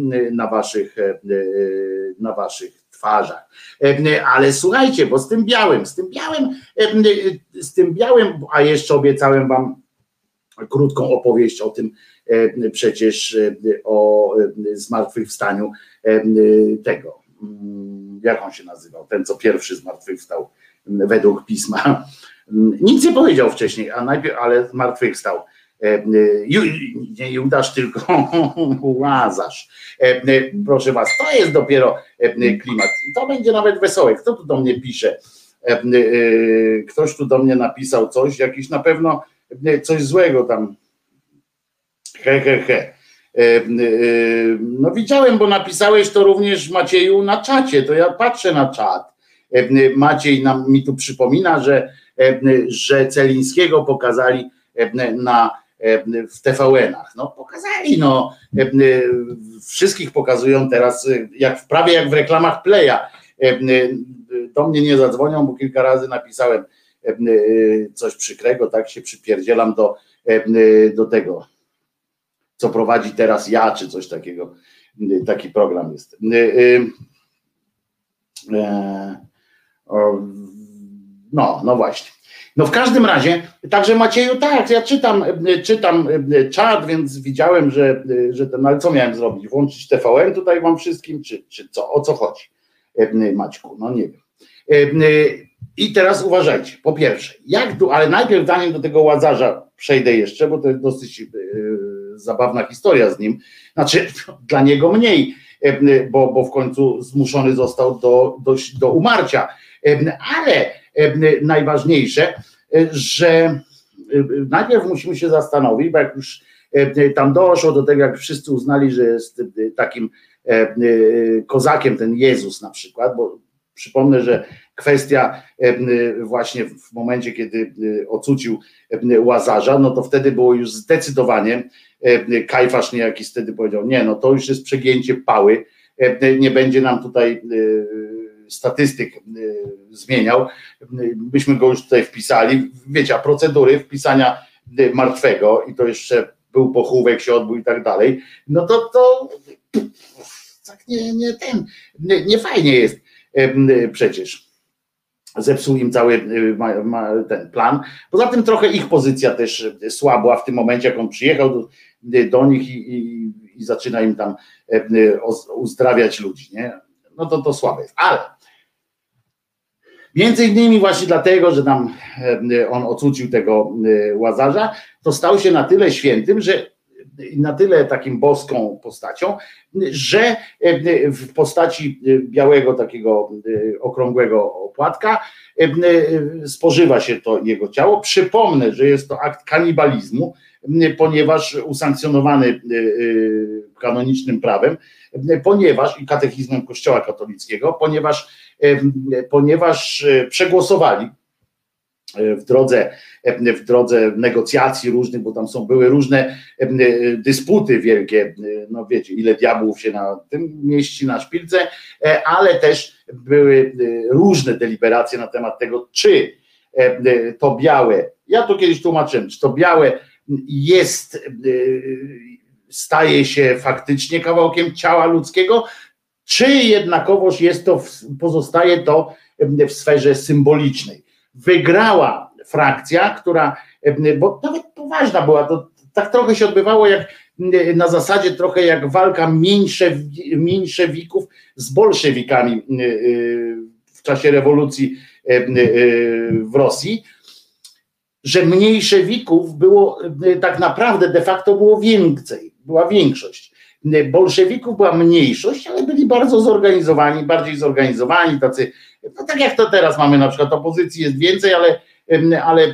na waszych twarzach. Ale słuchajcie, bo z tym białym, a jeszcze obiecałem wam krótką opowieść o tym przecież o zmartwychwstaniu tego, jak on się nazywał, ten co pierwszy zmartwychwstał według pisma. Nic nie powiedział wcześniej, a najpierw, ale zmartwychwstał. Nie Judasz, tylko Łazarz. Proszę was, to jest dopiero klimat. To będzie nawet wesołe. Kto tu do mnie pisze? Ktoś tu do mnie napisał coś, jakiś na pewno coś złego tam. He. No widziałem, bo napisałeś to również, Macieju, na czacie. To ja patrzę na czat. Maciej mi tu przypomina, że Celińskiego pokazali w TVN-ach. No pokazali, no wszystkich pokazują teraz, prawie jak w reklamach Playa. Do mnie nie zadzwonią, bo kilka razy napisałem coś przykrego, tak się przypierdzielam do tego, co prowadzi teraz ja, czy coś takiego. Taki program jest. No właśnie. No w każdym razie, także Macieju, tak, ja czytam czat, więc widziałem, że ten, ale co miałem zrobić? Włączyć TVN tutaj wam wszystkim, czy co? O co chodzi, Maćku? No nie wiem. I teraz uważajcie, po pierwsze, ale najpierw zanim do tego Łazarza przejdę jeszcze, bo to jest dosyć zabawna historia z nim, znaczy dla niego mniej, bo w końcu zmuszony został do umarcia, ale najważniejsze, że najpierw musimy się zastanowić, bo jak już tam doszło do tego, jak wszyscy uznali, że jest takim kozakiem ten Jezus na przykład, bo przypomnę, że kwestia właśnie w momencie, kiedy ocucił Łazarza, no to wtedy było już zdecydowanie, Kajfasz niejaki wtedy powiedział, nie, no to już jest przegięcie pały, nie będzie nam tutaj statystyk zmieniał, byśmy go już tutaj wpisali, wiecie, a procedury wpisania martwego i to jeszcze był pochówek, się odbył i tak dalej, no to tak nie fajnie jest przecież. Zepsuł im cały ten plan. Poza tym trochę ich pozycja też słabła w tym momencie, jak on przyjechał do nich i zaczyna im tam uzdrawiać ludzi, nie? No to słabe jest, ale między innymi właśnie dlatego, że tam on ocucił tego Łazarza, to stał się na tyle świętym, że na tyle takim boską postacią, że w postaci białego takiego okrągłego opłatka spożywa się to jego ciało. Przypomnę, że jest to akt kanibalizmu, ponieważ usankcjonowany kanonicznym prawem, ponieważ i katechizmem Kościoła katolickiego, ponieważ przegłosowali w drodze negocjacji różnych, bo tam były różne dysputy wielkie, no wiecie, ile diabłów się na tym mieści, na szpilce, ale też były różne deliberacje na temat tego, czy to białe, ja to kiedyś tłumaczyłem, czy to białe staje się faktycznie kawałkiem ciała ludzkiego, czy jednakowoż pozostaje to w sferze symbolicznej. Wygrała frakcja, która, bo nawet poważna była, to tak trochę się odbywało na zasadzie trochę jak walka mniejszewików z bolszewikami w czasie rewolucji w Rosji, że mniejszewików było tak naprawdę de facto było więcej, była większość. Bolszewików była mniejszość, ale byli bardzo zorganizowani, bardziej zorganizowani, tacy, no tak jak to teraz mamy na przykład, opozycji jest więcej, ale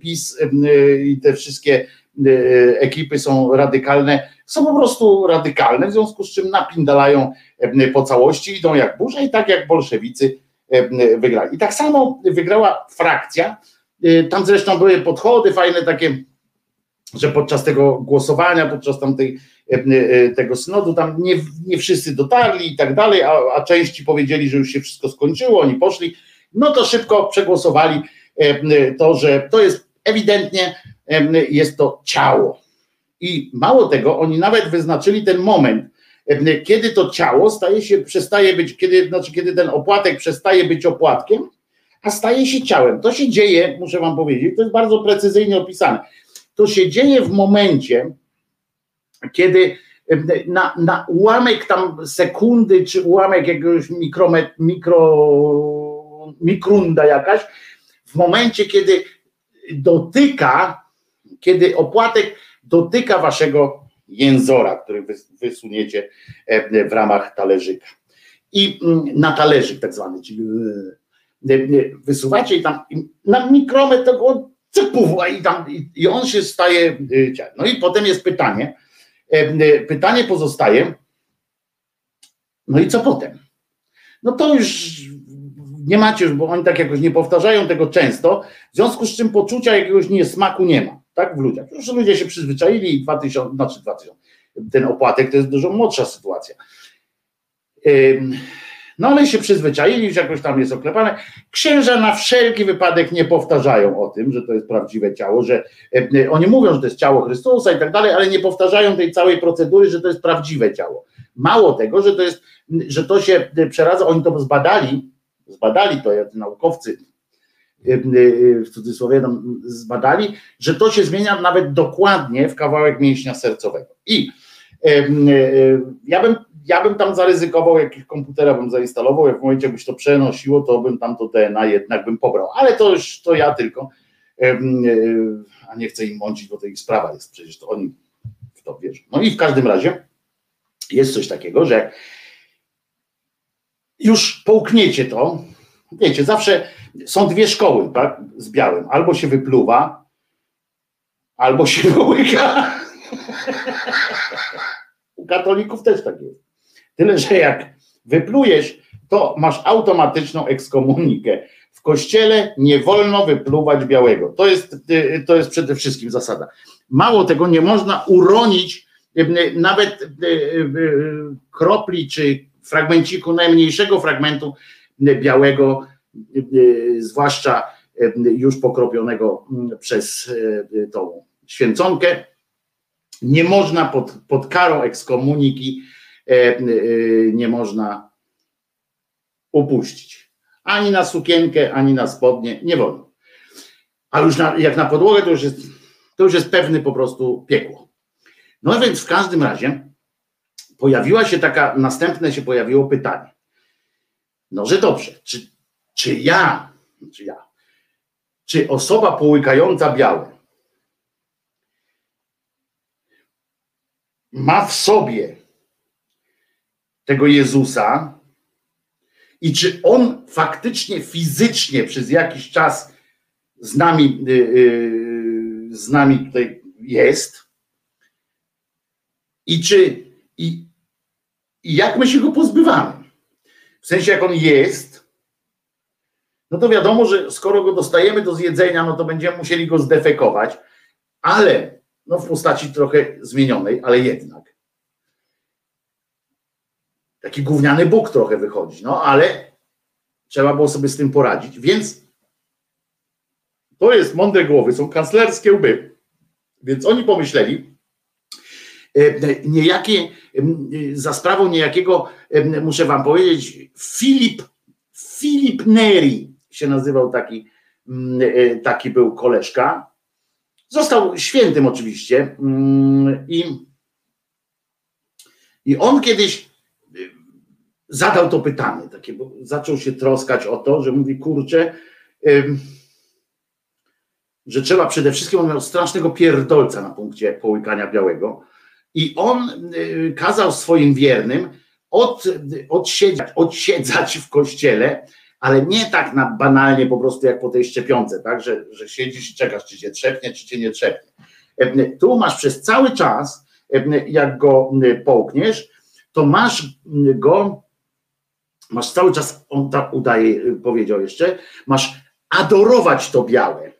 PiS i te wszystkie ekipy są radykalne, są po prostu radykalne, w związku z czym napindalają po całości, idą jak burza i tak jak bolszewicy wygrali. I tak samo wygrała frakcja, tam zresztą były podchody fajne takie, że podczas tego głosowania, podczas tamtej tego synodu tam nie wszyscy dotarli i tak dalej, a części powiedzieli, że już się wszystko skończyło, oni poszli, no to szybko przegłosowali to, że to jest ewidentnie jest to ciało. I mało tego, oni nawet wyznaczyli ten moment, kiedy to ciało kiedy ten opłatek przestaje być opłatkiem, a staje się ciałem. To się dzieje, muszę wam powiedzieć, to jest bardzo precyzyjnie opisane. To się dzieje w momencie, kiedy na ułamek tam sekundy, czy ułamek jakiegoś mikrunda jakaś, w momencie, kiedy kiedy opłatek dotyka waszego jęzora, który wysuniecie w ramach talerzyka. I na talerzyk tak zwany, czyli wysuwacie i tam na mikrometr tego cypuwa i on się staje ciałem. No i potem jest pytanie, pozostaje, no i co potem? No to już nie macie, bo oni tak jakoś nie powtarzają tego często, w związku z czym poczucia jakiegoś niesmaku nie ma, tak, w ludziach. Już ludzie się przyzwyczaili i ten opłatek to jest dużo młodsza sytuacja. No ale się przyzwyczaili, już jakoś tam jest oklepane. Księża na wszelki wypadek nie powtarzają o tym, że to jest prawdziwe ciało, że oni mówią, że to jest ciało Chrystusa i tak dalej, ale nie powtarzają tej całej procedury, że to jest prawdziwe ciało. Mało tego, że to się przeradza, oni to zbadali to, jak naukowcy w cudzysłowie zbadali, że to się zmienia nawet dokładnie w kawałek mięśnia sercowego. I ja bym tam zaryzykował, jakiś komputera bym zainstalował, jak w momencie jakbyś to przenosiło, to bym tam to DNA jednak bym pobrał, ale to już to ja tylko, a nie chcę im mącić, bo to ich sprawa jest, przecież to oni w to wierzą. No i w każdym razie jest coś takiego, że już połkniecie to, wiecie, zawsze są dwie szkoły, tak, z białym, albo się wypluwa, albo się połyka. U katolików też tak jest. Tyle, że jak wyplujesz, to masz automatyczną ekskomunikę. W kościele nie wolno wypluwać białego. To jest przede wszystkim zasada. Mało tego, nie można uronić nawet kropli czy fragmenciku, najmniejszego fragmentu białego, zwłaszcza już pokropionego przez tą święconkę. Nie można pod karą ekskomuniki nie można upuścić. Ani na sukienkę, ani na spodnie, nie wolno. A już jak na podłogę, to już jest pewny po prostu piekło. No więc w każdym razie pojawiło się pytanie. No że dobrze, czy osoba połykająca białe ma w sobie tego Jezusa i czy on faktycznie, fizycznie przez jakiś czas z nami tutaj jest i czy i jak my się go pozbywamy? W sensie jak on jest, no to wiadomo, że skoro go dostajemy do zjedzenia, no to będziemy musieli go zdefekować, ale no w postaci trochę zmienionej, ale jednak. Taki gówniany Bóg trochę wychodzi, no ale trzeba było sobie z tym poradzić, więc to jest mądre głowy, są kanclerskie łby, więc oni pomyśleli, za sprawą niejakiego, muszę wam powiedzieć, Filip Neri się nazywał taki był koleżka, został świętym oczywiście i on kiedyś zadał to pytanie takie, bo zaczął się troskać o to, że mówi kurczę, że trzeba przede wszystkim, on miał strasznego pierdolca na punkcie połykania białego i on kazał swoim wiernym odsiedzać w kościele, ale nie tak na banalnie po prostu jak po tej szczepionce, tak, że siedzisz i czekasz, czy cię trzepnie, czy cię nie trzepnie. Tu masz przez cały czas jak go połkniesz, to masz go, masz cały czas, on tak udaje, powiedział jeszcze, masz adorować to białe,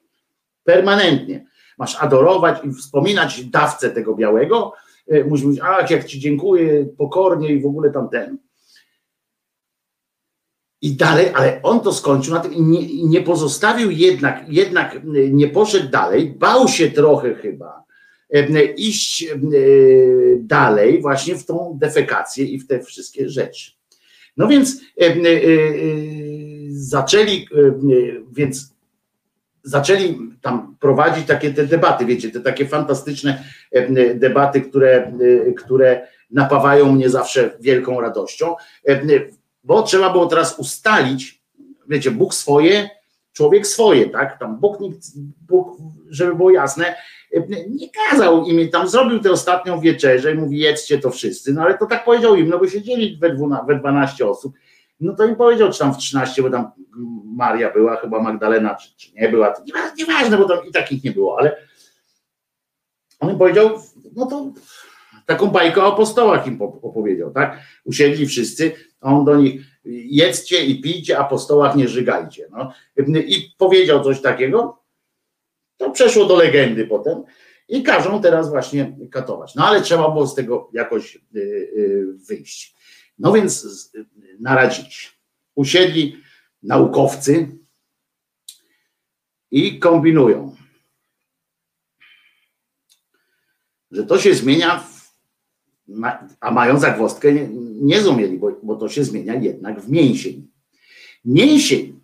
permanentnie. Masz adorować i wspominać dawcę tego białego, musisz mówić, ach, jak ci dziękuję, pokornie i w ogóle tamten. I dalej, ale on to skończył na tym i nie pozostawił jednak nie poszedł dalej, bał się trochę chyba iść dalej właśnie w tą defekację i w te wszystkie rzeczy. No więc zaczęli tam prowadzić takie te debaty, wiecie, te takie fantastyczne debaty, które napawają mnie zawsze wielką radością, bo trzeba było teraz ustalić, wiecie, Bóg swoje, człowiek swoje, tak? Tam Bóg, żeby było jasne, nie kazał im, tam zrobił tę ostatnią wieczerzę i mówi, jedzcie to wszyscy, no ale to tak powiedział im, no bo siedzieli we 12 osób, no to im powiedział, czy tam w 13, bo tam Maria była, chyba Magdalena, czy nie była, to nieważne, bo tam i takich nie było, ale on im powiedział, no to taką bajkę o apostołach im opowiedział, tak? Usiedli wszyscy, a on do nich, jedzcie i pijcie, apostołach nie żygajcie. No. I powiedział coś takiego, to przeszło do legendy potem i każą teraz właśnie katować. No ale trzeba było z tego jakoś wyjść. No więc naradzili się. Usiedli naukowcy i kombinują, że to się zmienia, a mają zagwozdkę, nie zrozumieli, bo to się zmienia jednak w mięsień. Mięsień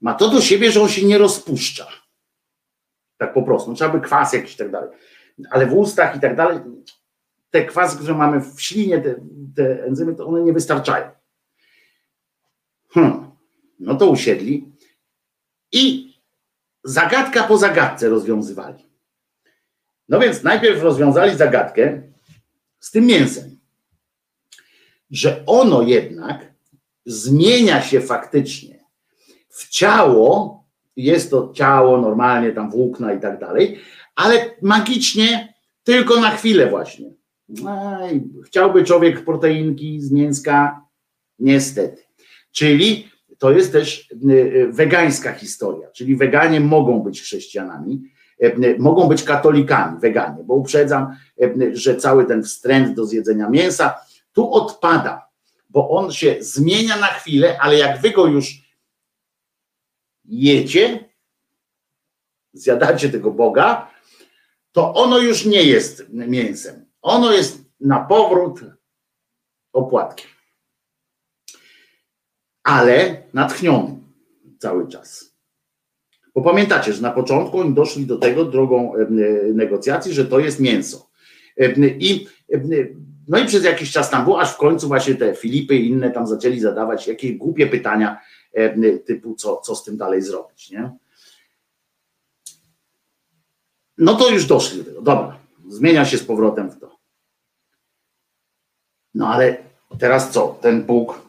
ma to do siebie, że on się nie rozpuszcza. Tak po prostu. No, trzeba by kwas jakiś i tak dalej. Ale w ustach i tak dalej, te kwasy, które mamy w ślinie, te enzymy, to one nie wystarczają. No to usiedli i zagadka po zagadce rozwiązywali. No więc najpierw rozwiązali zagadkę z tym mięsem, że ono jednak zmienia się faktycznie w ciało, jest to ciało normalnie, tam włókna i tak dalej, ale magicznie tylko na chwilę właśnie. Aj, chciałby człowiek proteinki z mięska, niestety. Czyli to jest też wegańska historia, czyli weganie mogą być chrześcijanami, mogą być katolikami, weganie, bo uprzedzam, że cały ten wstręt do zjedzenia mięsa tu odpada, bo on się zmienia na chwilę, ale jak wy go już jecie, zjadacie tego Boga, to ono już nie jest mięsem. Ono jest na powrót opłatkiem. Ale natchnionym cały czas. Bo pamiętacie, że na początku oni doszli do tego drogą negocjacji, że to jest mięso. No i przez jakiś czas tam było, aż w końcu właśnie te Filipy i inne tam zaczęli zadawać jakieś głupie pytania typu co z tym dalej zrobić, nie? No to już doszli do tego. Dobra, zmienia się z powrotem w to. No ale teraz co? Ten Bóg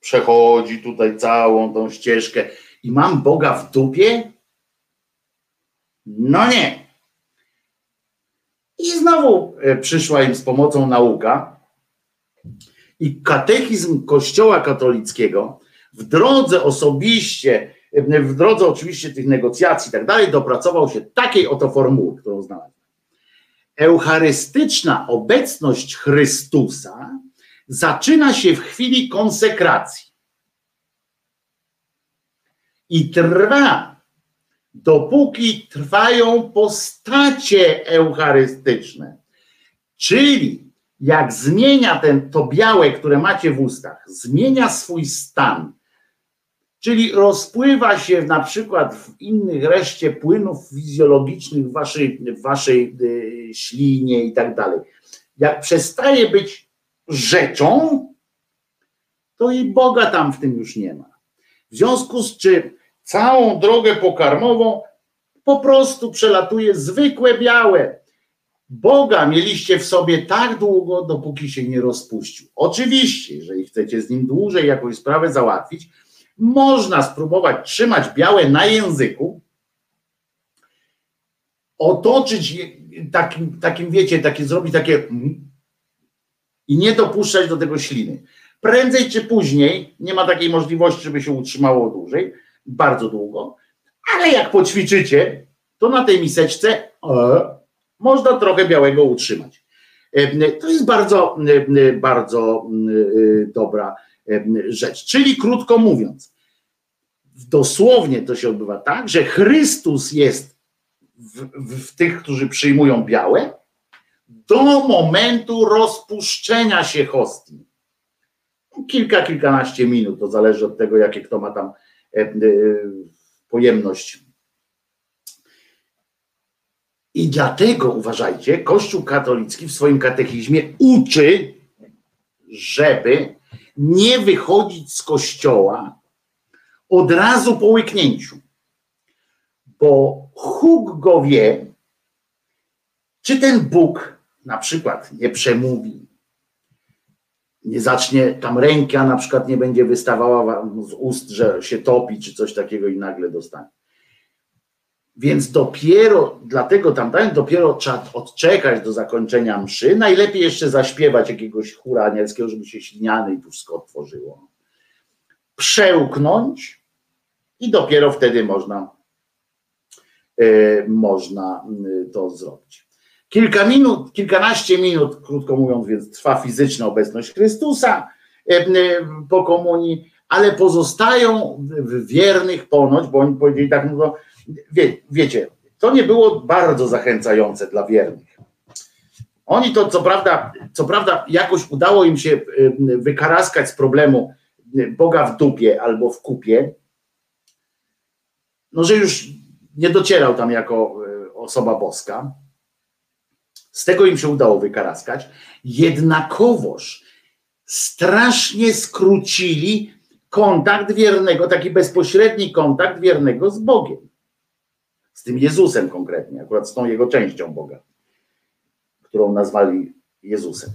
przechodzi tutaj całą tą ścieżkę i mam Boga w dupie? No nie. I znowu przyszła im z pomocą nauka i katechizm Kościoła katolickiego w drodze oczywiście tych negocjacji i tak dalej, dopracował się takiej oto formuły, którą znalazłem. Eucharystyczna obecność Chrystusa zaczyna się w chwili konsekracji i trwa, dopóki trwają postacie eucharystyczne. Czyli jak zmienia to białe, które macie w ustach, zmienia swój stan, czyli rozpływa się na przykład w innych reszcie płynów fizjologicznych w waszej ślinie i tak dalej. Jak przestaje być rzeczą, to i Boga tam w tym już nie ma. W związku z czym całą drogę pokarmową po prostu przelatuje zwykłe białe. Boga mieliście w sobie tak długo, dopóki się nie rozpuścił. Oczywiście, jeżeli chcecie z nim dłużej jakąś sprawę załatwić, można spróbować trzymać białe na języku otoczyć takim wiecie, zrobić takie i nie dopuszczać do tego śliny. Prędzej czy później, nie ma takiej możliwości, żeby się utrzymało dłużej, bardzo długo, ale jak poćwiczycie, to na tej miseczce można trochę białego utrzymać. To jest bardzo, bardzo dobra rzecz. Czyli krótko mówiąc, dosłownie to się odbywa tak, że Chrystus jest w tych, którzy przyjmują białe, do momentu rozpuszczenia się hostii. Kilkanaście minut, to zależy od tego, jakie kto ma tam pojemność. I dlatego, uważajcie, Kościół katolicki w swoim katechizmie uczy, żeby nie wychodzić z kościoła od razu po łyknięciu, bo Huk go wie, czy ten Bóg na przykład nie przemówi, nie zacznie tam ręka na przykład nie będzie wystawała z ust, że się topi czy coś takiego i nagle dostanie. Więc dopiero, dlatego tam dopiero trzeba odczekać do zakończenia mszy, najlepiej jeszcze zaśpiewać jakiegoś chóra anielskiego, żeby się śliniany i wszystko otworzyło. Przełknąć i dopiero wtedy można to zrobić. Kilkanaście minut, krótko mówiąc, więc trwa fizyczna obecność Chrystusa po komunii, ale pozostają wiernych ponoć, bo oni powiedzieli tak, no, wiecie, to nie było bardzo zachęcające dla wiernych. Oni to co prawda jakoś udało im się wykaraskać z problemu Boga w dupie albo w kupie, no że już nie docierał tam jako osoba boska. Z tego im się udało wykaraskać. Jednakowoż strasznie skrócili kontakt wiernego, taki bezpośredni kontakt wiernego z Bogiem. Z tym Jezusem konkretnie, akurat z tą jego częścią Boga, którą nazwali Jezusem.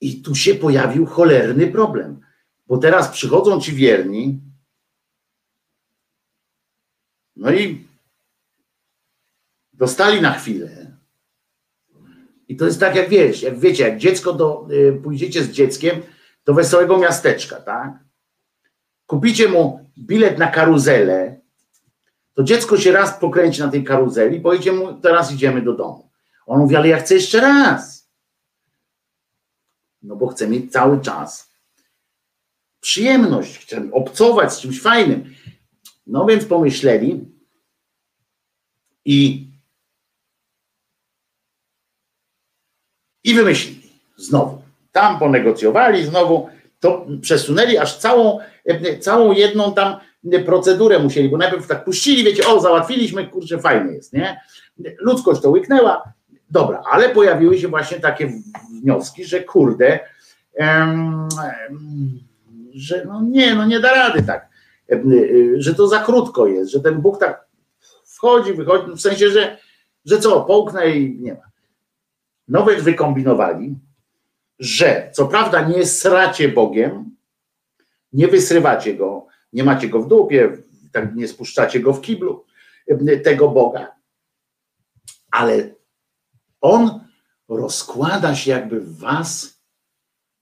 I tu się pojawił cholerny problem, bo teraz przychodzą ci wierni, no i dostali na chwilę. I to jest tak, jak wiecie, jak dziecko pójdziecie z dzieckiem do wesołego miasteczka, tak? Kupicie mu bilet na karuzelę, to dziecko się raz pokręci na tej karuzeli, powiecie mu, teraz idziemy do domu. On mówi, ale ja chcę jeszcze raz. No bo chcę mieć cały czas przyjemność, chcę obcować z czymś fajnym. No więc pomyśleli i wymyślili znowu. Tam ponegocjowali znowu, to przesunęli aż całą jedną tam procedurę musieli, bo najpierw tak puścili, wiecie, załatwiliśmy, kurczę, fajnie jest, nie? Ludzkość to łyknęła, dobra, ale pojawiły się właśnie takie wnioski, że kurde, że nie da rady tak, że to za krótko jest, że ten Bóg tak wchodzi, wychodzi, w sensie, że co, połknę i nie ma. No więc wykombinowali, że co prawda nie sracie Bogiem, nie wysrywacie go, nie macie go w dupie, tak nie spuszczacie go w kiblu, tego Boga, ale On rozkłada się jakby w was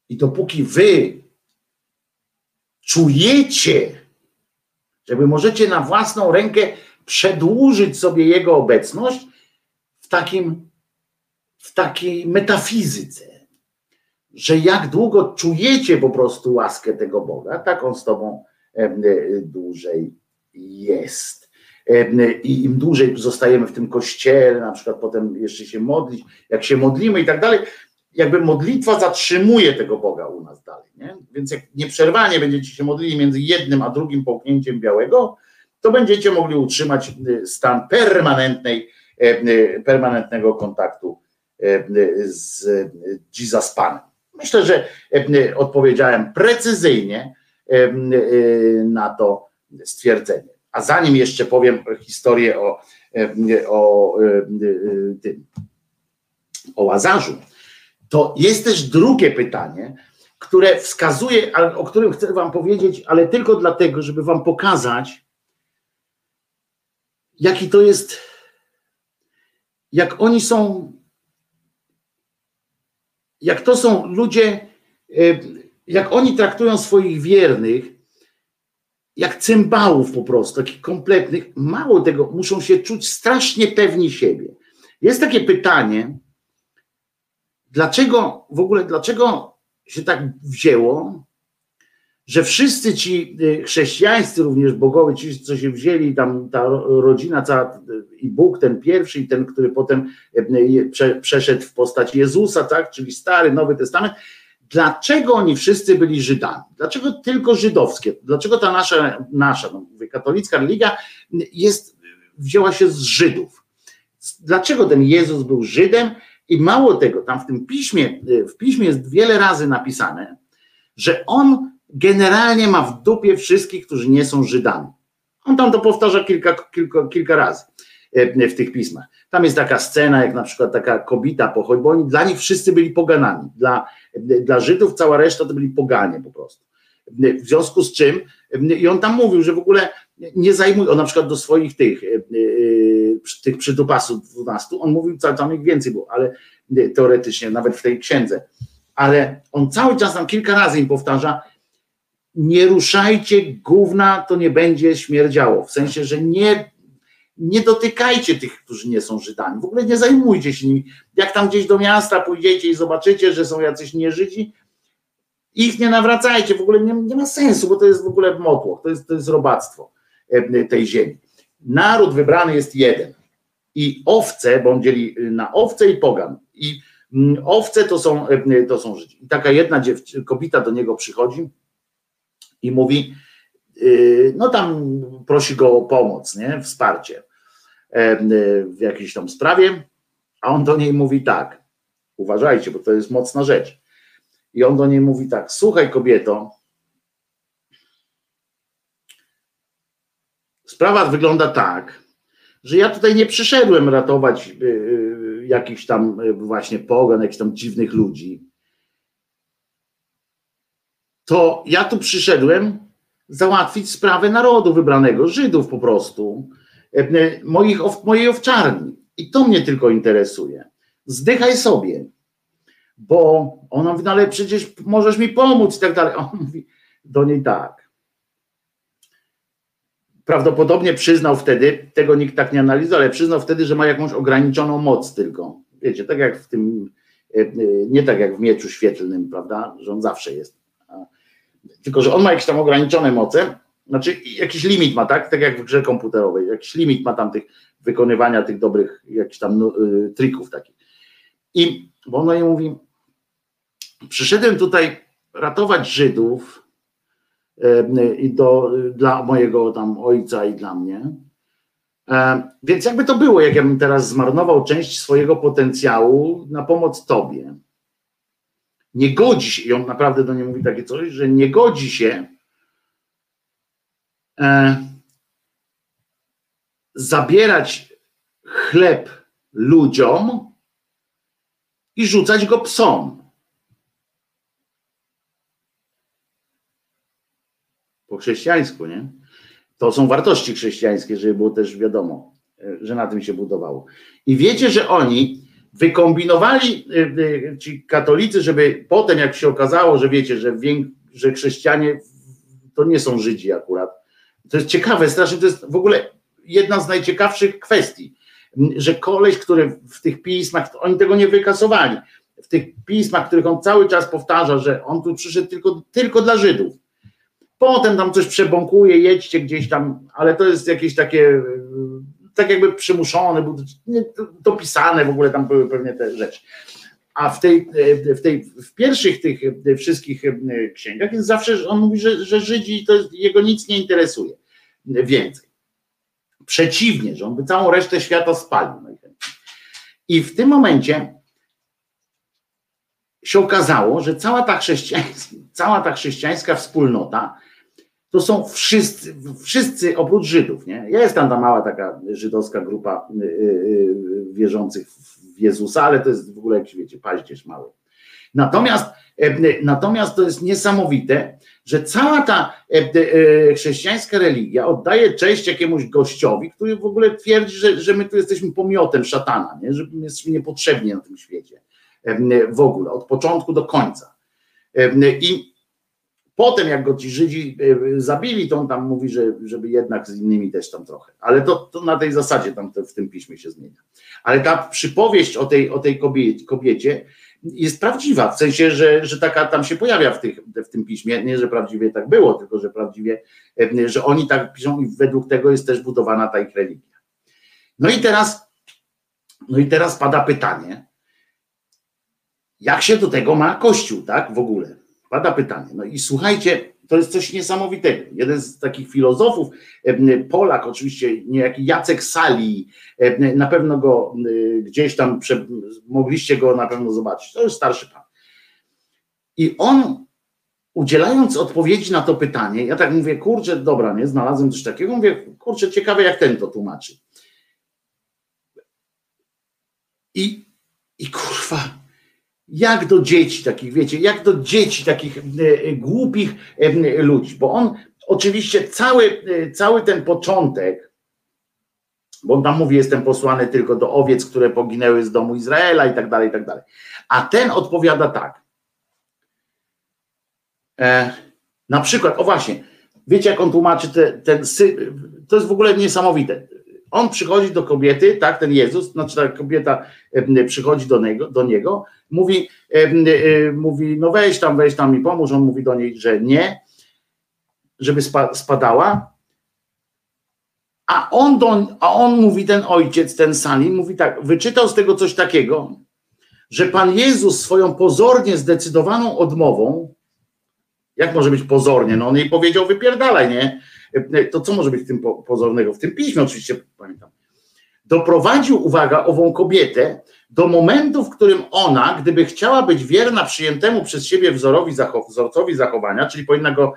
i dopóki wy czujecie, żeby możecie na własną rękę przedłużyć sobie Jego obecność w takiej metafizyce, że jak długo czujecie po prostu łaskę tego Boga, tak On z tobą dłużej jest. I im dłużej zostajemy w tym kościele, na przykład potem jeszcze się modlić, jak się modlimy i tak dalej, jakby modlitwa zatrzymuje tego Boga u nas dalej, nie? Więc jak nieprzerwanie będziecie się modlili między jednym a drugim połknięciem białego, to będziecie mogli utrzymać stan permanentnego kontaktu z Jesus Panem. Myślę, że odpowiedziałem precyzyjnie na to stwierdzenie. A zanim jeszcze powiem historię o tym, o Łazarzu, to jest też drugie pytanie, które wskazuje, o którym chcę wam powiedzieć, ale tylko dlatego, żeby wam pokazać, jaki to jest jak oni są, jak to są ludzie, jak oni traktują swoich wiernych, jak cymbałów po prostu, takich kompletnych, mało tego, muszą się czuć strasznie pewni siebie. Jest takie pytanie, dlaczego w ogóle, dlaczego się tak wzięło, że wszyscy ci chrześcijańscy, również bogowie, ci, co się wzięli, tam ta rodzina cała, i Bóg ten pierwszy, i ten, który potem przeszedł w postaci Jezusa, tak, czyli Stary, Nowy Testament, dlaczego oni wszyscy byli Żydami? Dlaczego tylko żydowskie? Dlaczego ta nasza no mówię, katolicka religia wzięła się z Żydów? Dlaczego ten Jezus był Żydem? I mało tego, tam w tym piśmie, jest wiele razy napisane, że on generalnie ma w dupie wszystkich, którzy nie są Żydami. On tam to powtarza kilka razy w tych pismach. Tam jest taka scena, jak na przykład taka kobita pochodzi, bo oni, dla nich wszyscy byli poganami. Dla Żydów cała reszta to byli poganie po prostu. W związku z czym, i on tam mówił, że w ogóle nie zajmuje, on na przykład do swoich tych przytupasów 12, on mówił, tam ich więcej było, ale teoretycznie, nawet w tej księdze, ale on cały czas tam kilka razy im powtarza, nie ruszajcie gówna, to nie będzie śmierdziało, w sensie, że nie dotykajcie tych, którzy nie są Żydami, w ogóle nie zajmujcie się nimi, jak tam gdzieś do miasta pójdziecie i zobaczycie, że są jacyś nieżydzi, ich nie nawracajcie, w ogóle nie ma sensu, bo to jest w ogóle motłoch, to jest robactwo tej ziemi. Naród wybrany jest jeden i owce, bo on dzieli na owce i pogan, i owce to są Żydzi. I taka jedna kobieta do niego przychodzi i mówi, no tam prosi go o pomoc, nie? Wsparcie w jakiejś tam sprawie, a on do niej mówi tak, uważajcie, bo to jest mocna rzecz. I on do niej mówi tak, słuchaj kobieto, sprawa wygląda tak, że ja tutaj nie przyszedłem ratować jakichś tam właśnie pogan, jakichś tam dziwnych ludzi. To ja tu przyszedłem załatwić sprawę narodu wybranego, Żydów po prostu, mojej owczarni. I to mnie tylko interesuje. Zdychaj sobie, bo ona mówi, no ale przecież możesz mi pomóc i tak dalej. On mówi do niej tak. Prawdopodobnie przyznał wtedy, tego nikt tak nie analizował, ale przyznał wtedy, że ma jakąś ograniczoną moc tylko. Wiecie, tak jak w tym, nie tak jak w mieczu świetlnym, prawda, że on zawsze jest. Tylko że on ma jakieś tam ograniczone moce, znaczy jakiś limit ma, tak jak w grze komputerowej, jakiś limit ma tam tych wykonywania tych dobrych jakichś tam trików takich. I bo ona jej mówi, przyszedłem tutaj ratować Żydów i dla mojego tam ojca i dla mnie, więc jakby to było, jak ja bym teraz zmarnował część swojego potencjału na pomoc tobie. Nie godzi się, i on naprawdę do niej mówi takie coś, że nie godzi się zabierać chleb ludziom i rzucać go psom. Po chrześcijańsku, nie? To są wartości chrześcijańskie, żeby było też wiadomo, że na tym się budowało. I wiecie, że oni wykombinowali ci katolicy, żeby potem, jak się okazało, że wiecie, że chrześcijanie to nie są Żydzi akurat. To jest ciekawe, strasznie, to jest w ogóle jedna z najciekawszych kwestii, że koleś, który w tych pismach, oni tego nie wykasowali, w tych pismach, których on cały czas powtarza, że on tu przyszedł tylko dla Żydów. Potem tam coś przebąkuje, jedźcie gdzieś tam, ale to jest jakieś takie... tak jakby przymuszony, dopisane w ogóle tam były pewnie te rzeczy. A w pierwszych tych wszystkich księgach jest zawsze, on mówi, że Żydzi, to jego nic nie interesuje więcej. Przeciwnie, że on by całą resztę świata spalił. I w tym momencie się okazało, że cała ta chrześcijańska wspólnota to są wszyscy oprócz Żydów, nie? Jest tam ta mała taka żydowska grupa wierzących w Jezusa, ale to jest w ogóle, jak wiecie, paździerz mały. Natomiast to jest niesamowite, że cała ta chrześcijańska religia oddaje cześć jakiemuś gościowi, który w ogóle twierdzi, że my tu jesteśmy pomiotem szatana, nie? Że my jesteśmy niepotrzebni na tym świecie w ogóle, od początku do końca. I potem jak go ci Żydzi zabili, to on tam mówi, że żeby jednak z innymi też tam trochę. Ale to na tej zasadzie tam w tym piśmie się zmienia. Ale ta przypowieść o tej kobiecie jest prawdziwa, w sensie, że taka tam się pojawia w tym piśmie, nie, że prawdziwie tak było, tylko że prawdziwie, że oni tak piszą i według tego jest też budowana ta ich religia. No i teraz pada pytanie, jak się do tego ma Kościół, tak, w ogóle? Pada pytanie. No i słuchajcie, to jest coś niesamowitego. Jeden z takich filozofów, Polak oczywiście, niejaki Jacek Sali, na pewno go gdzieś tam, mogliście go na pewno zobaczyć, to już starszy pan. I on, udzielając odpowiedzi na to pytanie, ja tak mówię, kurczę, dobra, nie, znalazłem coś takiego, mówię, kurczę, ciekawe jak ten to tłumaczy. I kurwa, jak do dzieci takich, wiecie, jak do dzieci takich głupich ludzi, bo on oczywiście cały ten początek, bo on tam mówi, jestem posłany tylko do owiec, które poginęły z domu Izraela i tak dalej, a ten odpowiada tak, na przykład, o właśnie, wiecie jak on tłumaczy to jest w ogóle niesamowite. On przychodzi do kobiety, tak, ten Jezus, znaczy ta kobieta przychodzi do niego, mówi, no weź tam mi pomóż, on mówi do niej, że nie, żeby spadała, a on mówi, ten ojciec, ten Sali, mówi tak, wyczytał z tego coś takiego, że Pan Jezus swoją pozornie zdecydowaną odmową, jak może być pozornie, no on jej powiedział, wypierdalaj, nie? To co może być w tym pozornego? W tym piśmie oczywiście, pamiętam. Doprowadził, uwaga, ową kobietę do momentu, w którym ona, gdyby chciała być wierna przyjętemu przez siebie wzorcowi zachowania, czyli powinna go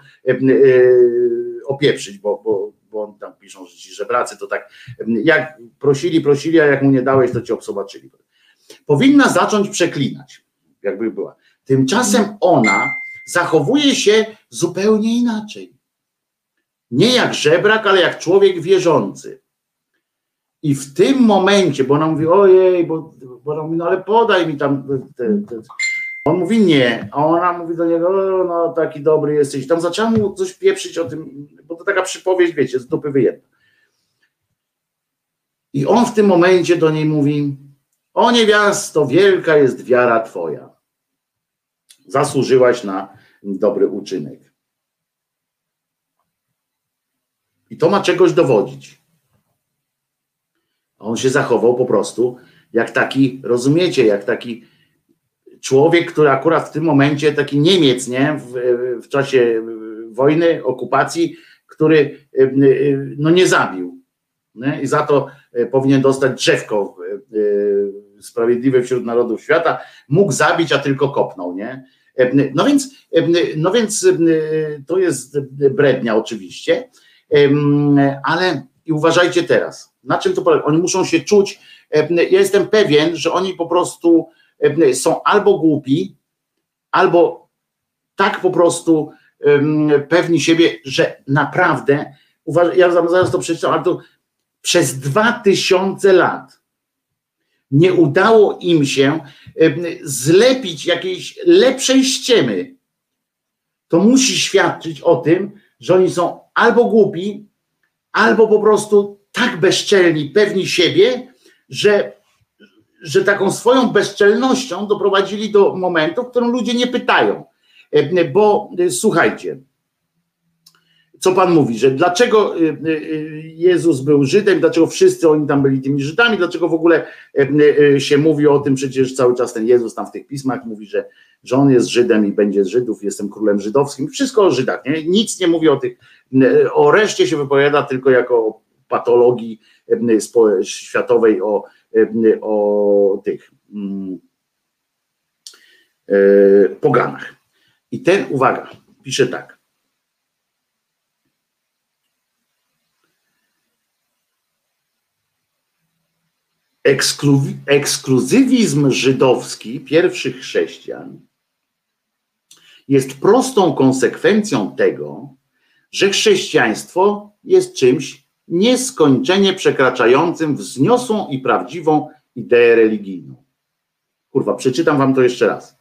opieprzyć, bo on tam piszą, że ci żebracy to tak, jak prosili, a jak mu nie dałeś, to cię obsobaczyli. Powinna zacząć przeklinać, jakby była. Tymczasem ona zachowuje się zupełnie inaczej. Nie jak żebrak, ale jak człowiek wierzący. I w tym momencie, bo ona mówi, ojej, bo ona mówi, no ale podaj mi tam. On mówi nie, a ona mówi do niego, no taki dobry jesteś. Tam zaczęła mu coś pieprzyć o tym, bo to taka przypowieść, wiecie, z dupy wyjęta. I on w tym momencie do niej mówi, o niewiasto, wielka jest wiara twoja. Zasłużyłaś na dobry uczynek. I to ma czegoś dowodzić. A on się zachował po prostu jak taki, rozumiecie, jak taki człowiek, który akurat w tym momencie, taki Niemiec, nie? W czasie wojny, okupacji, który no nie zabił. Nie? I za to powinien dostać drzewko sprawiedliwe wśród narodów świata. Mógł zabić, a tylko kopnął, nie? No więc to jest brednia oczywiście. Ale i uważajcie teraz, na czym to polega? Oni muszą się czuć, ja jestem pewien, że oni po prostu są albo głupi, albo tak po prostu pewni siebie, że naprawdę, ja zaraz to przeczytam, ale to przez 2000 lat nie udało im się zlepić jakiejś lepszej ściemy. To musi świadczyć o tym, że oni są albo głupi, albo po prostu tak bezczelni, pewni siebie, że taką swoją bezczelnością doprowadzili do momentu, w którym ludzie nie pytają. Bo słuchajcie, co Pan mówi, że dlaczego Jezus był Żydem, dlaczego wszyscy oni tam byli tymi Żydami, dlaczego w ogóle się mówi o tym, przecież cały czas ten Jezus tam w tych pismach mówi, że on jest Żydem i będzie z Żydów, jestem królem żydowskim, wszystko o Żydach, nie? Nic nie mówi o tych, o reszcie się wypowiada tylko jako o patologii światowej, o tych poganach. I ten, uwaga, pisze tak. Ekskluzywizm żydowski pierwszych chrześcijan jest prostą konsekwencją tego, że chrześcijaństwo jest czymś nieskończenie przekraczającym wzniosłą i prawdziwą ideę religijną. Kurwa, przeczytam wam to jeszcze raz.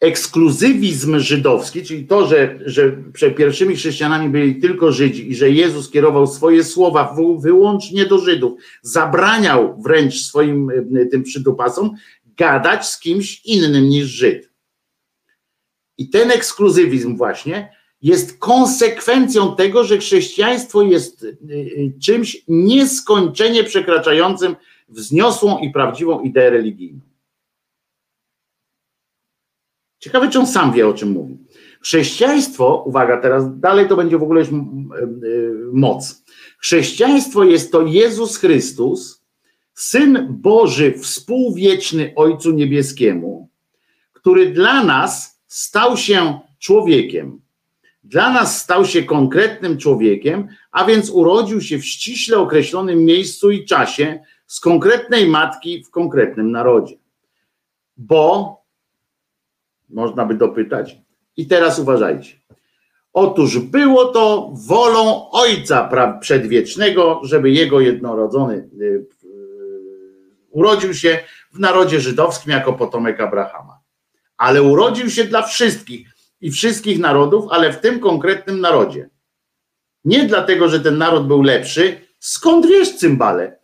Ekskluzywizm żydowski, czyli to, że pierwszymi chrześcijanami byli tylko Żydzi i że Jezus kierował swoje słowa wyłącznie do Żydów, zabraniał wręcz swoim tym przydupasom gadać z kimś innym niż Żyd. I ten ekskluzywizm właśnie jest konsekwencją tego, że chrześcijaństwo jest czymś nieskończenie przekraczającym wzniosłą i prawdziwą ideę religijną. Ciekawe, czy on sam wie, o czym mówi. Chrześcijaństwo, uwaga teraz, dalej to będzie w ogóle już moc. Chrześcijaństwo jest to Jezus Chrystus, Syn Boży współwieczny Ojcu Niebieskiemu, który dla nas stał się człowiekiem. Dla nas stał się konkretnym człowiekiem, a więc urodził się w ściśle określonym miejscu i czasie, z konkretnej matki w konkretnym narodzie. Bo, można by dopytać, i teraz uważajcie. Otóż było to wolą Ojca Przedwiecznego, żeby Jego jednorodzony urodził się w narodzie żydowskim jako potomek Abrahama. Ale urodził się dla wszystkich i wszystkich narodów, ale w tym konkretnym narodzie. Nie dlatego, że ten naród był lepszy. Skąd wiesz, cymbale?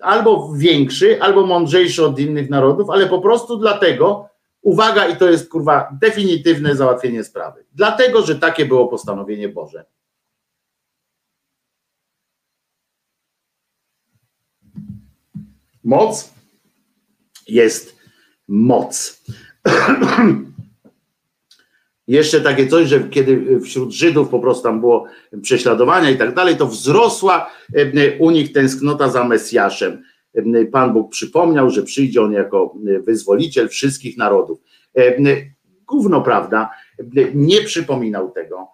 Albo większy, albo mądrzejszy od innych narodów, ale po prostu dlatego, uwaga, i to jest kurwa definitywne załatwienie sprawy, dlatego, że takie było postanowienie Boże. Moc jest moc. Jeszcze takie coś, że kiedy wśród Żydów po prostu tam było prześladowania i tak dalej, to wzrosła u nich tęsknota za Mesjaszem. Pan Bóg przypomniał, że przyjdzie on jako wyzwoliciel wszystkich narodów. Gówno, prawda? Nie przypominał tego,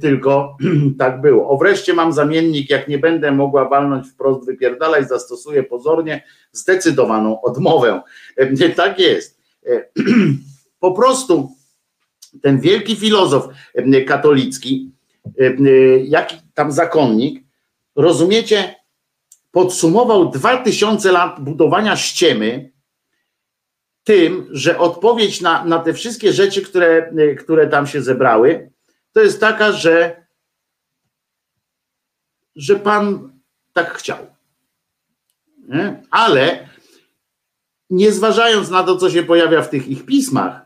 tylko tak było. O, wreszcie mam zamiennik, jak nie będę mogła walnąć wprost wypierdalać, zastosuję pozornie zdecydowaną odmowę. Tak jest. Po prostu ten wielki filozof katolicki, jaki tam zakonnik, rozumiecie, podsumował 2000 lat budowania ściemy tym, że odpowiedź na te wszystkie rzeczy, które tam się zebrały, to jest taka, że Pan tak chciał. Nie? Ale nie zważając na to, co się pojawia w tych ich pismach,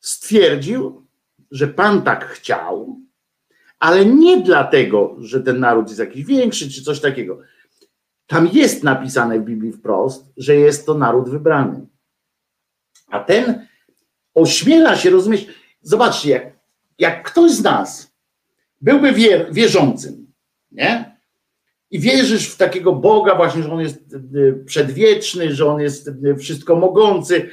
stwierdził, że Pan tak chciał, ale nie dlatego, że ten naród jest jakiś większy czy coś takiego. Tam jest napisane w Biblii wprost, że jest to naród wybrany. A ten ośmiela się, rozumieć. Zobaczcie, jak ktoś z nas byłby wierzącym, nie? I wierzysz w takiego Boga właśnie, że On jest przedwieczny, że On jest wszystkomogący,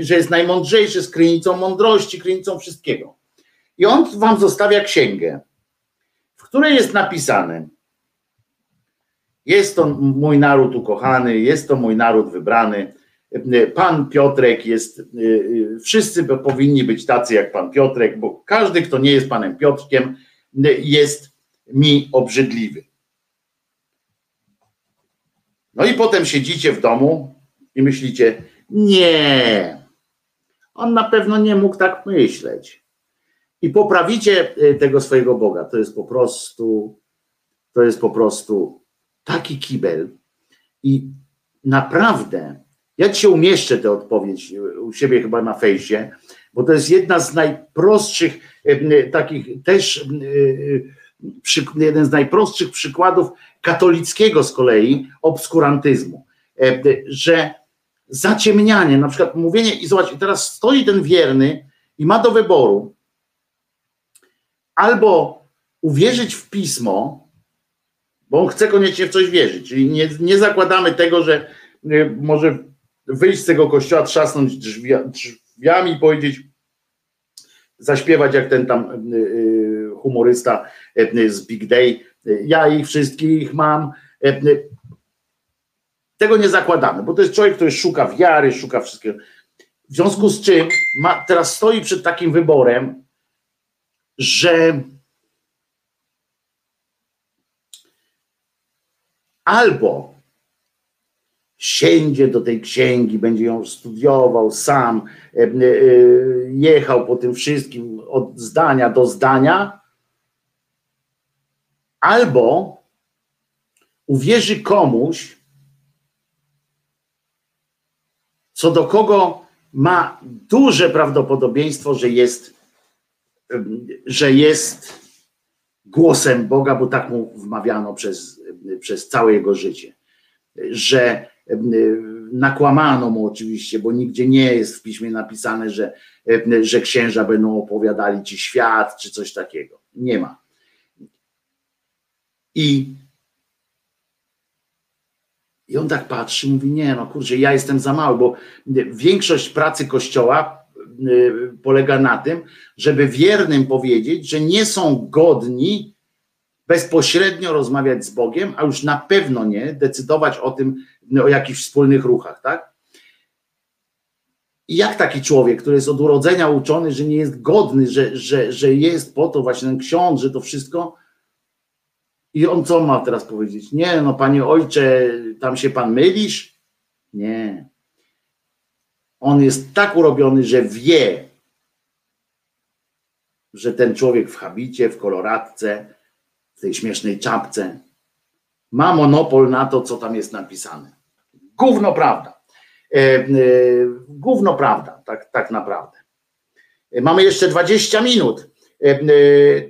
że jest najmądrzejszy, z krynicą mądrości, krynicą wszystkiego. I On wam zostawia księgę, w której jest napisane: jest to mój naród ukochany, jest to mój naród wybrany, Pan Piotrek jest, wszyscy powinni być tacy jak Pan Piotrek, bo każdy, kto nie jest Panem Piotrkiem, jest mi obrzydliwy. No i potem siedzicie w domu i myślicie, nie, on na pewno nie mógł tak myśleć. I poprawicie tego swojego Boga. To jest po prostu taki kibel. I naprawdę, ja dzisiaj umieszczę tę odpowiedź u siebie chyba na fejsie, bo to jest jedna z najprostszych takich też, jeden z najprostszych przykładów katolickiego z kolei obskurantyzmu, że zaciemnianie, na przykład mówienie, i zobacz, teraz stoi ten wierny i ma do wyboru albo uwierzyć w pismo, bo on chce koniecznie w coś wierzyć, czyli nie zakładamy tego, że może wyjść z tego kościoła, trzasnąć drzwiami i powiedzieć, zaśpiewać jak ten tam humorysta z Big Day, ja ich wszystkich mam. Tego nie zakładamy, bo to jest człowiek, który szuka wiary, szuka wszystkiego. W związku z czym teraz stoi przed takim wyborem, że albo siędzie do tej księgi, będzie ją studiował sam, jechał po tym wszystkim od zdania do zdania, albo uwierzy komuś, co do kogo ma duże prawdopodobieństwo, że jest głosem Boga, bo tak mu wmawiano przez całe jego życie, że nakłamano mu oczywiście, bo nigdzie nie jest w piśmie napisane, że księża będą opowiadali ci świat, czy coś takiego. Nie ma. I on tak patrzy, mówi, nie no kurczę, ja jestem za mały, bo większość pracy Kościoła polega na tym, żeby wiernym powiedzieć, że nie są godni bezpośrednio rozmawiać z Bogiem, a już na pewno nie decydować o tym, o jakichś wspólnych ruchach, tak? I jak taki człowiek, który jest od urodzenia uczony, że nie jest godny, że jest po to właśnie ten ksiądz, że to wszystko... I on co ma teraz powiedzieć? Nie, no panie ojcze, tam się pan mylisz? Nie. On jest tak urobiony, że wie, że ten człowiek w habicie, w koloradce, w tej śmiesznej czapce ma monopol na to, co tam jest napisane. Gówno prawda. Gówno prawda, tak naprawdę. Mamy jeszcze 20 minut.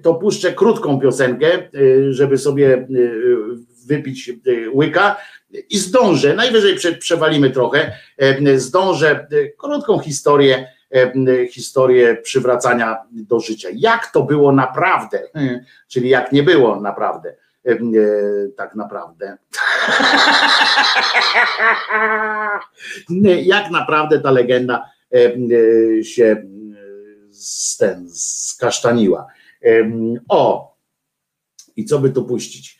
To puszczę krótką piosenkę, żeby sobie wypić łyka i zdążę, najwyżej przewalimy trochę, zdążę krótką historię przywracania do życia. Jak to było naprawdę, czyli jak nie było naprawdę, tak naprawdę. Jak naprawdę ta legenda się skasztaniła. O! I co by tu puścić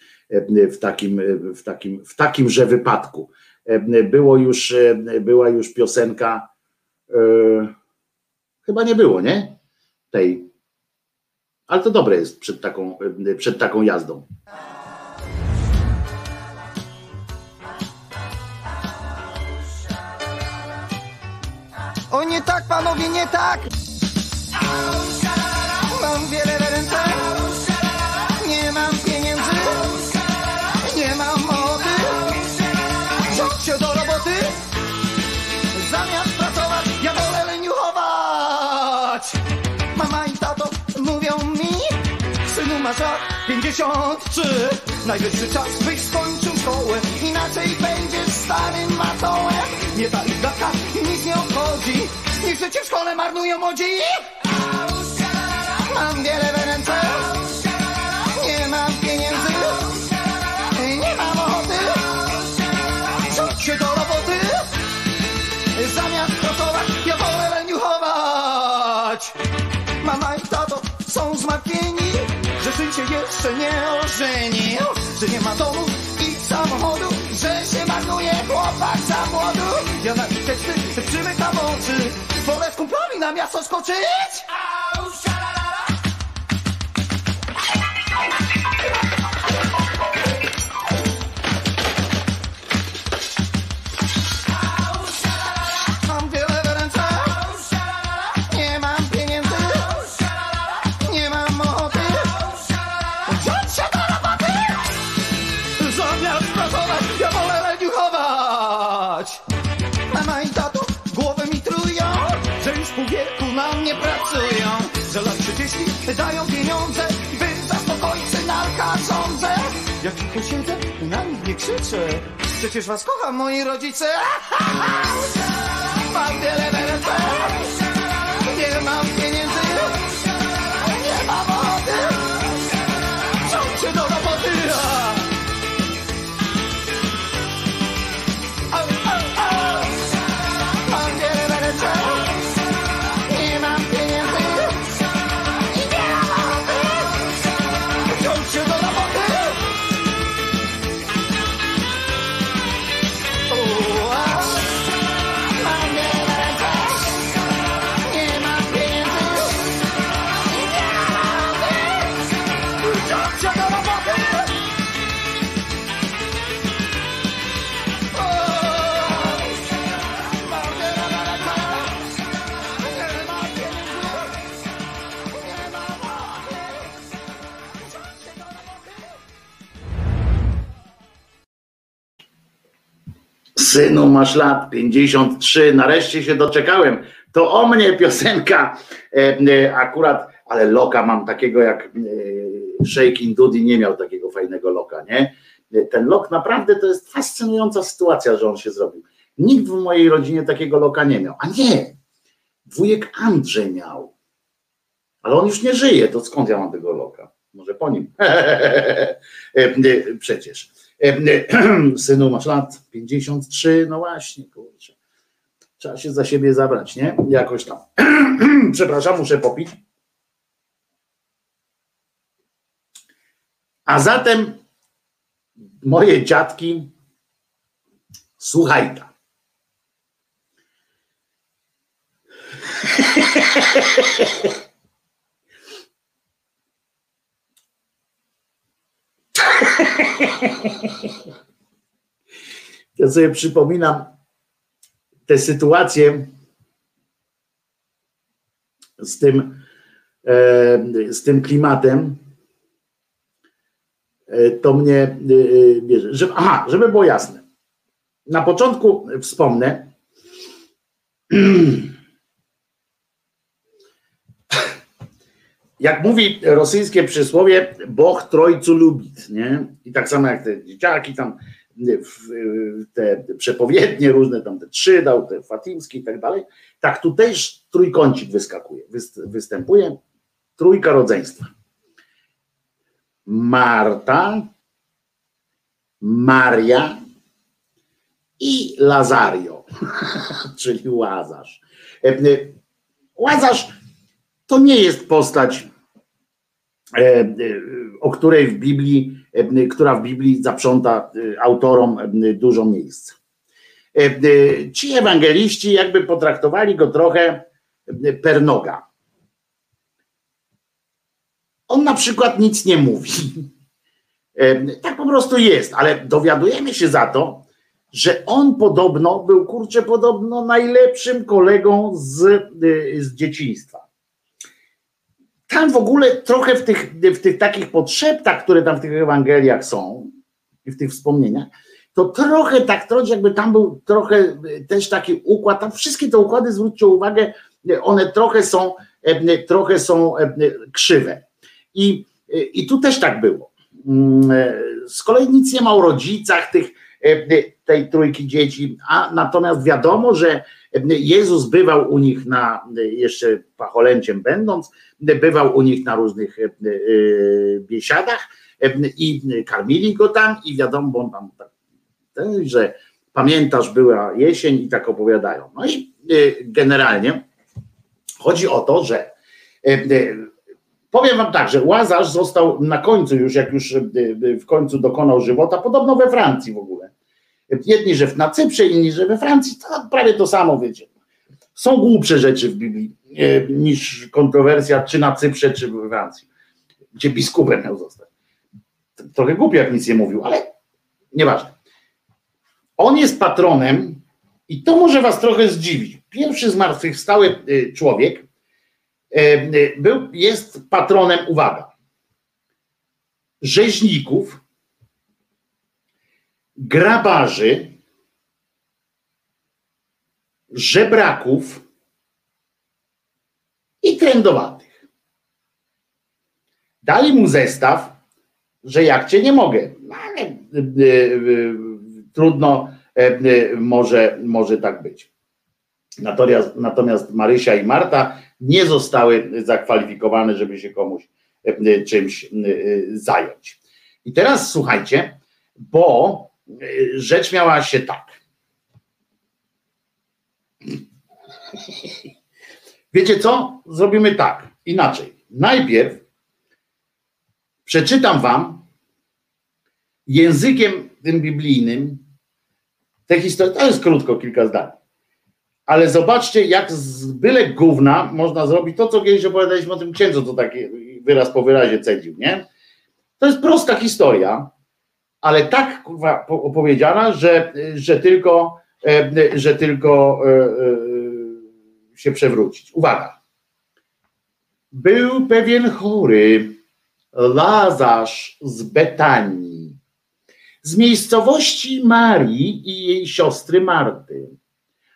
w takimże wypadku? Była już piosenka, chyba nie było, nie? Tej. Ale to dobre jest przed taką jazdą. O nie tak, panowie, nie tak! Mam wiele na rękach, nie mam pieniędzy, nie mam mody, rząd się do roboty, zamiast pracować ja wolę leniuchować. Mama i tato mówią mi, synu masz lat 53, najwyższy czas byś skończył szkołę, inaczej będziesz starym matołem. Nie ta ich gadka nic nie obchodzi, niech życie w szkole marnują młodzi. Mam wiele we ręce, nie mam pieniędzy, nie mam ochoty, rzuć się do roboty, zamiast pracować ja wolę leniuchować. Mama i tato są zmartwieni, że syn się jeszcze nie ożeni, że nie ma domu i samochodu, że się marnuje chłopak za młodu. Ja na ich teksty przymykam oczy, wolę z kumplami na miasto skoczyć. Dają pieniądze, by zaspokoić synarka sądzę. Jak tylko siedzę, na nich nie krzyczę, przecież was kocham moi rodzice. Mam wiele we ręce, nie mam pieniędzy, nie mam wody, ciąg się do roboty. Mam wiele we ręce, nie mam pieniędzy, się do roboty. Mam wiele na ręce, synu masz lat 53, nareszcie się doczekałem, to o mnie piosenka, akurat, ale loka mam takiego jak Shaking Dudi nie miał takiego fajnego loka, nie? Ten lok naprawdę to jest fascynująca sytuacja, że on się zrobił. Nikt w mojej rodzinie takiego loka nie miał, a nie, wujek Andrzej miał, ale on już nie żyje, to skąd ja mam tego loka? Może po nim, przecież. Synu, masz lat 53, no właśnie, kurczę. Trzeba się za siebie zabrać, nie? Jakoś tam. Przepraszam, muszę popić. A zatem moje dziadki, słuchaj ta. Ja sobie przypominam tę sytuację z tym klimatem. To mnie bierze. Żeby było jasne. Na początku wspomnę. Jak mówi rosyjskie przysłowie, Boch trojcu lubit, nie? I tak samo jak te dzieciaki tam, te przepowiednie różne, tam te trzy dał, te fatimskie i tak dalej, tak tu też trójkącik wyskakuje, występuje, trójka rodzeństwa. Marta, Maria i Lazario, czyli Łazarz. Łazarz to nie jest postać, o której w Biblii, która w Biblii zaprząta autorom dużo miejsca. Ci ewangeliści jakby potraktowali go trochę per noga. On na przykład nic nie mówi. Tak po prostu jest, ale dowiadujemy się za to, że on podobno był, kurczę, podobno najlepszym kolegą z dzieciństwa. Tam w ogóle trochę w tych takich podszeptach, które tam w tych Ewangeliach są i w tych wspomnieniach, to trochę tak trochę, jakby tam był trochę też taki układ, tam wszystkie te układy, zwróćcie uwagę, one trochę są krzywe. I tu też tak było. Z kolei nic nie ma o rodzicach tej trójki dzieci, a natomiast wiadomo, że Jezus bywał u nich na, jeszcze pacholęciem będąc, bywał u nich na różnych biesiadach i karmili go tam i wiadomo, bo on tam, że pamiętasz, była jesień i tak opowiadają. No i generalnie chodzi o to, że powiem wam tak, że Łazarz został na końcu już, jak już w końcu dokonał żywota, podobno we Francji w ogóle. Jedni, że na Cyprze, inni, że we Francji, to prawie to samo, wiecie. Są głupsze rzeczy w Biblii niż kontrowersja, czy na Cyprze, czy we Francji, gdzie biskupem miał zostać. Trochę głupi, jak nic nie mówił, ale nieważne. On jest patronem i to może was trochę zdziwić. Pierwszy zmartwychwstały człowiek jest patronem, uwaga, rzeźników, grabarzy, żebraków i trędowatych. Dali mu zestaw, że jak cię nie mogę, ale trudno, może tak być. Natomiast Marysia i Marta nie zostały zakwalifikowane, żeby się komuś czymś zająć. I teraz słuchajcie, bo rzecz miała się tak. Wiecie co? Zrobimy tak, inaczej. Najpierw przeczytam wam językiem tym biblijnym tę historię. To jest krótko, kilka zdań. Ale zobaczcie, jak z byle gówna można zrobić to, co kiedyś opowiadaliśmy o tym księdzu, to taki wyraz po wyrazie cedził, nie? To jest prosta historia, ale tak kurwa opowiedziana, że tylko się przewrócić. Uwaga. Był pewien chory Łazarz z Betanii, z miejscowości Marii i jej siostry Marty.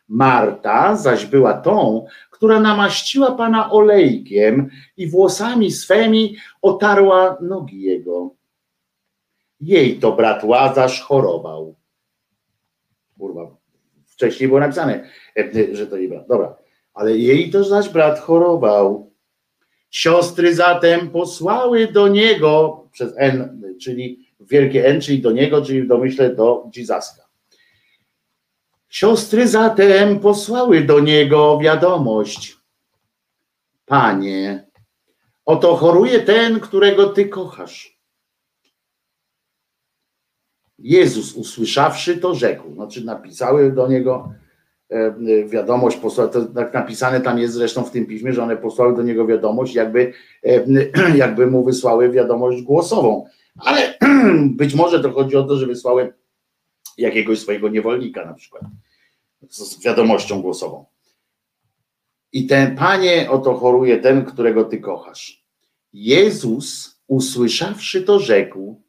Marta zaś była tą, która namaściła pana olejkiem i włosami swemi otarła nogi jego. Jej to brat Łazarz chorował. Kurwa, wcześniej było napisane, że to jej brat. Dobra, ale jej to zaś brat chorował. Siostry zatem posłały do niego, przez N, czyli wielkie N, czyli do niego, czyli w domyśle do Jezuska. Siostry zatem posłały do niego wiadomość. Panie, oto choruje ten, którego Ty kochasz. Jezus, usłyszawszy to, rzekł. Znaczy napisały do niego wiadomość, posłały, to tak napisane tam jest zresztą w tym piśmie, że one posłały do niego wiadomość, jakby mu wysłały wiadomość głosową. Ale być może to chodzi o to, że wysłały jakiegoś swojego niewolnika na przykład, z wiadomością głosową. I ten, Panie, oto choruje ten, którego Ty kochasz. Jezus, usłyszawszy to, rzekł,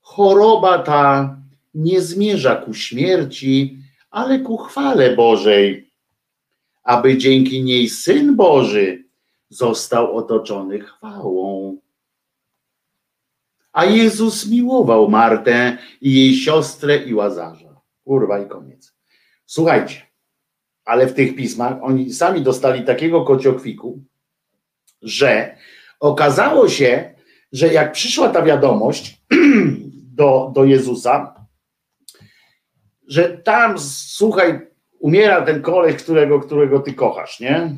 choroba ta nie zmierza ku śmierci, ale ku chwale Bożej, aby dzięki niej Syn Boży został otoczony chwałą. A Jezus miłował Martę i jej siostrę i Łazarza. Kurwa i koniec. Słuchajcie, ale w tych pismach oni sami dostali takiego kociokwiku, że okazało się, że jak przyszła ta wiadomość do Jezusa, że tam, słuchaj, umiera ten koleś, którego ty kochasz, nie?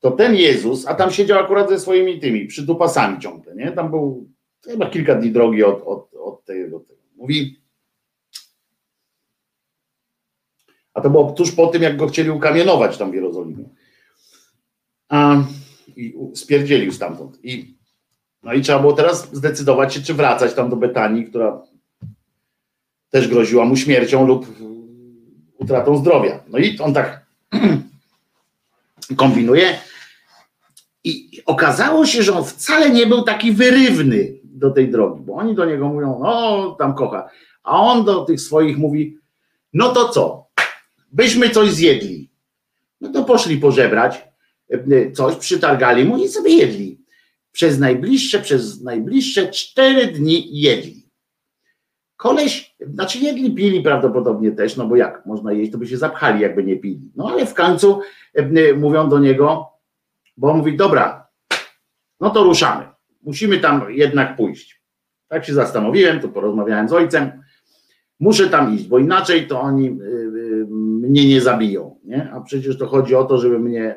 To ten Jezus, a tam siedział akurat ze swoimi tymi przydupasami ciągle, nie? Tam był chyba kilka dni drogi od tego. Mówi, a to było tuż po tym, jak go chcieli ukamienować tam w Jerozolimie. I spierdzielił stamtąd. No i trzeba było teraz zdecydować się, czy wracać tam do Betanii, która też groziła mu śmiercią lub utratą zdrowia. No i on tak kombinuje. I okazało się, że on wcale nie był taki wyrywny do tej drogi, bo oni do niego mówią, no tam kocha, a on do tych swoich mówi, no to co, byśmy coś zjedli. No to poszli pożebrać coś, przytargali mu i sobie jedli. Przez najbliższe 4 dni jedli. Koleś, znaczy jedli, pili prawdopodobnie też, no bo jak można jeść, to by się zapchali, jakby nie pili. No ale w końcu mówią do niego, bo on mówi, dobra, no to ruszamy. Musimy tam jednak pójść. Tak się zastanowiłem, to porozmawiałem z ojcem. Muszę tam iść, bo inaczej to oni mnie nie zabiją. Nie? A przecież to chodzi o to, żeby mnie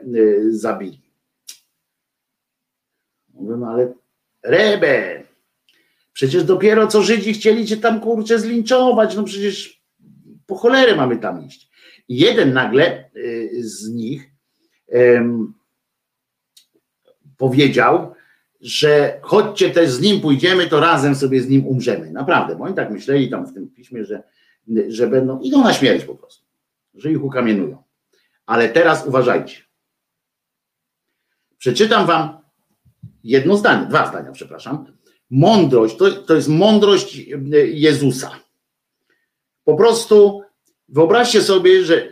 zabili. Mówię, no ale Rebe, przecież dopiero co Żydzi chcieli cię tam, kurczę, zlinczować, no przecież po cholerę mamy tam iść. I jeden nagle z nich powiedział, że chodźcie też z nim pójdziemy, to razem sobie z nim umrzemy. Naprawdę, bo oni tak myśleli tam w tym piśmie, że będą, idą na śmierć po prostu, że ich ukamienują. Ale teraz uważajcie. Przeczytam wam jedno zdanie, 2 zdania, przepraszam. Mądrość, to jest mądrość Jezusa. Po prostu wyobraźcie sobie, że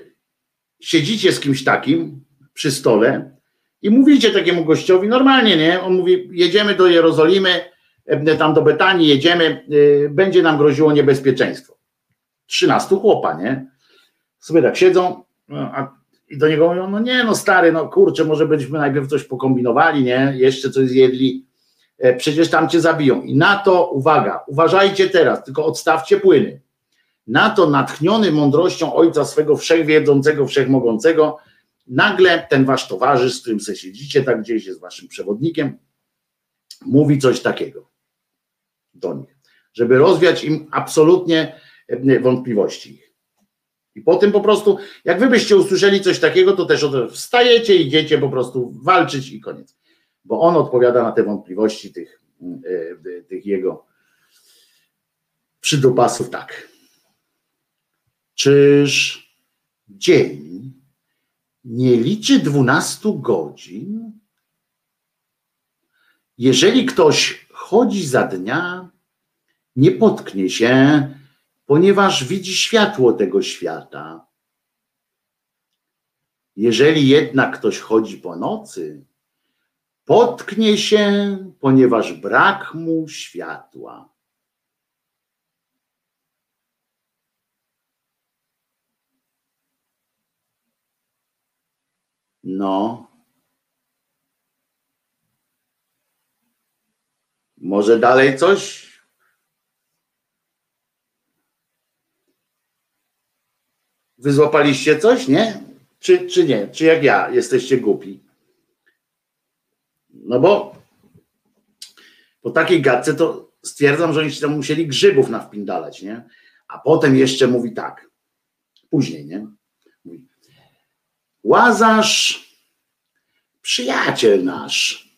siedzicie z kimś takim przy stole i mówicie takiemu gościowi, normalnie, nie? On mówi, jedziemy do Jerozolimy, tam do Betanii jedziemy, będzie nam groziło niebezpieczeństwo. 13 chłopa, nie? Sobie tak siedzą i do niego mówią, no nie, no stary, no kurczę, może byśmy najpierw coś pokombinowali, nie? Jeszcze coś zjedli. Przecież tam cię zabiją. I na to, uwaga, uważajcie teraz, tylko odstawcie płyny. Na to natchniony mądrością Ojca swego wszechwiedzącego, wszechmogącego, nagle ten wasz towarzysz, z którym se siedzicie, tak gdzieś jest waszym przewodnikiem, mówi coś takiego do nich, żeby rozwiać im absolutnie wątpliwości. I po tym po prostu, jak wy byście usłyszeli coś takiego, to też wstajecie, idziecie po prostu walczyć i koniec. Bo on odpowiada na te wątpliwości tych jego przydupasów tak. Czyż dzień nie liczy 12 godzin? Jeżeli ktoś chodzi za dnia, nie potknie się, ponieważ widzi światło tego świata. Jeżeli jednak ktoś chodzi po nocy, potknie się, ponieważ brak mu światła. No. Może dalej coś? Wy złapaliście coś, nie? Czy nie? Czy jak ja jesteście głupi? No bo po takiej gadce to stwierdzam, że oni się tam musieli grzybów nawpindalać, nie? A potem jeszcze mówi tak. Później, nie? Mówi, Łazarz, przyjaciel nasz,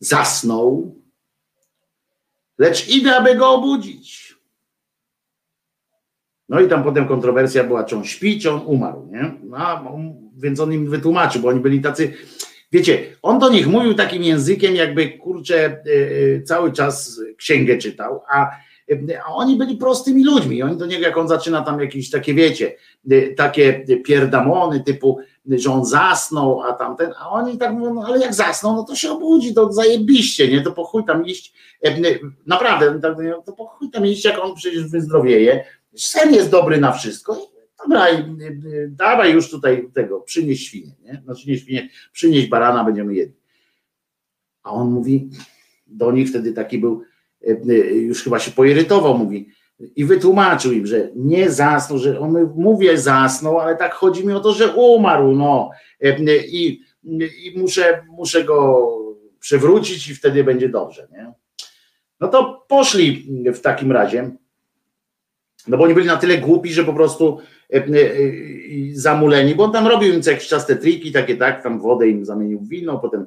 zasnął, lecz idę, aby go obudzić. No i tam potem kontrowersja była, czy on śpi, czy on umarł, nie? No, więc on im wytłumaczył, bo oni byli tacy, wiecie, on do nich mówił takim językiem, jakby, kurczę, cały czas księgę czytał, a oni byli prostymi ludźmi. Oni do niego, jak on zaczyna tam jakieś takie, wiecie, takie pierdamony typu, że on zasnął, a tamten, a oni tak mówią, no ale jak zasnął, no to się obudzi, to zajebiście, nie, to po chuj tam iść, naprawdę, to po chuj tam iść, jak on przecież wyzdrowieje, sen jest dobry na wszystko, dobra, dawaj już tutaj tego, przynieś świnię, nie, znaczy nie świnię, przynieś barana, będziemy jedli. A on mówi, do nich wtedy taki był, już chyba się poirytował, mówi, i wytłumaczył im, że nie zasnął, że on mówię zasnął, ale tak chodzi mi o to, że umarł, no i muszę go przywrócić i wtedy będzie dobrze, nie? No to poszli w takim razie, no bo oni byli na tyle głupi, że po prostu zamuleni, bo on tam robił im co jakiś czas te triki takie, tak, tam wodę im zamienił w wino, potem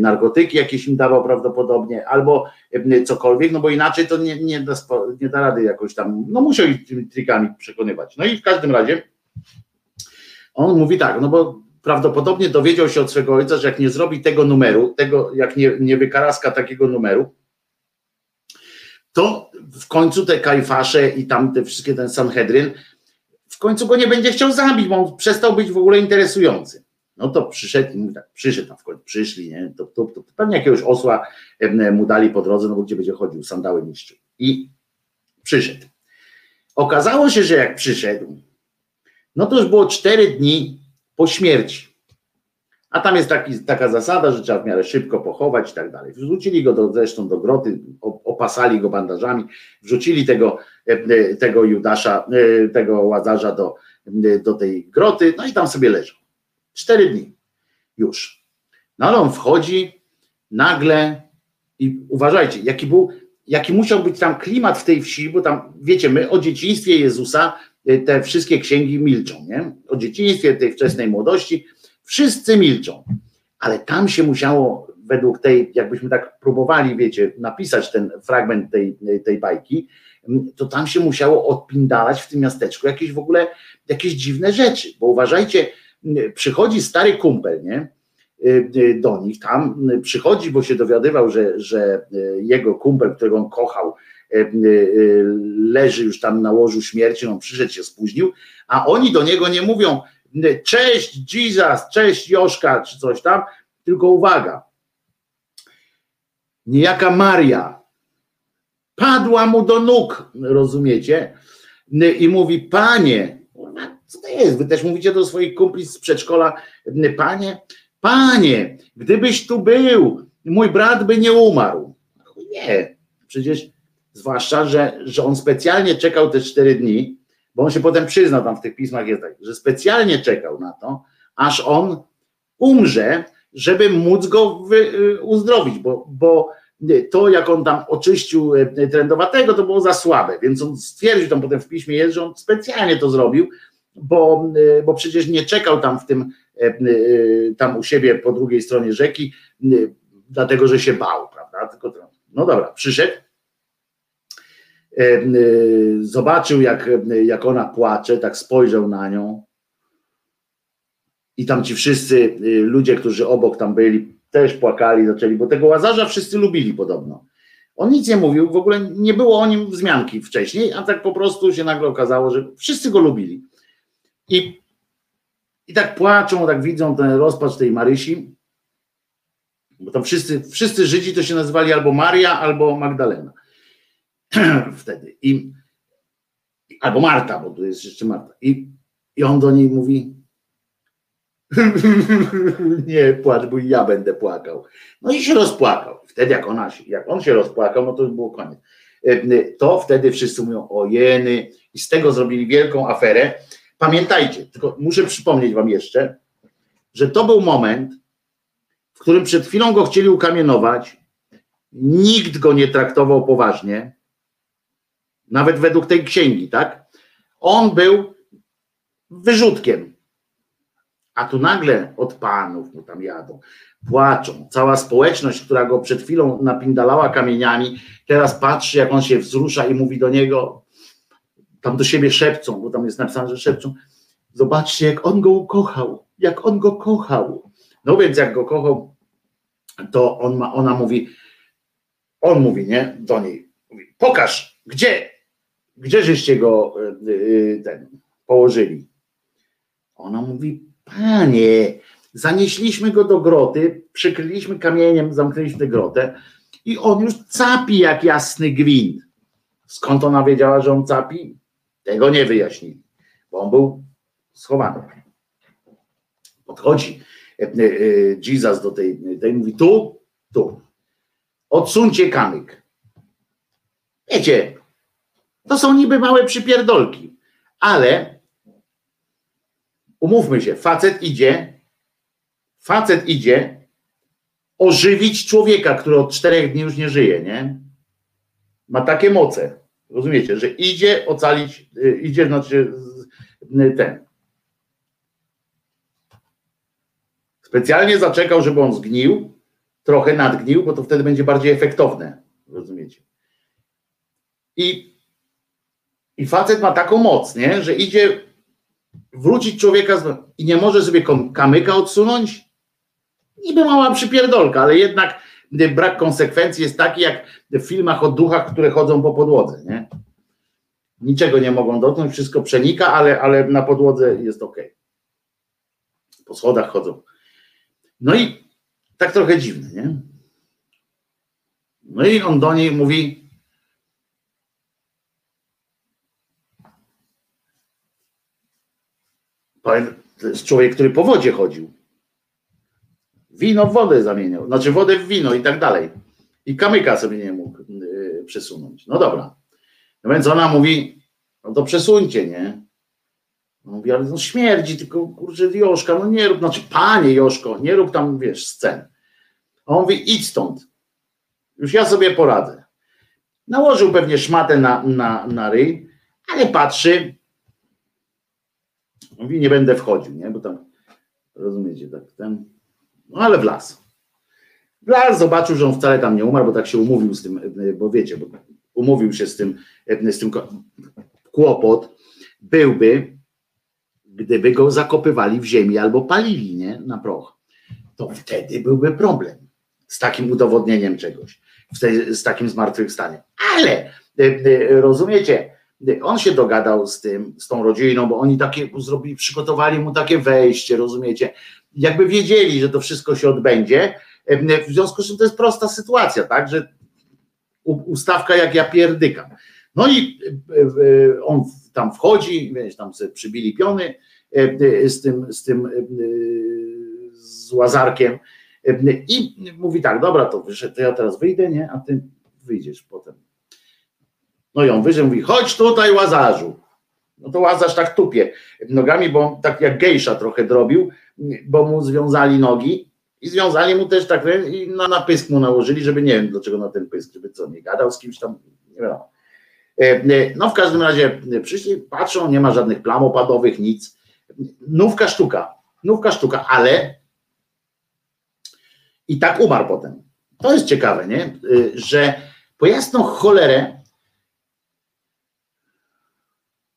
narkotyki jakieś im dawał prawdopodobnie, albo cokolwiek, no bo inaczej to nie da rady jakoś tam, no musiał ich tymi trikami przekonywać. No i w każdym razie on mówi tak, no bo prawdopodobnie dowiedział się od swego ojca, że jak nie zrobi tego numeru, jak nie wykaraska takiego numeru, to w końcu te kajfasze i tam te wszystkie, ten Sanhedryn, w końcu go nie będzie chciał zabić, bo on przestał być w ogóle interesujący. No to przyszedł i mówi tak, przyszedł tam w końcu, przyszli, nie? To pewnie jakiegoś osła mu dali po drodze, no bo gdzie będzie chodził, sandały niszczył. I przyszedł. Okazało się, że jak przyszedł, no to już było 4 dni po śmierci. A tam jest taka zasada, że trzeba w miarę szybko pochować i tak dalej. Wrzucili go zresztą do groty, opasali go bandażami, wrzucili tego Judasza, tego Łazarza do tej groty, no i tam sobie leżał. 4 dni już. No ale on wchodzi nagle i uważajcie, jaki musiał być tam klimat w tej wsi, bo tam, wiecie, my o dzieciństwie Jezusa te wszystkie księgi milczą, nie? O dzieciństwie tej wczesnej młodości wszyscy milczą, ale tam się musiało, według tej, jakbyśmy tak próbowali, wiecie, napisać ten fragment tej bajki, to tam się musiało odpindalać w tym miasteczku jakieś w ogóle, jakieś dziwne rzeczy, bo uważajcie, przychodzi stary kumpel, nie? Do nich, tam przychodzi, bo się dowiadywał, że jego kumpel, którego on kochał, leży już tam na łożu śmierci, on przyszedł, się spóźnił, a oni do niego nie mówią cześć Jesus, cześć Joszka, czy coś tam, tylko uwaga, niejaka Maria padła mu do nóg, rozumiecie, i mówi, panie, co to jest, wy też mówicie do swoich kumpli z przedszkola, panie, gdybyś tu był, mój brat by nie umarł. Nie, przecież, zwłaszcza, że on specjalnie czekał te 4 dni, bo on się potem przyzna, tam w tych pismach jest tak, że specjalnie czekał na to, aż on umrze, żeby móc go uzdrowić, bo to, jak on tam oczyścił trędowatego, to było za słabe, więc on stwierdził, tam potem w piśmie jest, że on specjalnie to zrobił, bo przecież nie czekał tam w tym, tam u siebie po drugiej stronie rzeki, dlatego, że się bał, prawda? Tylko to, no dobra, przyszedł, zobaczył, jak ona płacze, tak spojrzał na nią i tam ci wszyscy ludzie, którzy obok tam byli, też płakali, zaczęli, bo tego Łazarza wszyscy lubili podobno. On nic nie mówił, w ogóle nie było o nim wzmianki wcześniej, a tak po prostu się nagle okazało, że wszyscy go lubili. I tak płaczą, tak widzą ten rozpacz tej Marysi, bo tam wszyscy Żydzi to się nazywali albo Maria, albo Magdalena wtedy. Albo Marta, bo tu jest jeszcze Marta. I on do niej mówi, nie płacz, bo ja będę płakał. No i się rozpłakał. Wtedy jak on się rozpłakał, no to już było koniec. To wtedy wszyscy mówią o jeny i z tego zrobili wielką aferę. Pamiętajcie, tylko muszę przypomnieć wam jeszcze, że to był moment, w którym przed chwilą go chcieli ukamienować, nikt go nie traktował poważnie, nawet według tej księgi, tak? On był wyrzutkiem, a tu nagle od panów mu tam jadą, płaczą, cała społeczność, która go przed chwilą napindalała kamieniami, teraz patrzy, jak on się wzrusza i mówi do niego, tam do siebie szepcą, bo tam jest napisane, że szepcą, zobaczcie, jak on go ukochał, jak on go kochał. No więc jak go kochał, to on mówi, nie, do niej, mówi, pokaż, gdzie żeście go położyli. Ona mówi, panie, zanieśliśmy go do groty, przykryliśmy kamieniem, zamknęliśmy grotę i on już capi jak jasny gwint. Skąd ona wiedziała, że on capi? Tego nie wyjaśnili, bo on był schowany. Podchodzi Jesus do tej mówi, tu, odsuńcie kamyk. Wiecie, to są niby małe przypierdolki, ale umówmy się, facet idzie ożywić człowieka, który od 4 dni już nie żyje, nie? Ma takie moce, rozumiecie, że idzie ocalić, Specjalnie zaczekał, żeby on zgnił, trochę nadgnił, bo to wtedy będzie bardziej efektowne, rozumiecie? I facet ma taką moc, nie? Że idzie wrócić człowieka i nie może sobie kamyka odsunąć? Niby mała przypierdolka, ale jednak brak konsekwencji jest taki jak w filmach o duchach, które chodzą po podłodze, nie? Niczego nie mogą dotknąć, wszystko przenika, ale na podłodze jest okej. Po schodach chodzą. No i tak trochę dziwne, nie? No i on do niej mówi, to jest człowiek, który po wodzie chodził. Wino w wodę zamieniał, znaczy wodę w wino i tak dalej. I kamyka sobie nie mógł przesunąć. No dobra. No więc ona mówi, no to przesuńcie, nie? On mówi, ale no śmierdzi, tylko kurczę, Joszka, no nie rób, znaczy panie Joszko, nie rób tam, wiesz, scen. A on mówi, idź stąd. Już ja sobie poradzę. Nałożył pewnie szmatę na ryj, ale patrzy, mówi, nie będę wchodził, nie? Bo tam, rozumiecie, tak ten, no ale w las zobaczył, że on wcale tam nie umarł, bo tak się umówił z tym, bo wiecie, bo umówił się z tym kłopot byłby, gdyby go zakopywali w ziemi albo palili, nie? Na proch. To wtedy byłby problem z takim udowodnieniem czegoś, z takim zmartwychwstaniem. Ale, rozumiecie, on się dogadał z tą rodziną, bo oni takie zrobili, przygotowali mu takie wejście, rozumiecie? Jakby wiedzieli, że to wszystko się odbędzie, w związku z czym to jest prosta sytuacja, tak? Że ustawka jak ja pierdykam. No i on tam wchodzi, wiesz, tam sobie przybili piony z Łazarkiem i mówi tak, dobra, to wyszedł, to ja teraz wyjdę, nie? A ty wyjdziesz potem. No i on wyszedł, mówi, chodź tutaj Łazarzu. No to Łazarz tak tupie nogami, bo tak jak gejsza trochę drobił, bo mu związali nogi i związali mu też tak i na pysk mu nałożyli, żeby nie wiem do czego na ten pysk, żeby co, nie gadał z kimś tam, nie wiem. No w każdym razie przyszli, patrzą, nie ma żadnych plam opadowych, nic. Nówka sztuka, ale i tak umarł potem. To jest ciekawe, nie? Że po jasną cholerę,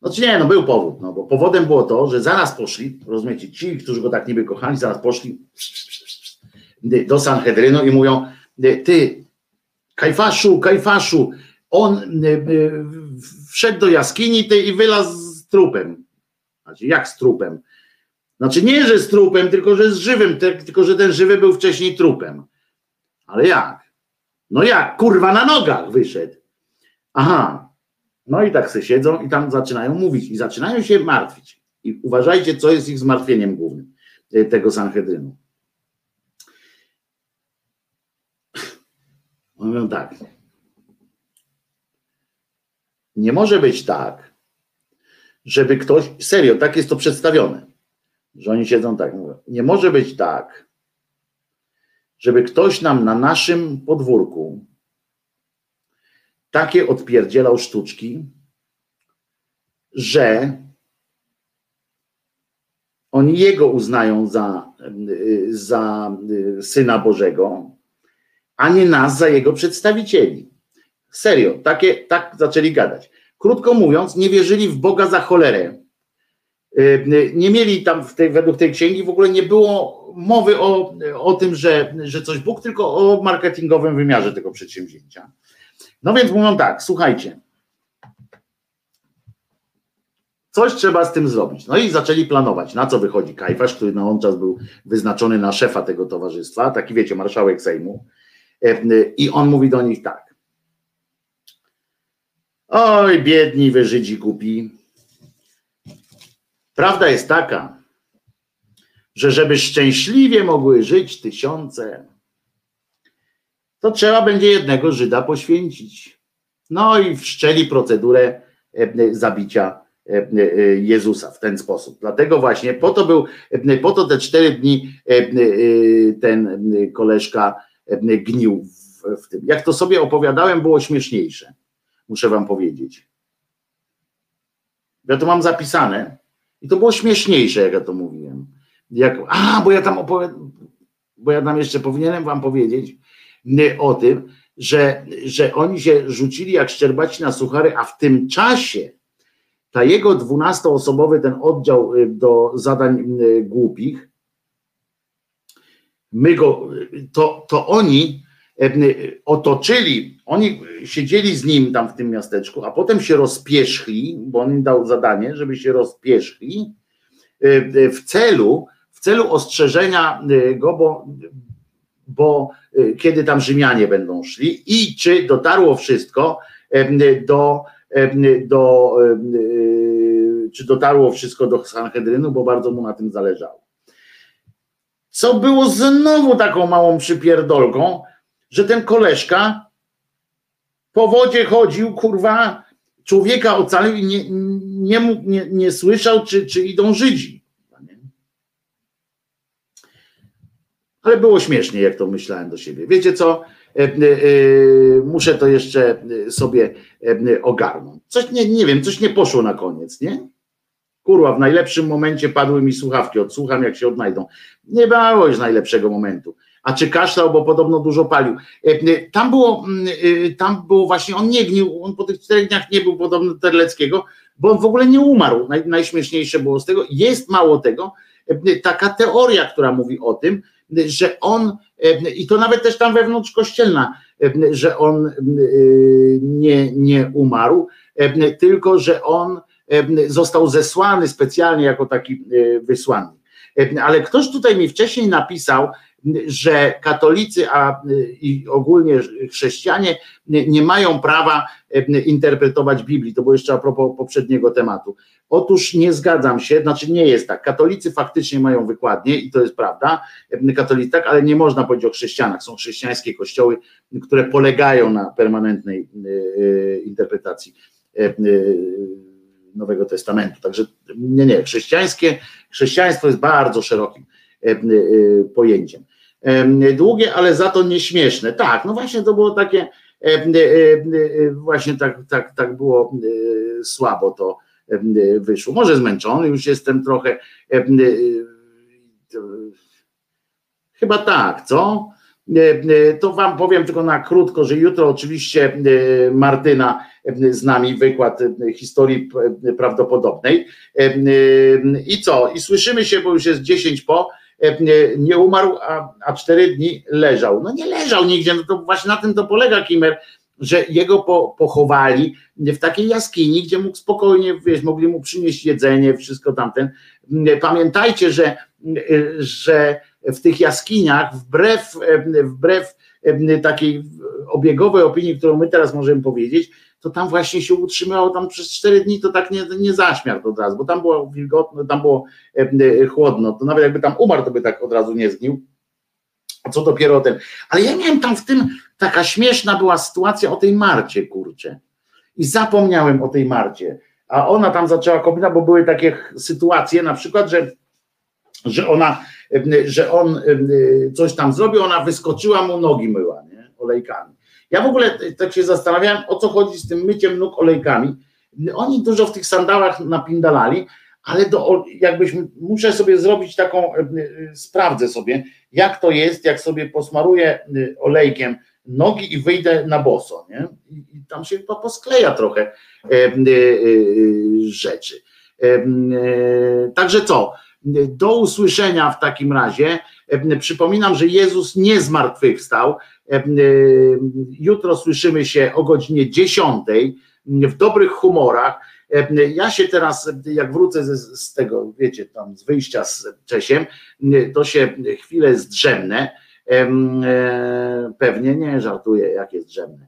znaczy nie, no był powód, no bo powodem było to, że zaraz poszli, rozumiecie, ci, którzy go tak niby kochali, zaraz poszli do Sanhedrynu i mówią, ty, Kajfaszu, Kajfaszu, on wszedł do jaskini tej i wylazł z trupem. Znaczy, jak z trupem? Znaczy nie, że z trupem, tylko że z żywym, tylko że ten żywy był wcześniej trupem. Ale jak? No jak, kurwa, na nogach wyszedł. Aha. No i tak se siedzą i tam zaczynają mówić i zaczynają się martwić. I uważajcie, co jest ich zmartwieniem głównym, tego Sanhedrynu. Mówią tak. Nie może być tak, żeby ktoś, serio, tak jest to przedstawione, że oni siedzą tak, mówią, nie może być tak, żeby ktoś nam na naszym podwórku takie odpierdzielał sztuczki, że oni jego uznają za Syna Bożego, a nie nas za jego przedstawicieli. Serio, tak zaczęli gadać. Krótko mówiąc, nie wierzyli w Boga za cholerę. Nie mieli tam, według tej księgi w ogóle nie było mowy o tym, że coś Bóg, tylko o marketingowym wymiarze tego przedsięwzięcia. No więc mówią tak, słuchajcie, coś trzeba z tym zrobić. No i zaczęli planować, na co wychodzi Kajfasz, który na on czas był wyznaczony na szefa tego towarzystwa, taki wiecie, marszałek Sejmu, i on mówi do nich tak. Oj, biedni wy Żydzi głupi. Prawda jest taka, że żeby szczęśliwie mogły żyć tysiące, to trzeba będzie jednego Żyda poświęcić. No i wszczęli procedurę zabicia Jezusa w ten sposób. Dlatego właśnie po to te 4 dni ten koleżka gnił w tym. Jak to sobie opowiadałem, było śmieszniejsze. Muszę wam powiedzieć. Ja to mam zapisane. I to było śmieszniejsze, jak ja to mówiłem. Bo ja tam jeszcze powinienem wam powiedzieć o tym, że oni się rzucili jak szczerbaci na suchary, a w tym czasie ta jego 12-osobowy ten oddział do zadań głupich, to oni otoczyli, oni siedzieli z nim tam w tym miasteczku, a potem się rozpierzchli, bo on im dał zadanie, żeby się rozpierzchli w celu ostrzeżenia go, bo kiedy tam Rzymianie będą szli i czy dotarło wszystko do Sanhedrynu, bo bardzo mu na tym zależało. Co było znowu taką małą przypierdolką, że ten koleżka po wodzie chodził, kurwa, człowieka ocalił i nie słyszał, czy idą Żydzi. Ale było śmiesznie, jak to myślałem do siebie. Wiecie co? Muszę to jeszcze sobie ogarnąć. Coś nie wiem, coś nie poszło na koniec, nie? Kurwa, w najlepszym momencie padły mi słuchawki. Odsłucham, jak się odnajdą. Nie było już najlepszego momentu. A czy kaszlał, bo podobno dużo palił. Tam było właśnie, on nie gnił, on po tych 4 dniach nie był podobny do Terleckiego, bo on w ogóle nie umarł. Najśmieszniejsze było z tego, jest mało tego, taka teoria, która mówi o tym, że on, i to nawet też tam wewnątrz kościelna, że on nie umarł, tylko że on został zesłany specjalnie jako taki wysłannik. Ale ktoś tutaj mi wcześniej napisał, że katolicy i ogólnie chrześcijanie nie mają prawa interpretować Biblii. To było jeszcze a propos poprzedniego tematu. Otóż nie zgadzam się, znaczy nie jest tak. Katolicy faktycznie mają wykładnie i to jest prawda. Katolicy tak, ale nie można powiedzieć o chrześcijanach. Są chrześcijańskie kościoły, które polegają na permanentnej interpretacji Nowego Testamentu. Także nie, chrześcijaństwo jest bardzo szerokim pojęciem. Długie, ale za to nieśmieszne. Tak, no właśnie to było takie, właśnie tak było słabo to wyszło. Może zmęczony już jestem trochę, chyba tak, co? To wam powiem tylko na krótko, że jutro oczywiście Martyna z nami wykład historii prawdopodobnej. I co? I słyszymy się, bo już jest 10 po. nie umarł, a 4 dni leżał. No nie leżał nigdzie, no to właśnie na tym to polega, Kimer, że jego pochowali w takiej jaskini, gdzie mógł spokojnie, wiesz, mogli mu przynieść jedzenie, wszystko tamten. Pamiętajcie, że w tych jaskiniach, wbrew takiej obiegowej opinii, którą my teraz możemy powiedzieć, to tam właśnie się utrzymywało, tam przez 4 dni to tak nie zaśmiał od razu, bo tam było wilgotno, tam było chłodno, to nawet jakby tam umarł, to by tak od razu nie zgnił, co dopiero ten. Ale ja miałem tam w tym, taka śmieszna była sytuacja o tej Marcie, kurczę, i zapomniałem o tej Marcie, a ona tam zaczęła kombinować, bo były takie sytuacje, na przykład, że on coś tam zrobił, ona wyskoczyła, mu nogi myła, nie? Olejkami. Ja w ogóle tak się zastanawiałem, o co chodzi z tym myciem nóg olejkami. Oni dużo w tych sandałach napindalali, ale muszę sobie zrobić taką, sprawdzę sobie, jak to jest, jak sobie posmaruję olejkiem nogi i wyjdę na boso, nie? I tam się chyba poskleja trochę rzeczy. Także co? Do usłyszenia w takim razie. Przypominam, że Jezus nie zmartwychwstał. Jutro słyszymy się o godzinie 10:00 w dobrych humorach. Ja się teraz, jak wrócę z tego, wiecie, tam z wyjścia z Czesiem, to się chwilę zdrzemnę. Pewnie nie żartuję, jak jest drzemne.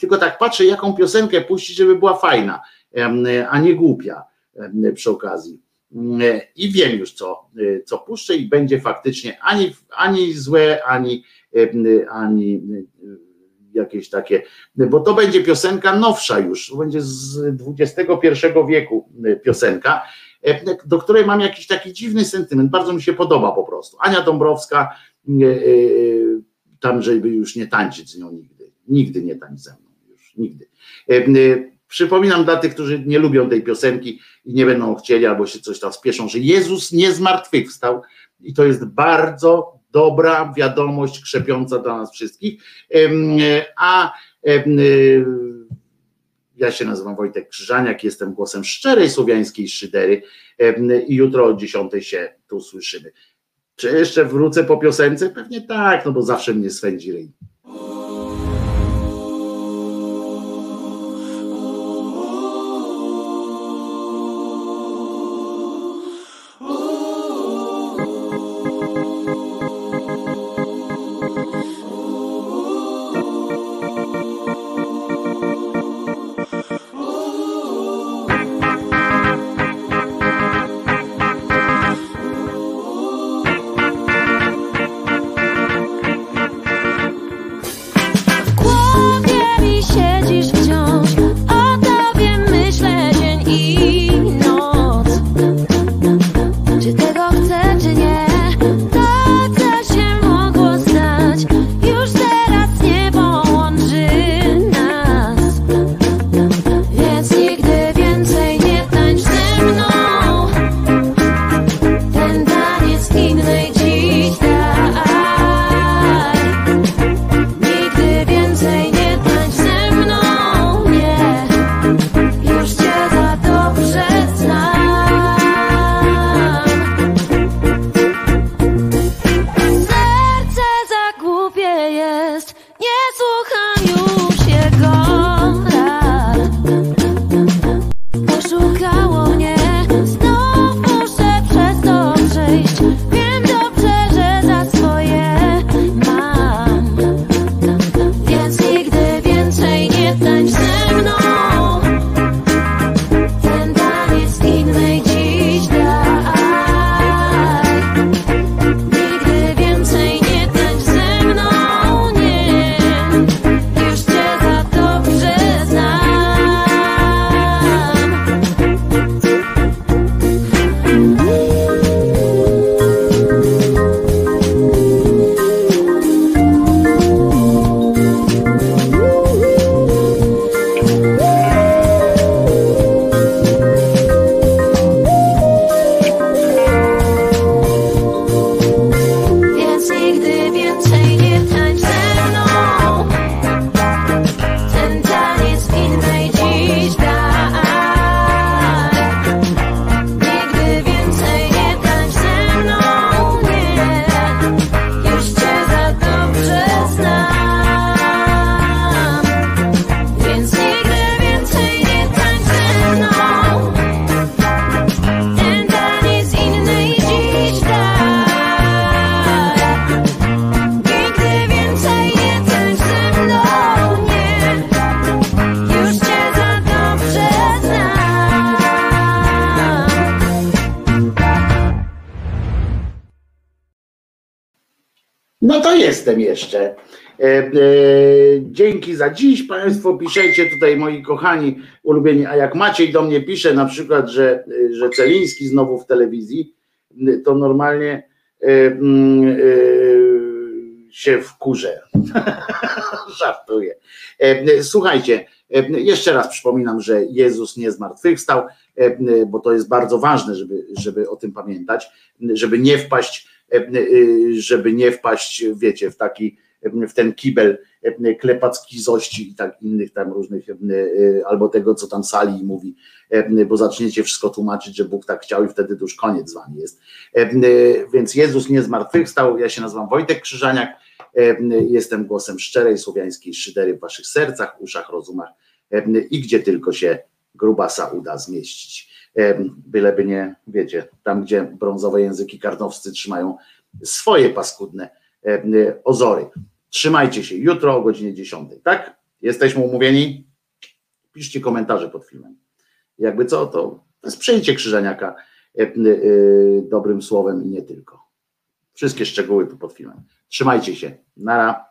Tylko tak patrzę, jaką piosenkę puścić, żeby była fajna, a nie głupia przy okazji. I wiem już, co puszczę, i będzie faktycznie ani złe, ani jakieś takie, bo to będzie piosenka nowsza już, to będzie z XXI wieku piosenka, do której mam jakiś taki dziwny sentyment, bardzo mi się podoba po prostu. Ania Dąbrowska, tam żeby już nie tańczyć z nią nigdy nie tańczy ze mną, już nigdy. Przypominam dla tych, którzy nie lubią tej piosenki i nie będą chcieli, albo się coś tam spieszą, że Jezus nie zmartwychwstał i to jest bardzo dobra wiadomość krzepiąca dla nas wszystkich. A ja się nazywam Wojtek Krzyżaniak, jestem głosem szczerej słowiańskiej szydery i jutro o 10:00 się tu słyszymy. Czy jeszcze wrócę po piosence? Pewnie tak, no bo zawsze mnie swędzi ryj. to jestem jeszcze. Dzięki za dziś, Państwo piszecie tutaj, moi kochani, ulubieni, a jak Maciej do mnie pisze na przykład, że Celiński znowu w telewizji, to normalnie się wkurzę. Żartuję. Słuchajcie, jeszcze raz przypominam, że Jezus nie zmartwychwstał, bo to jest bardzo ważne, żeby o tym pamiętać, żeby nie wpaść, wiecie, w ten kibel klepackizości i tak innych tam różnych, albo tego, co tam sali i mówi, bo zaczniecie wszystko tłumaczyć, że Bóg tak chciał i wtedy to już koniec z wami jest. Więc Jezus nie zmartwychwstał. Ja się nazywam Wojtek Krzyżaniak, jestem głosem szczerej słowiańskiej szydery w waszych sercach, uszach, rozumach i gdzie tylko się grubasa uda zmieścić. Byleby nie, wiecie, tam gdzie brązowe języki karnowscy trzymają swoje paskudne ozory. Trzymajcie się, jutro o godzinie 10, tak? Jesteśmy umówieni? Piszcie komentarze pod filmem. Jakby co, to sprzyjcie Krzyżaniaka dobrym słowem i nie tylko. Wszystkie szczegóły tu pod filmem. Trzymajcie się. Nara.